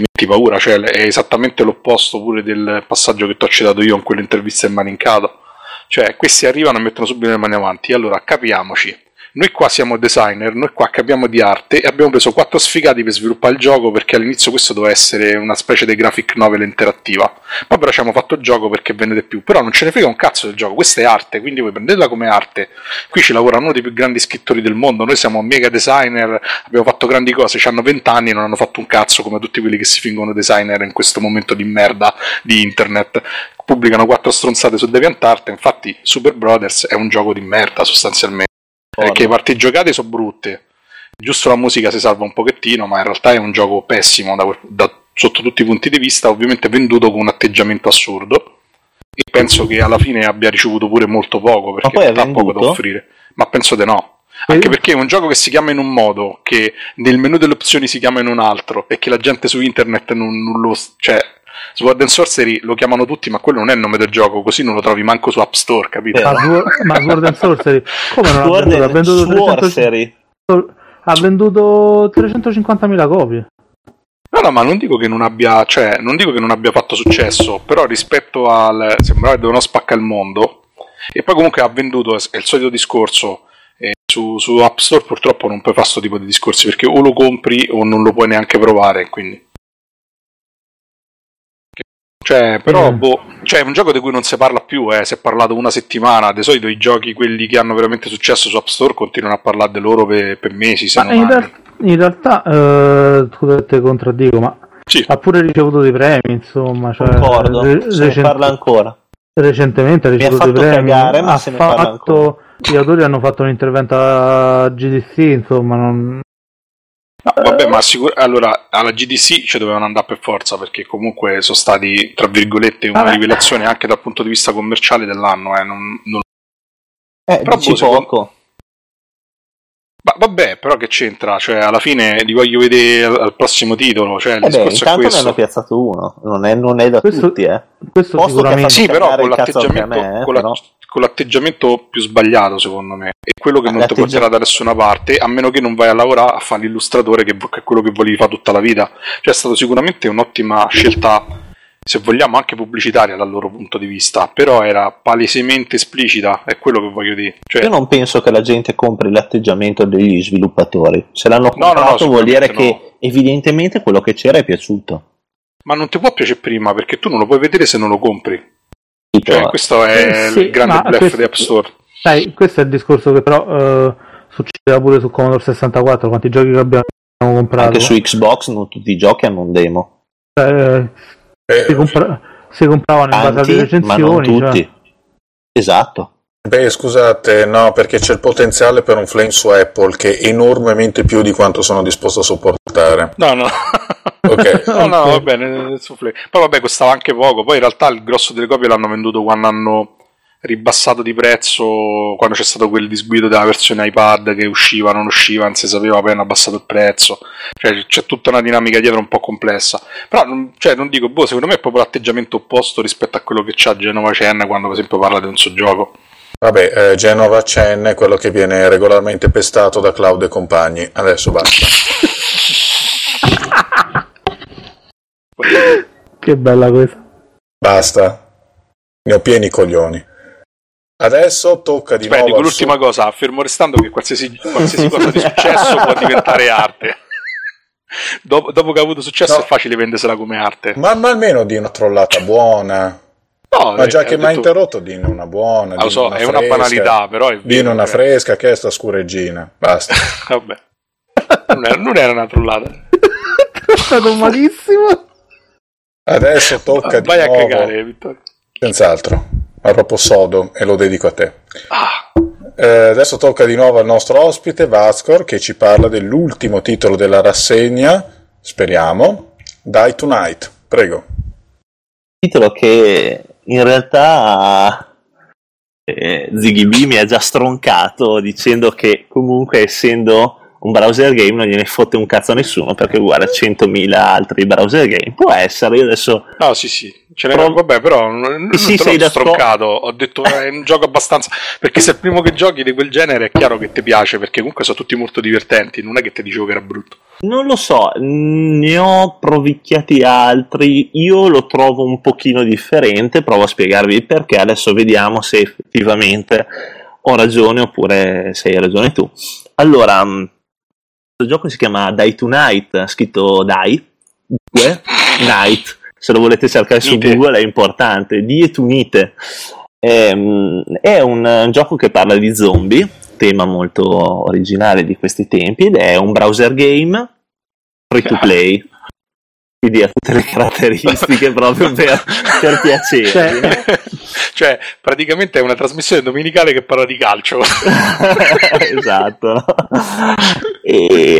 metti paura, cioè è esattamente l'opposto pure del passaggio che ti ho citato io in quell'intervista in Manincato, cioè questi arrivano e mettono subito le mani avanti, allora capiamoci, noi qua siamo designer, noi qua capiamo di arte e abbiamo preso quattro sfigati per sviluppare il gioco perché all'inizio questo doveva essere una specie di graphic novel interattiva, poi però ci hanno fatto il gioco perché vendete più, però non ce ne frega un cazzo del gioco, questa è arte, quindi voi prendetela come arte, qui ci lavora uno dei più grandi scrittori del mondo, noi siamo mega designer, abbiamo fatto grandi cose, ci hanno vent'anni e non hanno fatto un cazzo come tutti quelli che si fingono designer in questo momento di merda di internet, pubblicano quattro stronzate su DeviantArt. Infatti Super Brothers è un gioco di merda sostanzialmente, perché le parti giocate sono brutte, giusto la musica si salva un pochettino, ma in realtà è un gioco pessimo da, da, sotto tutti i punti di vista, ovviamente venduto con un atteggiamento assurdo e penso che alla fine abbia ricevuto pure molto poco perché in realtà ha poco da offrire, ma penso di no, anche perché è un gioco che si chiama in un modo, che nel menu delle opzioni si chiama in un altro e che la gente su internet non, non lo... cioè Sword and Sorcery lo chiamano tutti, ma quello non è il nome del gioco, così non lo trovi manco su App Store, capito? Ma, ma Sword and Sorcery come non Sword ha venduto? Ha venduto, trecentocinquantamila copie. No, no, ma non dico che non abbia, cioè, non dico che non abbia fatto successo, però rispetto al sembrava che dovevano spaccare il mondo e poi comunque ha venduto, è il solito discorso. E su, su App Store purtroppo non puoi fare questo tipo di discorsi perché o lo compri o non lo puoi neanche provare, quindi cioè, però, mm. boh, cioè, è un gioco di cui non si parla più, eh, si è parlato una settimana. Di solito i giochi, quelli che hanno veramente successo su App Store, continuano a parlare di loro per, per mesi, se ma non in, ra- in realtà, eh, scusate, te contraddico, ma sì. ha pure ricevuto dei premi, insomma. Cioè, Concordo, re- se recent- ne parla ancora. Recentemente ha ricevuto dei premi, cagare, ma ha se ne parla fatto, ancora. Gli autori hanno fatto un intervento a G D C, insomma, non... No, vabbè, ma sicur- allora alla G D C ci dovevano andare per forza perché comunque sono stati tra virgolette una vabbè. rivelazione anche dal punto di vista commerciale dell'anno, eh, non, non... Eh, però boh, secondo... poco. Ma vabbè, però che c'entra? Cioè, alla fine li voglio vedere al, al prossimo titolo. Cioè, il eh beh, discorso è questo. Ne hanno piazzato uno, non è, non è da questo, tutti, eh. Questo posso sicuramente. Sì, però con l'atteggiamento, me, eh, con, la, però... con l'atteggiamento più sbagliato, secondo me, è quello che ah, non ti porterà da nessuna parte, a meno che non vai a lavorare a fare l'illustratore, che è quello che volevi fare tutta la vita. Cioè, è stata sicuramente un'ottima scelta, se vogliamo anche pubblicitaria dal loro punto di vista, però era palesemente esplicita, è quello che voglio dire. Cioè, io non penso che la gente compri l'atteggiamento degli sviluppatori, se l'hanno comprato no, no, no, vuol dire no. Che evidentemente quello che c'era è piaciuto. Ma non ti può piacere prima, perché tu non lo puoi vedere se non lo compri. Sì, cioè, questo è eh, sì, il grande bluff questo, di App Store. Sai, questo è il discorso che però eh, succedeva pure su Commodore sessantaquattro, quanti giochi che abbiamo comprato. Anche su Xbox non tutti i giochi hanno un demo. Eh, Si, compra- si compravano in base alle recensioni, ma non tutti. Cioè. Esatto. Beh, scusate, no, perché c'è il potenziale per un flame su Apple che è enormemente più di quanto sono disposto a sopportare. No, no. Ok. No, no, va bene, su flame. Poi vabbè, costava anche poco, poi in realtà il grosso delle copie l'hanno venduto quando hanno ribassato di prezzo, quando c'è stato quel disguido della versione iPad che usciva, non usciva, non si sapeva appena abbassato il prezzo. Cioè, c'è tutta una dinamica dietro un po' complessa. Però non, cioè, non dico, boh, secondo me è proprio l'atteggiamento opposto rispetto a quello che c'ha Genova Chen quando per esempio parla di un suo gioco. Vabbè, eh, Genova Chen è quello che viene regolarmente pestato da Cloud e compagni. Adesso basta. Che bella questa. Basta. Ne ho pieni i coglioni. Adesso tocca di Spendi, nuovo. Con l'ultima su... cosa, fermo restando che qualsiasi, qualsiasi cosa di successo può diventare arte. Dopo, dopo che ha avuto successo no. È facile vendersela come arte. Ma, ma almeno di una trollata buona. No, ma già che mi ha interrotto, dinne una buona. Lo so, una è fresca, una banalità, però. Dinne una fresca che è sta scureggina. Basta. Vabbè. Non era, non era una trollata. È stato malissimo. Adesso tocca ma, di vai nuovo. Vai a cagare, Vittorio. Senz'altro. Ma proprio sodo, e lo dedico a te. Ah. Eh, adesso tocca di nuovo al nostro ospite Vazcor, che ci parla dell'ultimo titolo della rassegna, speriamo, Die Tonight. Prego. Titolo che in realtà eh, Ziggy B mi ha già stroncato dicendo che comunque, essendo un browser game, non gliene fotte un cazzo a nessuno, perché guarda centomila altri browser game. Può essere, io adesso... No, sì, sì. Ce ne Pro... Vabbè, però non sì, te l'ho stroncato. Sto... Ho detto, è un gioco abbastanza... Perché se è il primo che giochi di quel genere è chiaro che ti piace, perché comunque sono tutti molto divertenti. Non è che ti dicevo che era brutto. Non lo so, ne ho provicchiati altri. Io lo trovo un pochino differente. Provo a spiegarvi il perché. Adesso vediamo se effettivamente ho ragione oppure se hai ragione tu. Allora... Il gioco si chiama Die Tonight, scritto Die, due, Night, se lo volete cercare su Google è importante, Die Tunite. È, è un gioco che parla di zombie, tema molto originale di questi tempi, ed è un browser game free to play, quindi ha tutte le caratteristiche proprio per, per piacere. Cioè, cioè, praticamente è una trasmissione domenicale che parla di calcio. Esatto. E,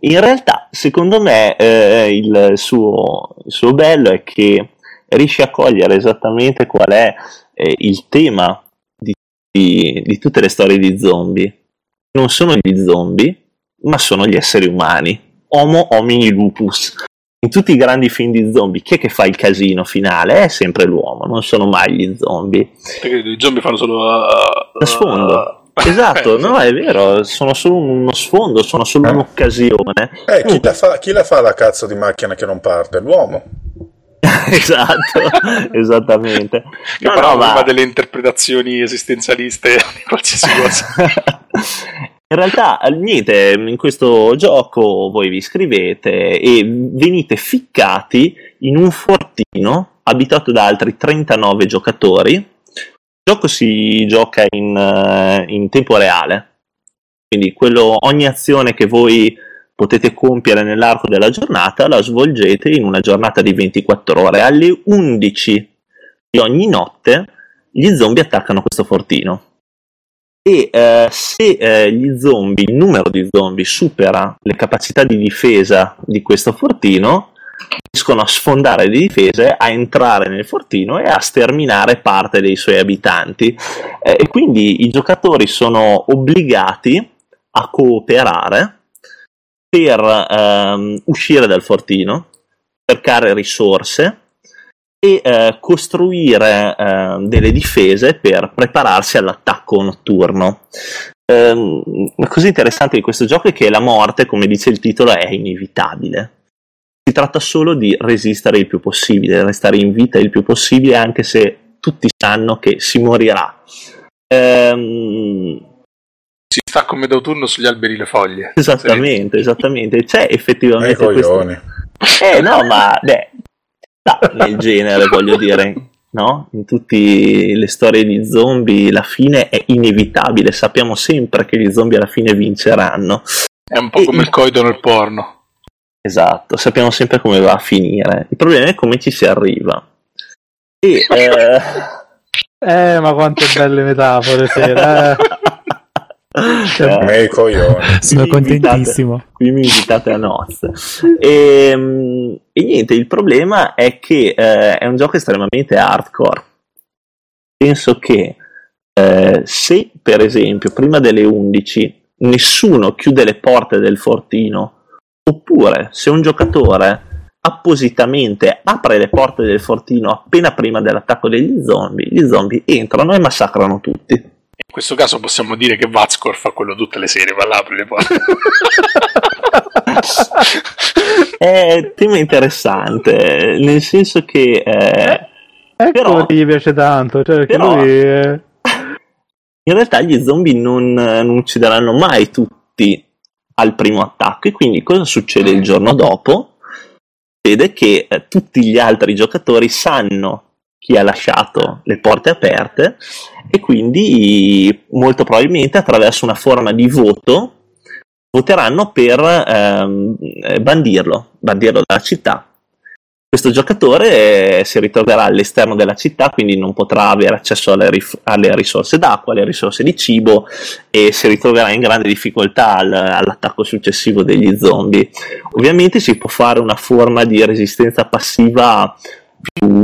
in realtà, secondo me, eh, il, suo, il suo bello è che riesce a cogliere esattamente qual è eh, il tema di, di, di tutte le storie di zombie. Non sono gli zombie, ma sono gli esseri umani. Homo homini lupus. In tutti i grandi film di zombie, chi è che fa il casino finale? È sempre l'uomo, non sono mai gli zombie. Perché i zombie fanno solo... Uh, uh, sfondo. Esatto, eh, no, è vero, sono solo uno sfondo, sono solo eh. un'occasione. Eh, chi, uh. la fa, chi la fa la cazzo di macchina che non parte? L'uomo. Esatto, esattamente. Che no, però no, ma... delle interpretazioni esistenzialiste di qualsiasi cosa. In realtà, niente, in questo gioco voi vi iscrivete e venite ficcati in un fortino abitato da altri trentanove giocatori. Il gioco si gioca in, in tempo reale, quindi quello, ogni azione che voi potete compiere nell'arco della giornata la svolgete in una giornata di ventiquattro ore. Alle undici di ogni notte gli zombie attaccano questo fortino. E eh, se eh, gli zombie, il numero di zombie supera le capacità di difesa di questo fortino, riescono a sfondare le difese, a entrare nel fortino e a sterminare parte dei suoi abitanti. Eh, e quindi i giocatori sono obbligati a cooperare per ehm, uscire dal fortino, cercare risorse e eh, costruire eh, delle difese per prepararsi all'attacco notturno. Ehm, la cosa interessante di questo gioco è che la morte, come dice il titolo, è inevitabile. Si tratta solo di resistere il più possibile, restare in vita il più possibile, anche se tutti sanno che si morirà. Ehm... Si sta come d'autunno sugli alberi le foglie. Esattamente, esattamente. C'è effettivamente eh, questo... Eh no, ma... Beh, no, nel genere, voglio dire, no? In tutte le storie di zombie la fine è inevitabile. Sappiamo sempre che gli zombie alla fine vinceranno. È un po' e... come il coito nel porno. Esatto, sappiamo sempre come va a finire. Il problema è come ci si arriva. E, eh... eh, ma quante belle metafore, sera. Eh, sono contentissimo. Qui mi invitate a nozze. E, e niente, il problema è che eh, è un gioco estremamente hardcore. Penso che eh, se, per esempio, prima delle undici nessuno chiude le porte del fortino, oppure se un giocatore appositamente apre le porte del fortino appena prima dell'attacco degli zombie, gli zombie entrano e massacrano tutti. In questo caso possiamo dire che Vazcor fa quello tutte le sere, va là, apre le porte. È tema interessante, nel senso che eh, ecco però, che gli piace tanto, cioè perché però, lui è... in realtà gli zombie non, non uccideranno mai tutti al primo attacco, e quindi cosa succede il giorno dopo? Vede che eh, tutti gli altri giocatori sanno chi ha lasciato le porte aperte, e quindi molto probabilmente attraverso una forma di voto voteranno per ehm, bandirlo, bandirlo dalla città. Questo giocatore eh, si ritroverà all'esterno della città, quindi non potrà avere accesso alle, rif- alle risorse d'acqua, alle risorse di cibo, e si ritroverà in grande difficoltà al- all'attacco successivo degli zombie. Ovviamente si può fare una forma di resistenza passiva più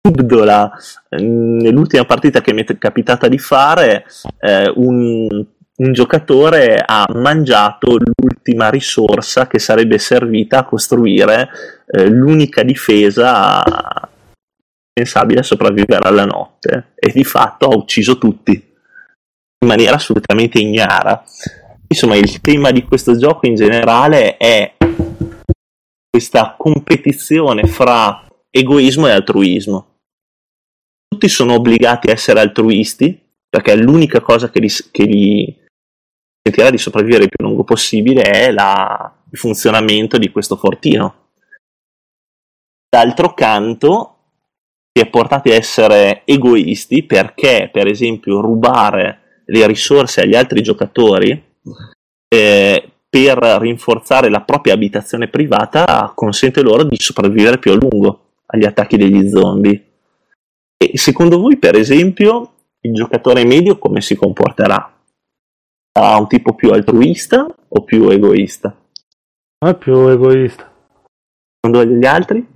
subdola. Nell'ultima partita che mi è capitata di fare, eh, un... un giocatore ha mangiato l'ultima risorsa che sarebbe servita a costruire eh, l'unica difesa pensabile a sopravvivere alla notte, e di fatto ha ucciso tutti in maniera assolutamente ignara. Insomma, il tema di questo gioco in generale è questa competizione fra egoismo e altruismo. Tutti sono obbligati a essere altruisti perché è l'unica cosa che li, che li sentirà di sopravvivere il più lungo possibile è la, il funzionamento di questo fortino. D'altro canto si è portati a essere egoisti perché, per esempio, rubare le risorse agli altri giocatori eh, per rinforzare la propria abitazione privata consente loro di sopravvivere più a lungo agli attacchi degli zombie. E secondo voi, per esempio, il giocatore medio come si comporterà? Ha un tipo più altruista o più egoista? È più egoista. Secondo gli altri?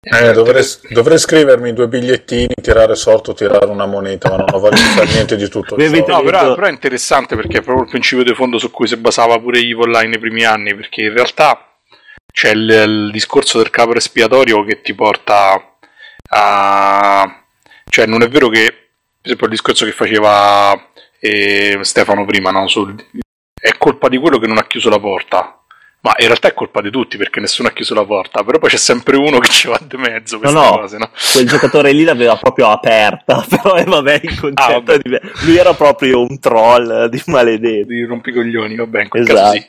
Eh, dovrei, dovrei scrivermi due bigliettini, tirare sorte o tirare una moneta, ma non ho valore per niente di tutto. No, però, però è interessante perché è proprio il principio di fondo su cui si basava pure Evo là nei primi anni, perché in realtà c'è il, il discorso del capro espiatorio che ti porta a... Cioè, non è vero che, per esempio, il discorso che faceva eh, Stefano prima, no? Sul, è colpa di quello che non ha chiuso la porta, ma in realtà è colpa di tutti perché nessuno ha chiuso la porta, però poi c'è sempre uno che ci va di mezzo. Questa no, no, cose, no? Quel giocatore lì l'aveva proprio aperta, però eh, vabbè, il concetto ah, vabbè. Di... lui era proprio un troll di maledetti. Di rompicoglioni, vabbè, in quel esatto. caso sì.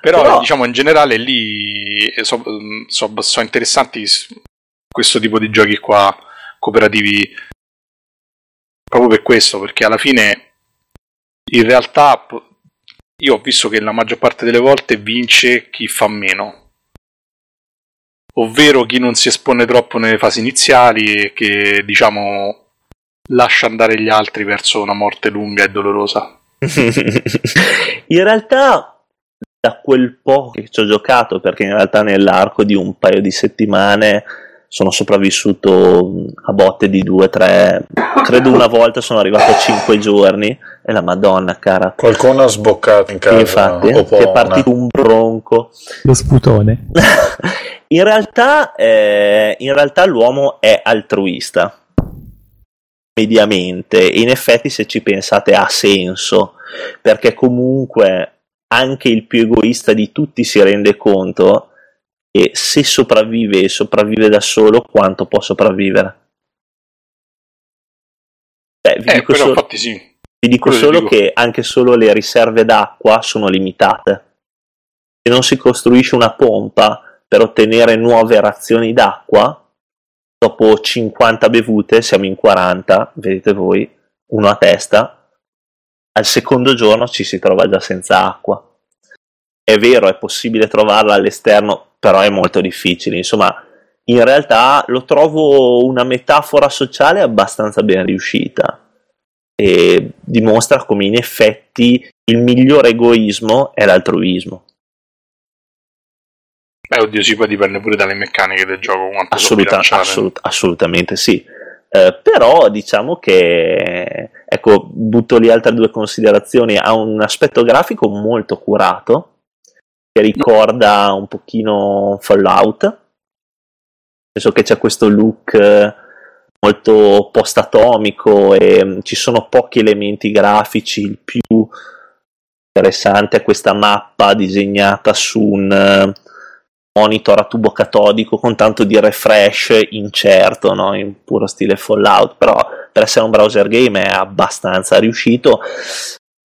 Però, però, diciamo, in generale lì sono so, so interessanti questo tipo di giochi qua, cooperativi, proprio per questo, perché alla fine in realtà io ho visto che la maggior parte delle volte vince chi fa meno, ovvero chi non si espone troppo nelle fasi iniziali e che, diciamo, lascia andare gli altri verso una morte lunga e dolorosa. In realtà, da quel po' che ci ho giocato, perché in realtà nell'arco di un paio di settimane sono sopravvissuto a botte di due, tre, credo una volta sono arrivato a cinque giorni, è la Madonna, cara. Qualcuno ha sboccato in casa. Infatti, no? È partito un bronco. Lo sputone. In realtà, eh, in realtà l'uomo è altruista, mediamente. In effetti, se ci pensate, ha senso, perché comunque anche il più egoista di tutti si rende conto che se sopravvive, sopravvive da solo, quanto può sopravvivere. Beh, vi eh, dico però so- infatti sì. Vi dico Quello solo dico. che anche solo le riserve d'acqua sono limitate. Se non si costruisce una pompa per ottenere nuove razioni d'acqua, dopo cinquanta bevute, siamo in quaranta, vedete voi, uno a testa, al secondo giorno ci si trova già senza acqua. È vero, è possibile trovarla all'esterno, però è molto difficile. Insomma, in realtà lo trovo una metafora sociale abbastanza ben riuscita. E dimostra come in effetti il migliore egoismo è l'altruismo. Beh, oddio, sì, poi dipende pure dalle meccaniche del gioco. Assoluta, assolut- assolutamente sì. Eh, però diciamo che, ecco, butto lì altre due considerazioni. Ha un aspetto grafico molto curato, che ricorda un pochino Fallout. Penso che c'è questo look molto post-atomico e ci sono pochi elementi grafici. Il più interessante è questa mappa disegnata su un monitor a tubo catodico con tanto di refresh incerto, no? In puro stile Fallout, però per essere un browser game è abbastanza riuscito.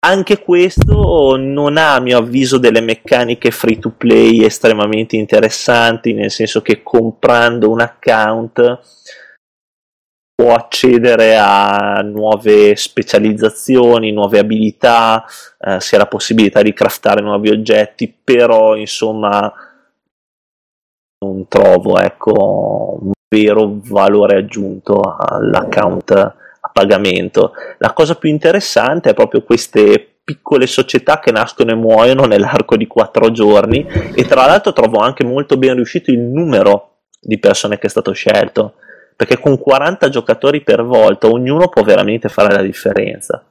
Anche questo non ha, a mio avviso, delle meccaniche free to play estremamente interessanti, nel senso che comprando un account può accedere a nuove specializzazioni, nuove abilità, eh, si ha la possibilità di craftare nuovi oggetti, però insomma non trovo, ecco, un vero valore aggiunto all'account a pagamento. La cosa più interessante è proprio queste piccole società che nascono e muoiono nell'arco di quattro giorni, e tra l'altro trovo anche molto ben riuscito il numero di persone che è stato scelto, perché con quaranta giocatori per volta ognuno può veramente fare la differenza.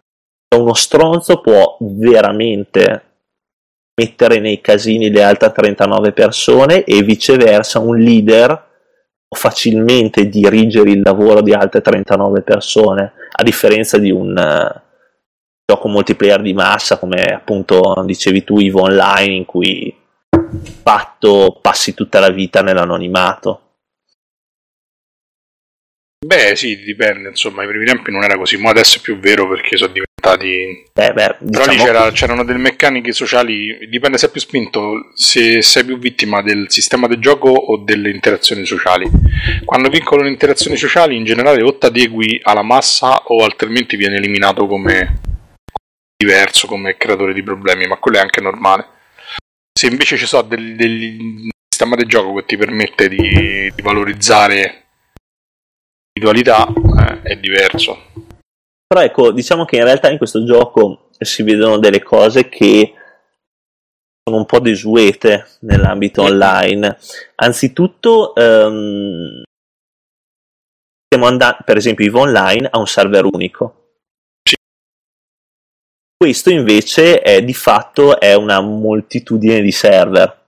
Uno stronzo può veramente mettere nei casini le altre trentanove persone, e viceversa un leader può facilmente dirigere il lavoro di altre trentanove persone, a differenza di un uh, gioco multiplayer di massa, come appunto dicevi tu, Ivo Online, in cui patto passi tutta la vita nell'anonimato. Beh, sì, dipende, insomma, ai primi tempi non era così, ma adesso è più vero perché sono diventati... Beh, beh, diciamo... Però lì c'era, c'erano delle meccaniche sociali, dipende se è più spinto, se sei più vittima del sistema del gioco o delle interazioni sociali. Quando vincono le interazioni sociali, in generale o ti adegui alla massa o altrimenti viene eliminato come diverso, come creatore di problemi, ma quello è anche normale. Se invece ci sono del, del sistema del gioco che ti permette di, di valorizzare... individualità, eh, è diverso. Però ecco, diciamo che in realtà in questo gioco si vedono delle cose che sono un po' desuete nell'ambito online. Anzitutto ehm, stiamo andando, per esempio Evo Online ha un server unico. Sì. Questo invece è di fatto è una moltitudine di server,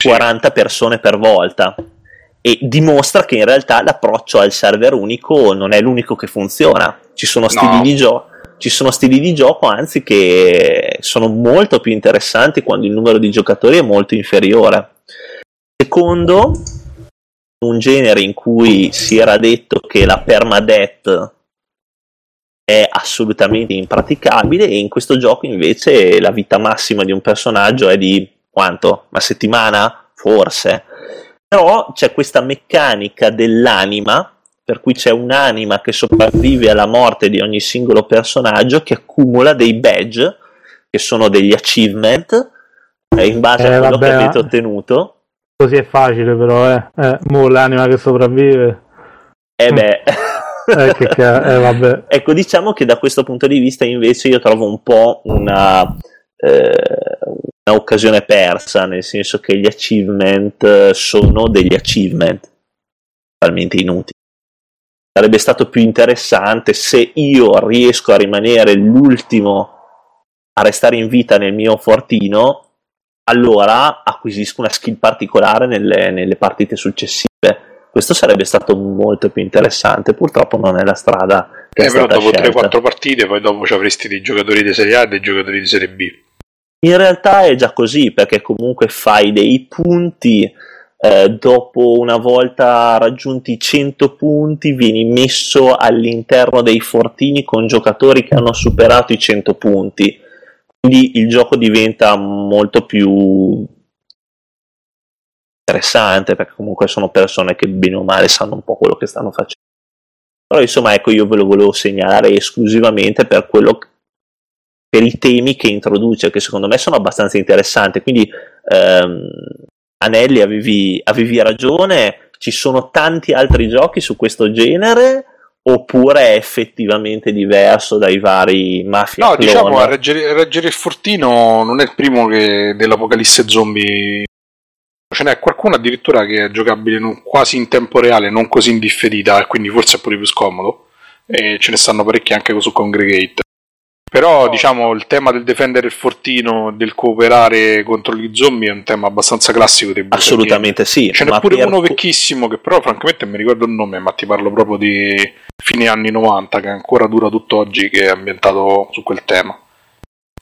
sì. quaranta persone per volta. E dimostra che in realtà l'approccio al server unico non è l'unico che funziona. Ci sono stili, no. di, gio- ci sono stili di gioco, anzi, che sono molto più interessanti quando il numero di giocatori è molto inferiore. Secondo, un genere in cui si era detto che la permadeath è assolutamente impraticabile, e in questo gioco invece la vita massima di un personaggio è di quanto? Una settimana? Forse. Però c'è questa meccanica dell'anima, per cui c'è un'anima che sopravvive alla morte di ogni singolo personaggio, che accumula dei badge, che sono degli achievement, eh, in base eh, a quello vabbè, che avete ottenuto. Così è facile però, eh. eh mo l'anima che sopravvive... Eh beh... eh, che ca- eh, vabbè. Ecco, diciamo che da questo punto di vista invece io trovo un po' una... Eh, un'occasione persa, nel senso che gli achievement sono degli achievement totalmente inutili. sarebbe stato più interessante se io riesco a rimanere l'ultimo a restare in vita nel mio fortino, allora acquisisco una skill particolare nelle, nelle partite successive. Questo sarebbe stato molto più interessante, purtroppo non è la strada che eh, è però stata dopo scelta. tre quattro partite poi dopo ci avresti dei giocatori di Serie A e dei giocatori di Serie B. In realtà è già così, perché comunque fai dei punti. Eh, dopo una volta raggiunti i cento punti vieni messo all'interno dei fortini con giocatori che hanno superato i cento punti, quindi il gioco diventa molto più interessante, perché comunque sono persone che bene o male sanno un po' quello che stanno facendo. Però insomma, ecco, io ve lo volevo segnalare esclusivamente per quello che, per i temi che introduce, che secondo me sono abbastanza interessanti, quindi ehm, Anelli, avevi, avevi ragione, ci sono tanti altri giochi su questo genere oppure è effettivamente diverso dai vari Mafia? No, clone? Diciamo, a reggere, a reggere il fortino non è il primo che dell'apocalisse zombie, ce n'è qualcuno addirittura che è giocabile in un, quasi in tempo reale, non così in differita, e quindi forse è pure più scomodo, e ce ne stanno parecchi anche su Congregate. Però diciamo il tema del difendere il fortino, del cooperare contro gli zombie è un tema abbastanza classico dei buttoni. Assolutamente sì. Ce n'è pure uno vecchissimo che però francamente mi ricordo il nome, ma ti parlo proprio di fine anni novanta, che ancora dura tutt'oggi, che è ambientato su quel tema.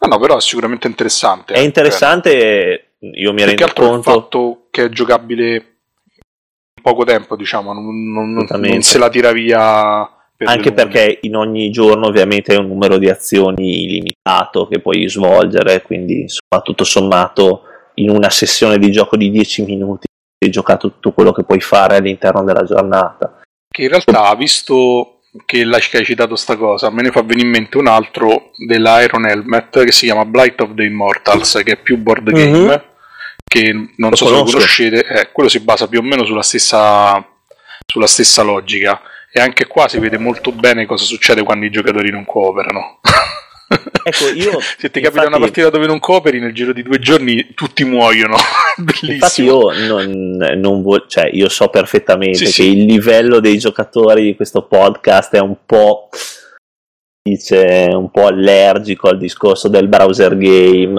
No, no, però è sicuramente interessante. È eh, interessante, bene. Io mi rendo conto il fatto che è giocabile in poco tempo, diciamo, non, non, non se la tira via... Anche perché in ogni giorno ovviamente è un numero di azioni illimitato che puoi svolgere, quindi insomma tutto sommato in una sessione di gioco di dieci minuti hai giocato tutto quello che puoi fare all'interno della giornata. Che in realtà, visto che l'hai citato sta cosa, me ne fa venire in mente un altro della Iron Helmet che si chiama Blight of the Immortals, che è più board game, mm-hmm. che non lo so conosco. Se lo conoscete, eh, quello si basa più o meno sulla stessa, sulla stessa logica. E anche qua si vede molto bene cosa succede quando i giocatori non cooperano. Ecco, io se ti capita infatti, una partita dove non cooperi, nel giro di due giorni tutti muoiono. Bellissimo. Infatti io non, non vo- cioè io so perfettamente sì, che sì. il livello dei giocatori di questo podcast è un po' dice un po' allergico al discorso del browser game,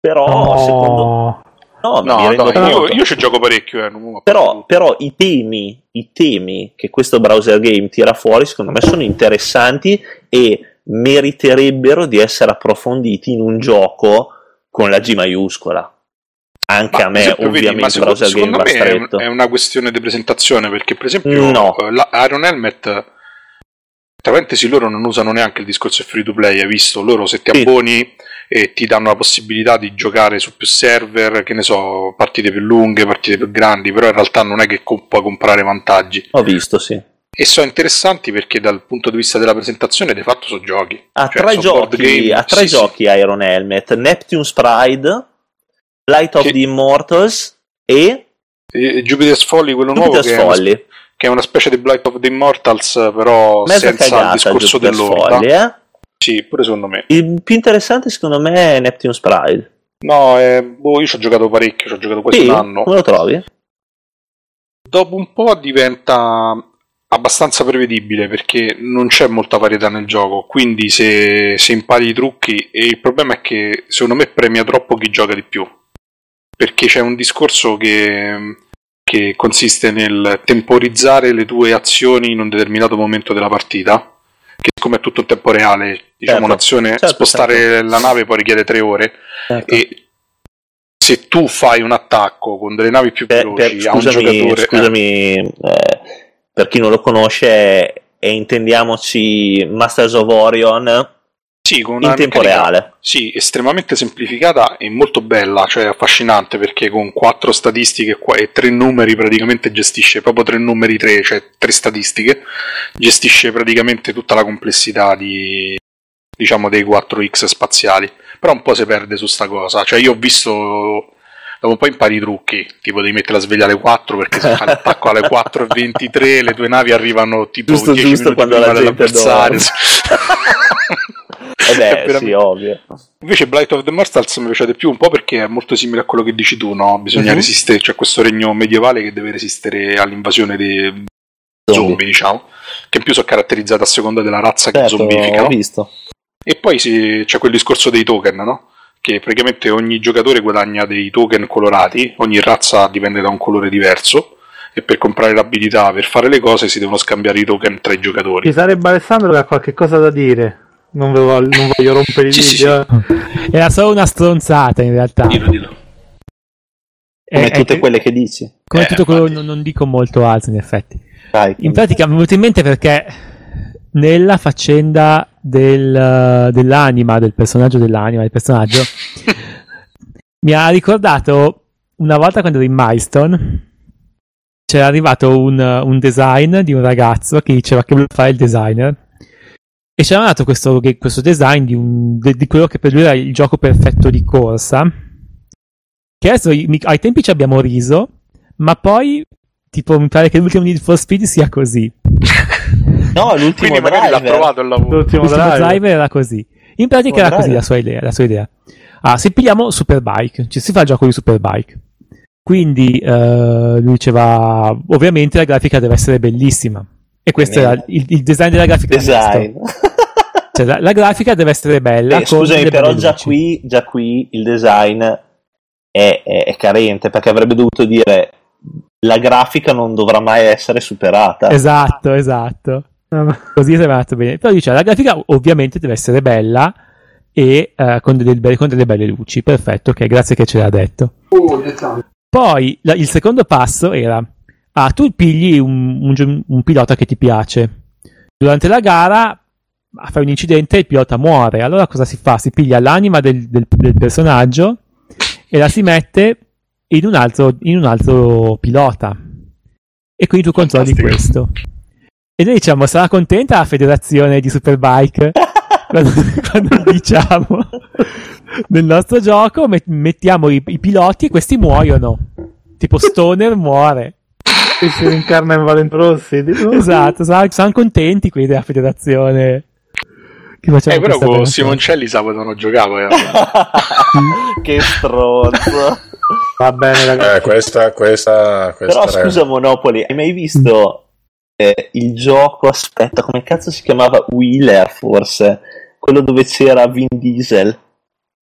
però oh. secondo No, no, no io, io ci gioco parecchio, eh, non però, però i temi i temi che questo browser game tira fuori secondo me sono interessanti e meriterebbero di essere approfonditi in un gioco con la G maiuscola. Anche ma, a me esempio, ovviamente vedi, secondo, browser secondo game secondo me va è una questione di presentazione, perché per esempio no. la Iron Helmet, tra parentesi, loro non usano neanche il discorso free to play, hai visto? Loro se ti sì. abboni e ti danno la possibilità di giocare su più server, che ne so, partite più lunghe, partite più grandi, però in realtà non è che co- puoi comprare vantaggi. Ho visto, sì. E sono interessanti perché dal punto di vista della presentazione di fatto sono giochi. Ha cioè, tre giochi, a tre sì, giochi sì. Iron Helmet, Neptune's Pride, Light of che... the Immortals e... e Jupiter's Folly, quello Jupiter's nuovo Folly. Che, è una, che è una specie di Blight of the Immortals, però mezza senza cagata, il discorso dell'orda. Eh? Sì, pure secondo me. Il più interessante secondo me è Neptune's Pride. No, eh, boh, io ci ho giocato parecchio, ci ho giocato quasi sì, un anno. Come lo trovi? Dopo un po' diventa abbastanza prevedibile, perché non c'è molta varietà nel gioco, quindi se, se impari i trucchi, e il problema è che secondo me premia troppo chi gioca di più, perché c'è un discorso che, che consiste nel temporizzare le tue azioni in un determinato momento della partita, che siccome è tutto in tempo reale, diciamo certo, un'azione, certo, spostare certo. la nave poi richiede tre ore, certo. e se tu fai un attacco con delle navi più per, veloci per, scusami, a un giocatore... Scusami, eh. Eh, per chi non lo conosce, e intendiamoci Masters of Orion sì, con una in tempo reale. Sì, estremamente semplificata e molto bella, cioè affascinante, perché con quattro statistiche e tre numeri praticamente gestisce, proprio tre numeri tre, cioè tre statistiche, gestisce praticamente tutta la complessità di, diciamo, dei quattro X spaziali. Però un po' si perde su sta cosa, cioè io ho visto... Dopo un po' impari i trucchi, tipo devi mettere la sveglia alle quattro, perché se fai l'attacco alle quattro e ventitré le tue navi arrivano tipo giusto, dieci giusto minuti quando prima la gente dell'avversario. Eh beh, veramente... sì, ovvio. Invece Blight of the Immortals mi piace di più, un po' perché è molto simile a quello che dici tu, no? Bisogna mm-hmm. resistere, c'è cioè questo regno medievale che deve resistere all'invasione dei... zombie, zombie diciamo, che in più sono caratterizzate a seconda della razza che certo, zombifica, no? Visto. E poi si, c'è quel discorso dei token, no? Che praticamente ogni giocatore guadagna dei token colorati, ogni razza dipende da un colore diverso, e per comprare l'abilità, per fare le cose, si devono scambiare i token tra i giocatori. Ci sarebbe Alessandro che ha qualche cosa da dire. Non, voglio, non voglio rompere il sì, video. Sì, sì. Era solo una stronzata in realtà. Dillo, dillo. Come eh, tutte eh, quelle che dici. Come eh, tutto quello non, non dico molto altro in effetti. Dai, in pratica mi è venuto in mente perché nella faccenda del, dell'anima, del personaggio dell'anima, del personaggio mi ha ricordato una volta quando ero in Milestone c'era arrivato un, un design di un ragazzo che diceva che voleva fare il designer. E c'era andato questo, questo design di, un, di quello che per lui era il gioco perfetto di corsa, che adesso ai tempi ci abbiamo riso, ma poi tipo mi pare che l'ultimo Need for Speed sia così. No, l'ultimo quindi magari driver. L'ha provato il lavoro. L'ultimo, l'ultimo driver. driver era così. In pratica era così la sua idea. La sua idea. Ah, se pigliamo Superbike, cioè si fa il gioco di Superbike. Quindi eh, lui diceva, ovviamente la grafica deve essere bellissima. E questo era il, il design della grafica. Design. Cioè, la, la grafica deve essere bella. Eh, scusami, però già qui, già qui il design è, è, è carente, perché avrebbe dovuto dire la grafica non dovrà mai essere superata. Esatto, esatto. Così è andato bene. Però dice, la grafica ovviamente deve essere bella e eh, con, delle, con delle belle luci. Perfetto, ok, grazie che ce l'ha detto. Oh, poi la, il secondo passo era... Ah, tu pigli un, un, un pilota che ti piace. Durante la gara fai un incidente e il pilota muore. Allora cosa si fa? Si piglia l'anima del, del, del personaggio e la si mette in un altro, in un altro pilota. E quindi tu controlli questo. E noi diciamo, sarà contenta la federazione di Superbike quando, quando diciamo nel nostro gioco mettiamo i, i piloti e questi muoiono. Tipo Stoner muore. Che si rincarna in Valentino Rossi. Esatto, sono contenti quelli della federazione. Che eh, però con Simoncelli sabato non giocavo. Eh. Che stronzo. Va bene, ragazzi. Eh, questa, questa, questa. Però scusa, Monopoli, hai mai visto eh, il gioco? Aspetta, come cazzo si chiamava? Wheeler, forse? Quello dove c'era Vin Diesel.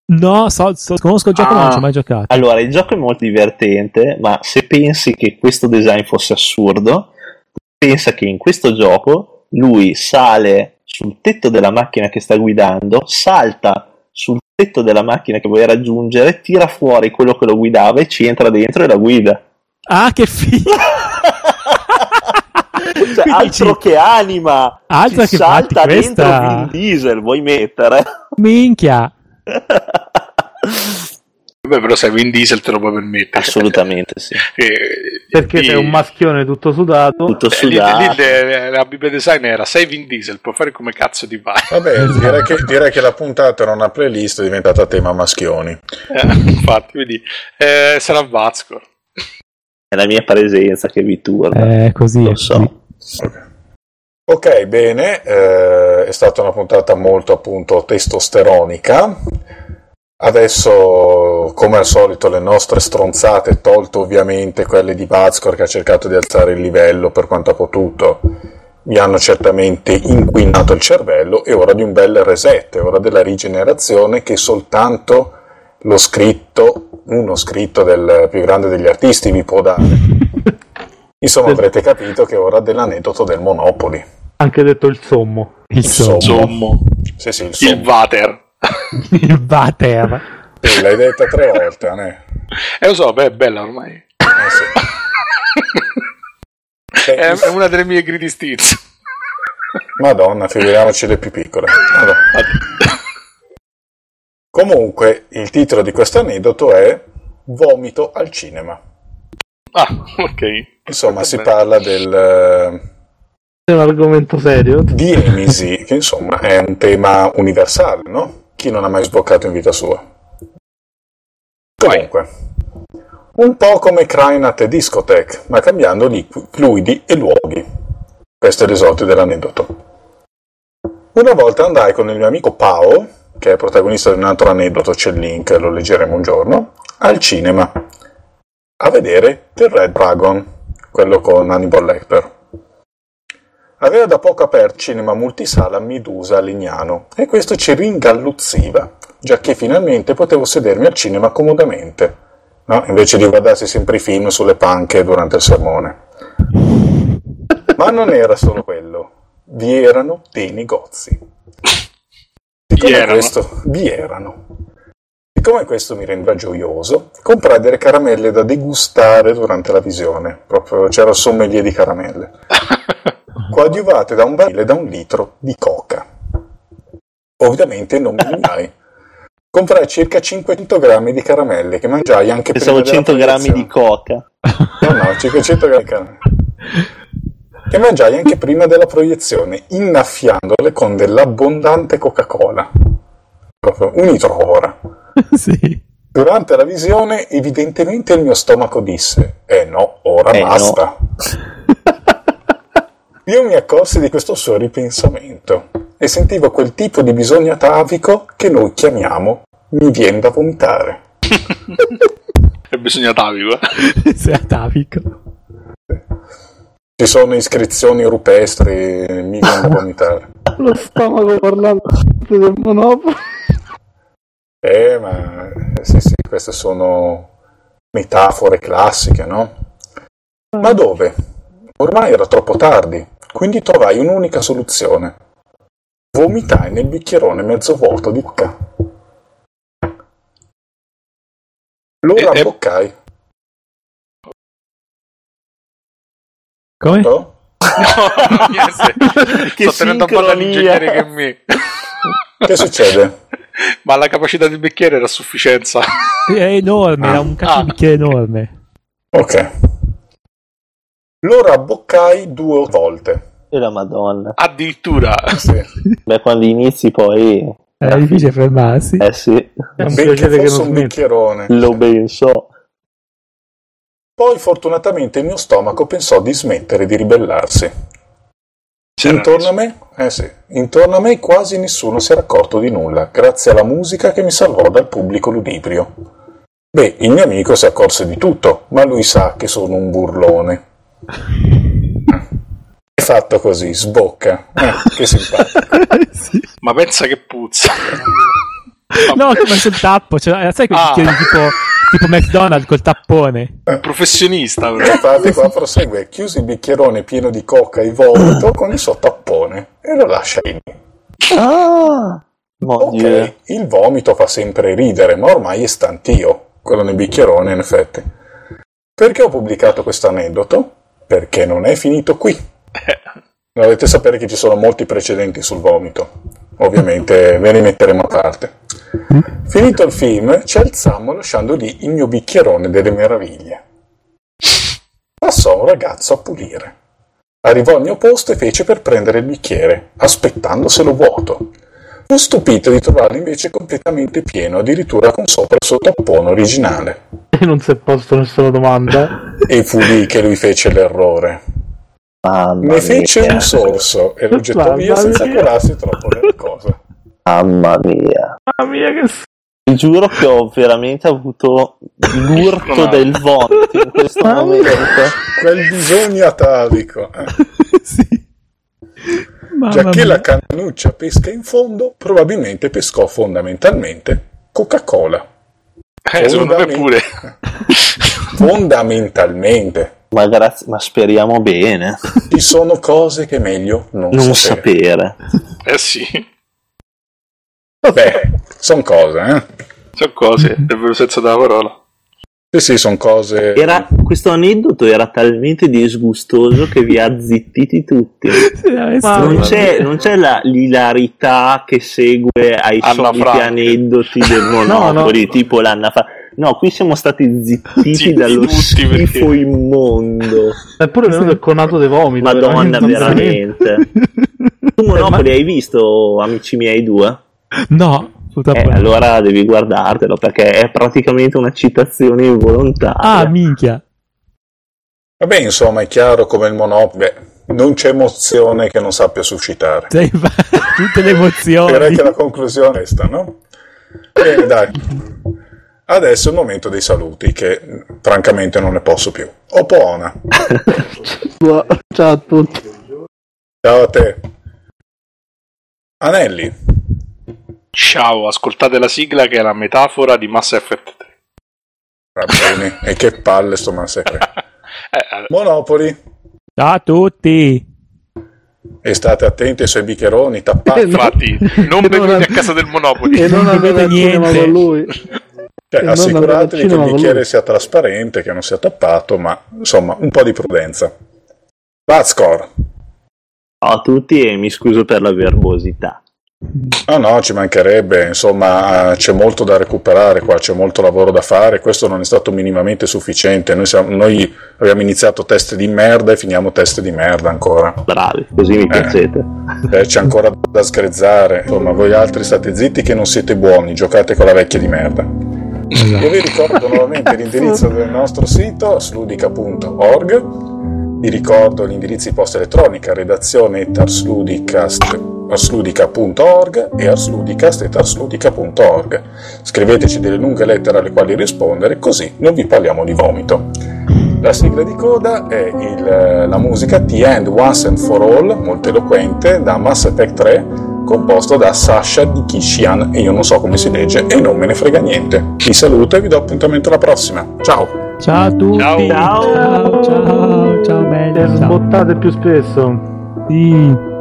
No, so, so, conosco il gioco, ah, ma non ci ho mai giocato. Allora, il gioco è molto divertente, ma se pensi che questo design fosse assurdo, pensa che in questo gioco lui sale sul tetto della macchina che sta guidando, salta sul tetto della macchina che vuoi raggiungere, tira fuori quello che lo guidava e ci entra dentro e la guida. Ah, che figo! Cioè, altro ci... che anima! Altro ci che salta fatti, dentro questa... Vin Diesel, vuoi mettere? Minchia! Beh, però se Vin Diesel te lo puoi permettere assolutamente sì e, perché sei un maschione tutto sudato tutto sudato lì, lì, la Bibbia design era sei Vin Diesel puoi fare come cazzo ti pare. Vabbè, direi che, direi che la puntata era una playlist diventata tema maschioni eh, infatti vedi eh, sarà Vazcor è la mia presenza che vi turna eh, così lo so sì. Ok. Ok, bene, eh, è stata una puntata molto appunto testosteronica. Adesso, come al solito, le nostre stronzate, tolto ovviamente quelle di Vazcor che ha cercato di alzare il livello per quanto ha potuto, mi hanno certamente inquinato il cervello. È ora di un bel reset, è ora della rigenerazione che soltanto lo scritto, uno scritto del più grande degli artisti vi può dare. Insomma, avrete capito che è ora dell'aneddoto del Monopoli. Anche detto il sommo. Il, il sommo. sommo. Sì, sì, il, sommo. il Vater. Il Vater. Eh, l'hai detta tre volte, Anè. Eh, lo so, beh, è bella ormai. Eh, sì. è, è una delle mie gridistizze. Madonna, figuriamoci le più piccole. Madonna. Comunque, il titolo di questo aneddoto è Vomito al cinema. Ah, ok. Insomma, si parla del... È un argomento serio? Di emisi, che insomma è un tema universale, no? Chi non ha mai sboccato in vita sua? Comunque, un po' come Krainat e Discotech, ma cambiando di fluidi e luoghi. Questo è l'esordio dell'aneddoto. Una volta andai con il mio amico Pao, che è protagonista di un altro aneddoto, c'è il link, lo leggeremo un giorno, al cinema, a vedere The Red Dragon. Quello con Hannibal Lecter. aveva da poco aperto cinema multisala Medusa a Lignano e questo ci ringalluzziva, giacché finalmente potevo sedermi al cinema comodamente, no? Invece di guardarsi sempre i film sulle panche durante il sermone. Ma non era solo quello, vi erano dei negozi. Vi erano. Questo, vi erano. Siccome questo mi rendeva gioioso, comprai delle caramelle da degustare durante la visione. Proprio c'era il sommelier di caramelle. Coadiuvate da un barile e da un litro di coca. Ovviamente non mi minai. Comprai circa cinquecento grammi di caramelle che mangiai anche Pensavo prima della colazione. cento grammi di coca. No, no, cinquecento grammi di caramelle. Che mangiai anche prima della proiezione, innaffiandole con dell'abbondante Coca-Cola. Proprio un litro ora. Sì. Durante la visione, evidentemente il mio stomaco disse: Eh no, ora eh basta. No. Io mi accorsi di questo suo ripensamento e sentivo quel tipo di bisogno atavico che noi chiamiamo mi viene da vomitare. È bisogno atavico? Sei atavico. Ci sono iscrizioni rupestri, mi viene da vomitare. Lo stomaco parlando del Monopoli. Eh, ma sì, sì, queste sono metafore classiche, no? Ma dove? Ormai era troppo tardi, quindi trovai un'unica soluzione. Vomitai nel bicchierone mezzo vuoto di coca. Lo eh, rabboccai. Eh. Come? No, che sto tenendo un po' dall'ingegnere che mi... Che succede? Ma la capacità del bicchiere era a sufficienza? È enorme, ah. era un cazzo di ah. bicchiere enorme. Ok. Lo rabboccai due volte. E la Madonna. Addirittura. Sì. Beh, quando inizi poi... Era difficile fermarsi. Eh sì. Benché fosse che non un bicchierone. Lo ben so. Poi fortunatamente il mio stomaco pensò di smettere di ribellarsi. Intorno a me, eh sì, intorno a me quasi nessuno si era accorto di nulla, grazie alla musica che mi salvò dal pubblico ludibrio. Beh, il mio amico si accorse di tutto, ma lui sa che sono un burlone. È fatto così, sbocca. Eh, che simpatico. Sì. Ma pensa che puzza. No, ho messo il tappo, cioè, sai che ah. tipo, tipo McDonald's col tappone. Eh, professionista. Infatti qua prosegue, chiusi il bicchierone pieno di coca e vomito con il suo tappone e lo lascia lì. Ah, ok, Dio. Il vomito fa sempre ridere, ma ormai è stantio, quello nel bicchierone in effetti. Perché ho pubblicato questo aneddoto? Perché non è finito qui. Dovete sapere che ci sono molti precedenti sul vomito. Ovviamente ve ne metteremo a parte. Finito il film, ci alzammo lasciando lì il mio bicchierone delle meraviglie. Passò un ragazzo a pulire. Arrivò al mio posto e fece per prendere il bicchiere, aspettandoselo vuoto. Fu stupito di trovarlo invece completamente pieno, addirittura con sopra il suo tappone originale. E non si è posto nessuna domanda. E fu lì che lui fece l'errore. Mamma ne fece mia. Un sorso e lo gettò Mamma via senza mia. curarsi troppo delle cose. Mamma mia. Mamma mia che s- Ti giuro che ho veramente avuto l'urto del vomito in questo Mamma momento. Mia. Quel bisogno atavico. Eh. Sì. Giacché la cannuccia pesca in fondo, probabilmente pescò fondamentalmente Coca-Cola. Eh, secondo me pure. Fondamentalmente. Ma, grazie, ma speriamo bene. Ci sono cose che è meglio non, non sapere. sapere. Eh sì. Vabbè, sono cose, eh. Sono cose, è il vero senso della parola. Sì, sì, sono cose... Era, questo aneddoto era talmente disgustoso che vi ha zittiti tutti. Ma non c'è, non c'è la, l'ilarità che segue ai Anna soliti Frank. Aneddoti del Monopoli, no, no. tipo l'Anna fa... No, qui siamo stati zittiti zitti dallo schifo perché... immondo. È pure venuto il conato dei vomiti. Madonna, veramente. Tu Monopoli hai visto Amici miei due? No. Eh, allora devi guardartelo, perché è praticamente una citazione involontaria. Ah, minchia. Vabbè, insomma, è chiaro come il Monopoli. Non c'è emozione che non sappia suscitare. Sei... Tutte le emozioni. Direi che la conclusione è sta, no? Bene, dai. Adesso è il momento dei saluti, che francamente non ne posso più. Opona. Ciao a tutti. Ciao a te. Anelli. Ciao, ascoltate la sigla che è la metafora di Mass Effect tre. Va bene, e che palle sto Mass Effect. eh, Monopoli. Ciao a tutti. E state attenti ai suoi biccheroni, tappati. Eh, no. Infatti, non bevete a casa del Monopoli. E non avete niente con lui. Cioè, assicuratevi che il bicchiere sia trasparente, che non sia tappato, ma insomma, un po' di prudenza. Vazcor. Ciao a tutti e mi scuso per la verbosità. Ah no, ci mancherebbe, insomma, c'è molto da recuperare qua, c'è molto lavoro da fare, questo non è stato minimamente sufficiente, noi, siamo, noi abbiamo iniziato test di merda e finiamo test di merda ancora. Bravi, così mi piacete. Eh, eh, c'è ancora da sgrezzare, insomma, voi altri state zitti che non siete buoni, giocate con la vecchia di merda. Io vi ricordo nuovamente l'indirizzo del nostro sito arsludica punto org, vi ricordo l'indirizzo di posta elettronica redazione chiocciola arsludica punto org e arsludicast chiocciola arsludica punto org. Scriveteci delle lunghe lettere alle quali rispondere, così non vi parliamo di vomito. La sigla di coda è il, la musica The End Once and For All, molto eloquente, da Mass Effect tre, composto da Sasha Dikishian, e io non so come si legge e non me ne frega niente. Vi saluto e vi do appuntamento alla prossima. Ciao. Ciao a tutti. Ciao ciao ciao, ciao belli. Sbottate più spesso. Sì.